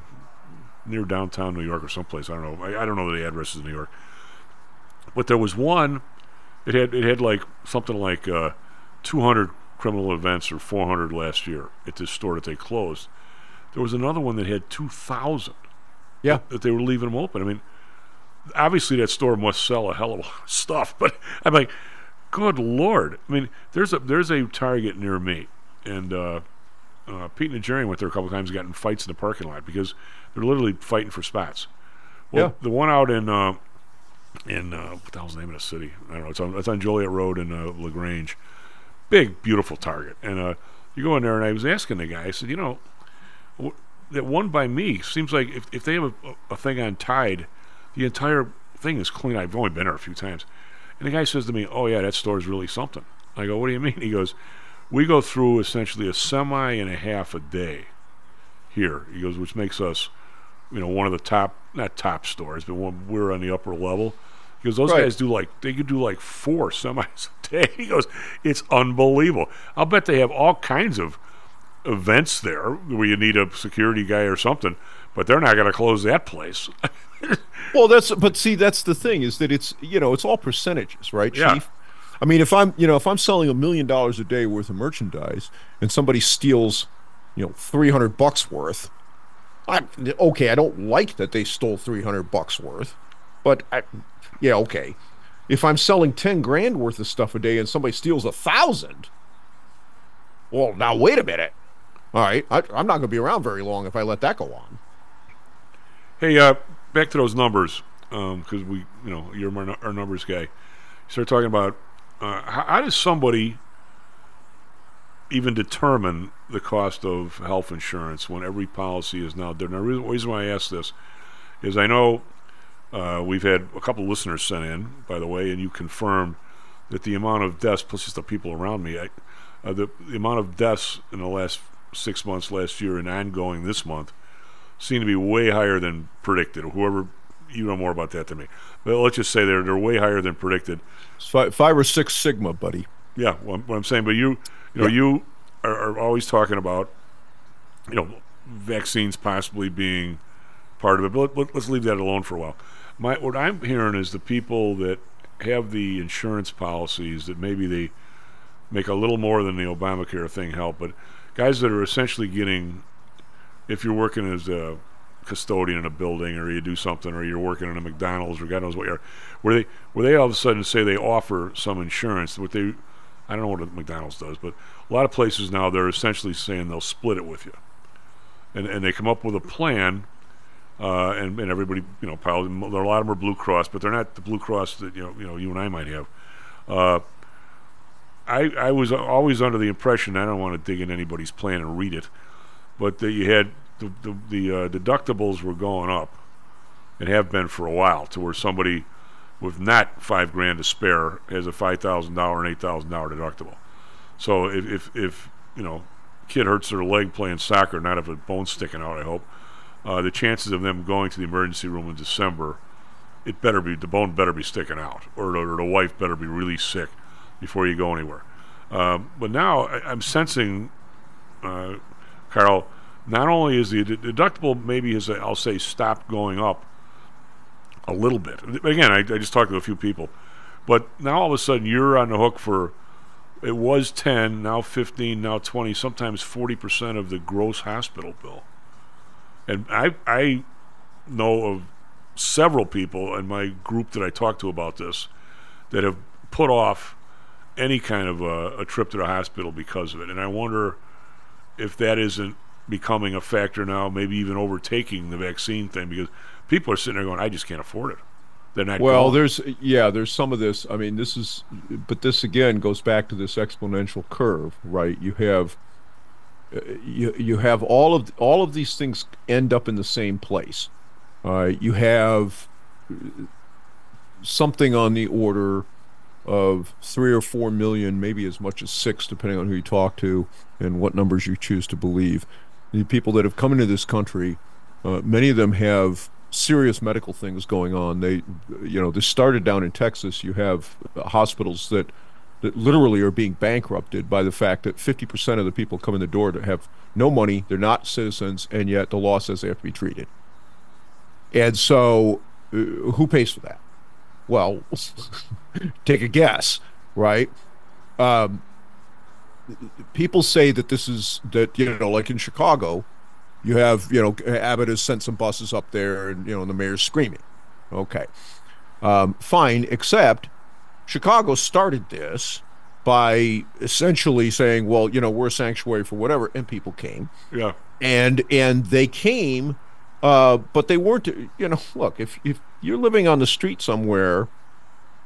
near downtown New York or someplace. I don't know. I, I don't know the addresses in New York. But there was one, it had, it had like something like uh, two hundred criminal events or four hundred last year at this store that they closed. There was another one that had two thousand. Yeah. That, that they were leaving them open. I mean, obviously that store must sell a hell of a lot of stuff, but I'm like, good Lord. I mean, there's a there's a Target near me, and uh, uh, Pete and Jerry went there a couple times and got in fights in the parking lot because they're literally fighting for spots. Well, yeah. The one out in, uh, in uh, what the hell's the name of the city? I don't know. It's on, it's on Joliet Road in uh, LaGrange. Big, beautiful Target. And uh, you go in there, and I was asking the guy, I said, you know, that one by me seems like if, if they have a, a thing on Tide, the entire thing is clean. I've only been there a few times. And the guy says to me, oh, yeah, that store is really something. I go, what do you mean? He goes, we go through essentially a semi and a half a day here. He goes, which makes us, you know, one of the top, not top stores, but one, we're on the upper level. He goes, those right. guys do like, they could do like four semis a day. He goes, it's unbelievable. I'll bet they have all kinds of events there where you need a security guy or something, but they're not going to close that place. Well, that's but see, that's the thing is that it's you know it's all percentages, right, Chief? Yeah. I mean, if I'm you know if I'm selling a million dollars a day worth of merchandise and somebody steals, you know, three hundred bucks worth, I'm okay. I don't like that they stole three hundred bucks worth, but I, yeah, okay. If I'm selling ten grand worth of stuff a day and somebody steals a thousand, well, now wait a minute. All right, I, I'm not going to be around very long if I let that go on. Hey, uh, back to those numbers, because um, we, you know, you're our, our numbers guy. You start talking about uh, how, how does somebody even determine the cost of health insurance when every policy is now different? Now, the reason why I ask this is I know uh, we've had a couple of listeners sent in, by the way, and you confirmed that the amount of deaths, plus just the people around me, I, uh, the, the amount of deaths in the last six months last year and ongoing this month seem to be way higher than predicted. Whoever, you know more about that than me. But let's just say they're they're way higher than predicted. Five, five or six sigma, buddy. Yeah, well, what I'm saying. But you, you know, yeah. you are, are always talking about, you know, vaccines possibly being part of it. But let, let's leave that alone for a while. My what I'm hearing is the people that have the insurance policies that maybe they make a little more than the Obamacare thing help, but guys that are essentially getting, if you're working as a custodian in a building, or you do something, or you're working in a McDonald's, or God knows what you are, where they where they all of a sudden say they offer some insurance, what they, I don't know what McDonald's does, but a lot of places now they're essentially saying they'll split it with you, and and they come up with a plan, uh, and and everybody, you know, probably there are a lot of them are Blue Cross, but they're not the Blue Cross that you know you know you and I might have. Uh, I I was always under the impression, I don't want to dig in anybody's plan and read it, but that you had. The the, the uh, deductibles were going up, and have been for a while, to where somebody with not five grand to spare has a five thousand dollar and eight thousand dollar deductible. So if, if if you know, kid hurts their leg playing soccer, not if a bone's sticking out, I hope, uh, the chances of them going to the emergency room in December, it better be the bone better be sticking out, or, or the wife better be really sick before you go anywhere. Um, but now I, I'm sensing, uh, Karl. Not only is the deductible maybe is a, I'll say stopped going up a little bit. Again, I, I just talked to a few people, but now all of a sudden you're on the hook for, it was ten, now fifteen, now twenty, sometimes forty percent of the gross hospital bill. And I I know of several people in my group that I talked to about this that have put off any kind of a, a trip to the hospital because of it. And I wonder if that isn't becoming a factor now, maybe even overtaking the vaccine thing, because people are sitting there going, I just can't afford it. They're not well going. There's yeah there's some of this. I mean, this is, but this again goes back to this exponential curve, right? You have you you have all of all of these things end up in the same place. Uh, you have something on the order of three or four million, maybe as much as six, depending on who you talk to and what numbers you choose to believe. The people that have come into this country, uh, many of them have serious medical things going on. They, you know, this started down in Texas. You have hospitals that, that literally are being bankrupted by the fact that fifty percent of the people come in the door that have no money, they're not citizens, and yet the law says they have to be treated. And so, uh, who pays for that? Well, take a guess, right? Um, people say that this is that, you know, like in Chicago, you have, you know, Abbott has sent some buses up there, and you know, and the mayor's screaming. Okay, um, fine. Except Chicago started this by essentially saying, well, you know, we're a sanctuary for whatever, and people came. Yeah, and and they came. Uh, but they weren't, you know, look, if, if you're living on the street somewhere,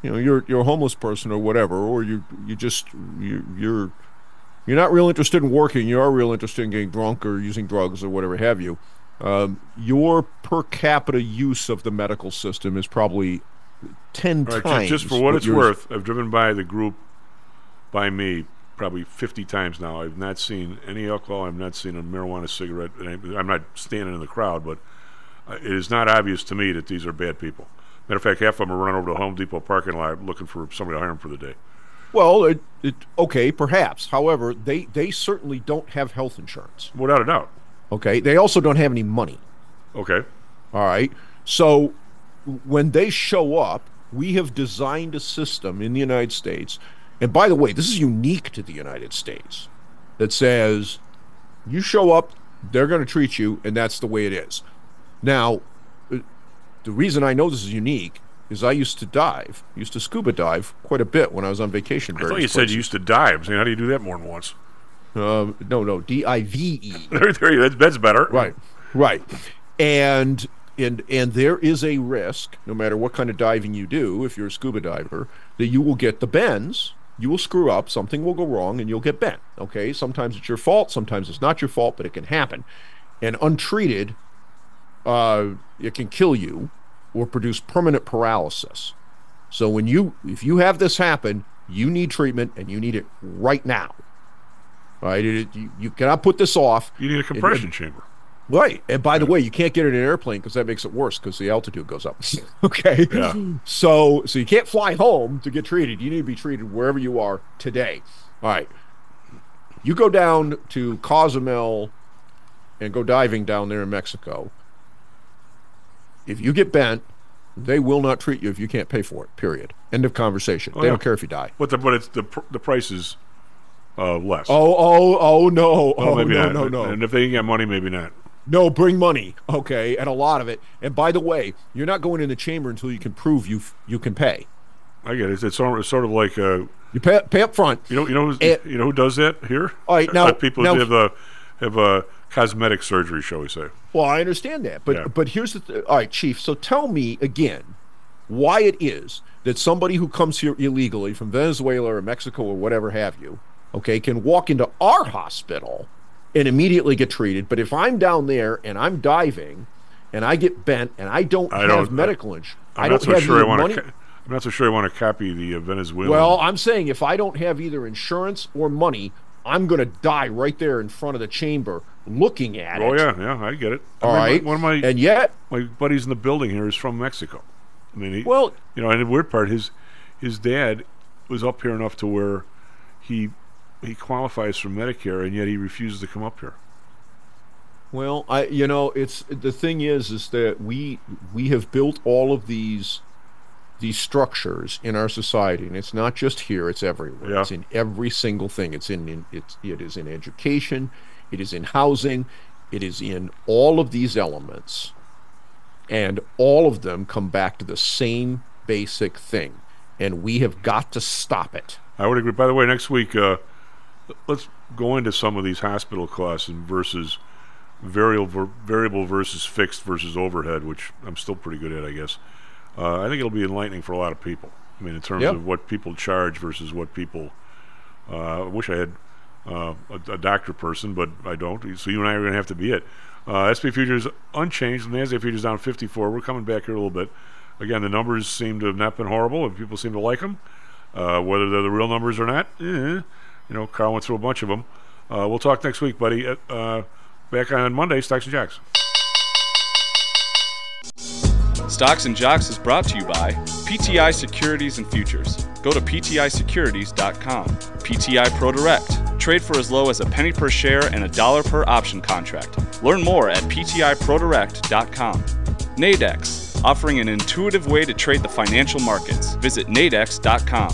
you know, you're you're a homeless person or whatever, or you you just, you, you're you're not real interested in working, you are real interested in getting drunk or using drugs or whatever have you, um, your per capita use of the medical system is probably ten right, times. Just for what, what it's worth, I've driven by the group, by me, probably fifty times now. I've not seen any alcohol. I've not seen a marijuana cigarette. I'm not standing in the crowd, but it is not obvious to me that these are bad people. Matter of fact, half of them are running over to the Home Depot parking lot looking for somebody to hire them for the day. Well, it, it, okay, perhaps. However, they, they certainly don't have health insurance. Without a doubt. Okay. They also don't have any money. Okay. All right. So when they show up, we have designed a system in the United States. And by the way, this is unique to the United States, that says you show up, they're going to treat you, and that's the way it is. Now, the reason I know this is unique is I used to dive, used to scuba dive quite a bit when I was on vacation. I thought you places. said you used to dive. So how do you do that more than once? Uh, no, no, D I V E. That's better. Right, right. And, and, and there is a risk, no matter what kind of diving you do, if you're a scuba diver, that you will get the bends. You will screw up, something will go wrong, and you'll get bent, okay? Sometimes it's your fault, sometimes it's not your fault, but it can happen. And untreated, uh, it can kill you or produce permanent paralysis. So when you, if you have this happen, you need treatment, and you need it right now, right? It, you, you cannot put this off. You need a compression it, it, chamber. Right, and by yeah. the way, you can't get it in an airplane because that makes it worse because the altitude goes up. Okay, yeah. so so you can't fly home to get treated. You need to be treated wherever you are today. All right, you go down to Cozumel and go diving down there in Mexico. If you get bent, they will not treat you if you can't pay for it. Period. End of conversation. Oh, they yeah. don't care if you die. But the but it's the the price is Uh, less. Oh, oh, oh, no. Oh, maybe no, not. no, no. And if they can get money, maybe not. No, bring money, okay, and a lot of it. And by the way, you're not going in the chamber until you can prove you you can pay. I get it. It's sort of like uh, you pay, pay up front. You know, you know, it, you know who does that here? All right, now people now, have a have a cosmetic surgery, shall we say? Well, I understand that, but yeah. but here's the th- all right, Chief. So tell me again why it is that somebody who comes here illegally from Venezuela or Mexico or whatever have you, okay, can walk into our hospital and immediately get treated. But if I'm down there and I'm diving and I get bent and I don't I have don't, medical insurance, I don't so have sure I money. Ca- I'm not so sure I want to copy the uh, Venezuelan. Well, I'm saying if I don't have either insurance or money, I'm going to die right there in front of the chamber looking at oh, it. Oh, yeah, yeah, I get it. All I mean, right. My, one of my, and yet, my buddies in the building here is from Mexico. I mean, he, well, you know, and the weird part, his, his dad was up here enough to where he... he qualifies for Medicare, and yet he refuses to come up here. Well, I, you know, it's the thing is, is that we we have built all of these these structures in our society, and it's not just here; it's everywhere. Yeah. It's in every single thing. It's in, in it's it is in education, it is in housing, it is in all of these elements, and all of them come back to the same basic thing, and we have got to stop it. I would agree. By the way, next week. Uh, Let's go into some of these hospital costs and versus variable variable versus fixed versus overhead, which I'm still pretty good at, I guess. Uh, I think it'll be enlightening for a lot of people. I mean, in terms yep. of what people charge versus what people... Uh, I wish I had uh, a, a doctor person, but I don't. So you and I are going to have to be it. Uh, S and P futures unchanged. NASDAQ futures down fifty-four. We're coming back here a little bit. Again, the numbers seem to have not been horrible, and people seem to like them. Uh, whether they're the real numbers or not, eh. You know, Karl went through a bunch of them. Uh, we'll talk next week, buddy. Uh, back on Monday, Stocks and Jocks. Stocks and Jocks is brought to you by P T I Securities and Futures. Go to P T I securities dot com. P T I ProDirect. Trade for as low as a penny per share and a dollar per option contract. Learn more at P T I pro direct dot com. Nadex. Offering an intuitive way to trade the financial markets. Visit Nadex dot com.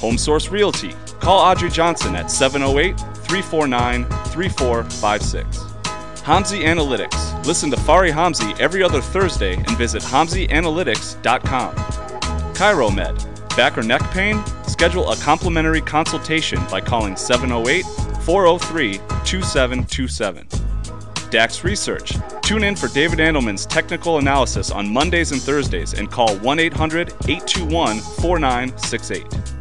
Home Source Realty. Call Audrey Johnson at seven oh eight, three four nine, three four five six. Hamzy Analytics. Listen to Fari Hamzy every other Thursday and visit Hamzy Analytics dot com. ChiroMed. Back or neck pain? Schedule a complimentary consultation by calling seven oh eight, four oh three, two seven two seven. Dax Research. Tune in for David Andelman's technical analysis on Mondays and Thursdays and call one eight hundred, eight two one, four nine six eight.